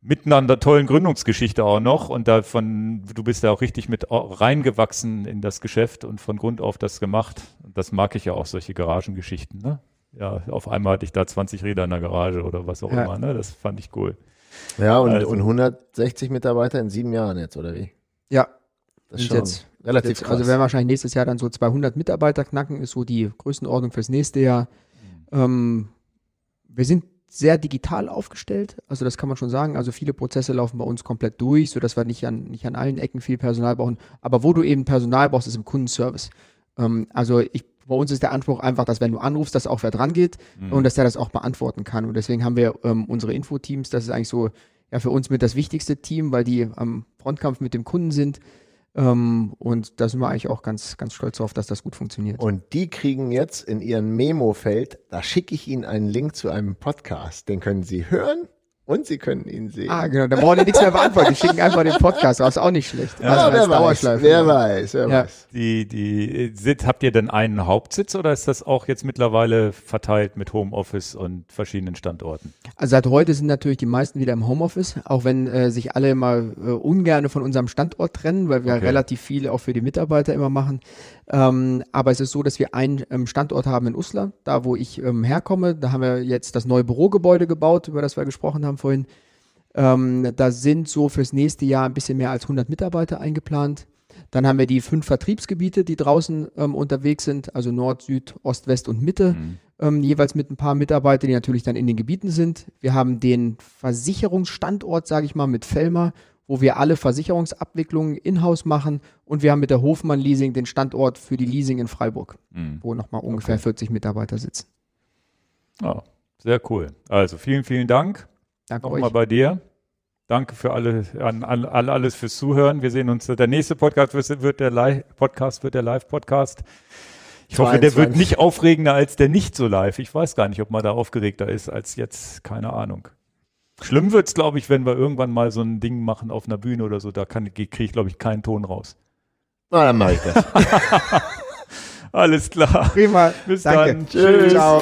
miteinander tollen Gründungsgeschichte auch noch und du bist da auch richtig mit reingewachsen in das Geschäft und von Grund auf das gemacht. Das mag ich ja auch, solche Garagengeschichten, ne? Ja, auf einmal hatte ich da 20 Räder in der Garage oder was auch immer, ne? Das fand ich cool. Ja, und 160 Mitarbeiter in 7 Jahren jetzt, oder wie? Ja, das ist jetzt relativ krass. Also werden wahrscheinlich nächstes Jahr dann so 200 Mitarbeiter knacken, ist so die Größenordnung fürs nächste Jahr. Wir sind sehr digital aufgestellt, also das kann man schon sagen. Also viele Prozesse laufen bei uns komplett durch, sodass wir nicht an allen Ecken viel Personal brauchen. Aber wo du eben Personal brauchst, ist im Kundenservice. Also ich Bei uns ist der Anspruch einfach, dass wenn du anrufst, dass auch wer dran geht und dass der das auch beantworten kann. Und deswegen haben wir unsere Infoteams, das ist eigentlich so ja für uns mit das wichtigste Team, weil die am Frontkampf mit dem Kunden sind. Und da sind wir eigentlich auch ganz, ganz stolz drauf, dass das gut funktioniert. Und die kriegen jetzt in ihrem Memo-Feld, da schicke ich ihnen einen Link zu einem Podcast. Den können sie hören und sie können ihn sehen. Ah, genau, da brauchen die nichts mehr beantworten. Die schicken einfach den Podcast raus, auch nicht schlecht. Ja, also wer weiß, wer weiß. Habt ihr denn einen Hauptsitz oder ist das auch jetzt mittlerweile verteilt mit Homeoffice und verschiedenen Standorten? Also seit heute sind natürlich die meisten wieder im Homeoffice, auch wenn sich alle immer ungern von unserem Standort trennen, weil wir relativ viel auch für die Mitarbeiter immer machen. Aber es ist so, dass wir einen Standort haben in Uslar, da wo ich herkomme. Da haben wir jetzt das neue Bürogebäude gebaut, über das wir gesprochen haben vorhin. Da sind so fürs nächste Jahr ein bisschen mehr als 100 Mitarbeiter eingeplant. Dann haben wir die 5 Vertriebsgebiete, die draußen unterwegs sind, also Nord, Süd, Ost, West und Mitte, jeweils mit ein paar Mitarbeitern, die natürlich dann in den Gebieten sind. Wir haben den Versicherungsstandort, sage ich mal, mit Fellmer, wo wir alle Versicherungsabwicklungen in-house machen, und wir haben mit der Hofmann Leasing den Standort für die Leasing in Freiburg, wo nochmal ungefähr 40 Mitarbeiter sitzen. Oh, sehr cool. Also vielen, vielen Dank. Danke nochmal euch. Bei dir. Danke für alle, an alles fürs Zuhören. Wir sehen uns. Der nächste Podcast wird der Live-Podcast. Ich hoffe, der wird nicht aufregender als der nicht so live. Ich weiß gar nicht, ob man da aufgeregter ist als jetzt. Keine Ahnung. Schlimm wird es, glaube ich, wenn wir irgendwann mal so ein Ding machen auf einer Bühne oder so. Da kriege ich, glaube ich, keinen Ton raus. Na, dann mache ich das. Alles klar. Prima. Bis dann. Tschüss. Ciao.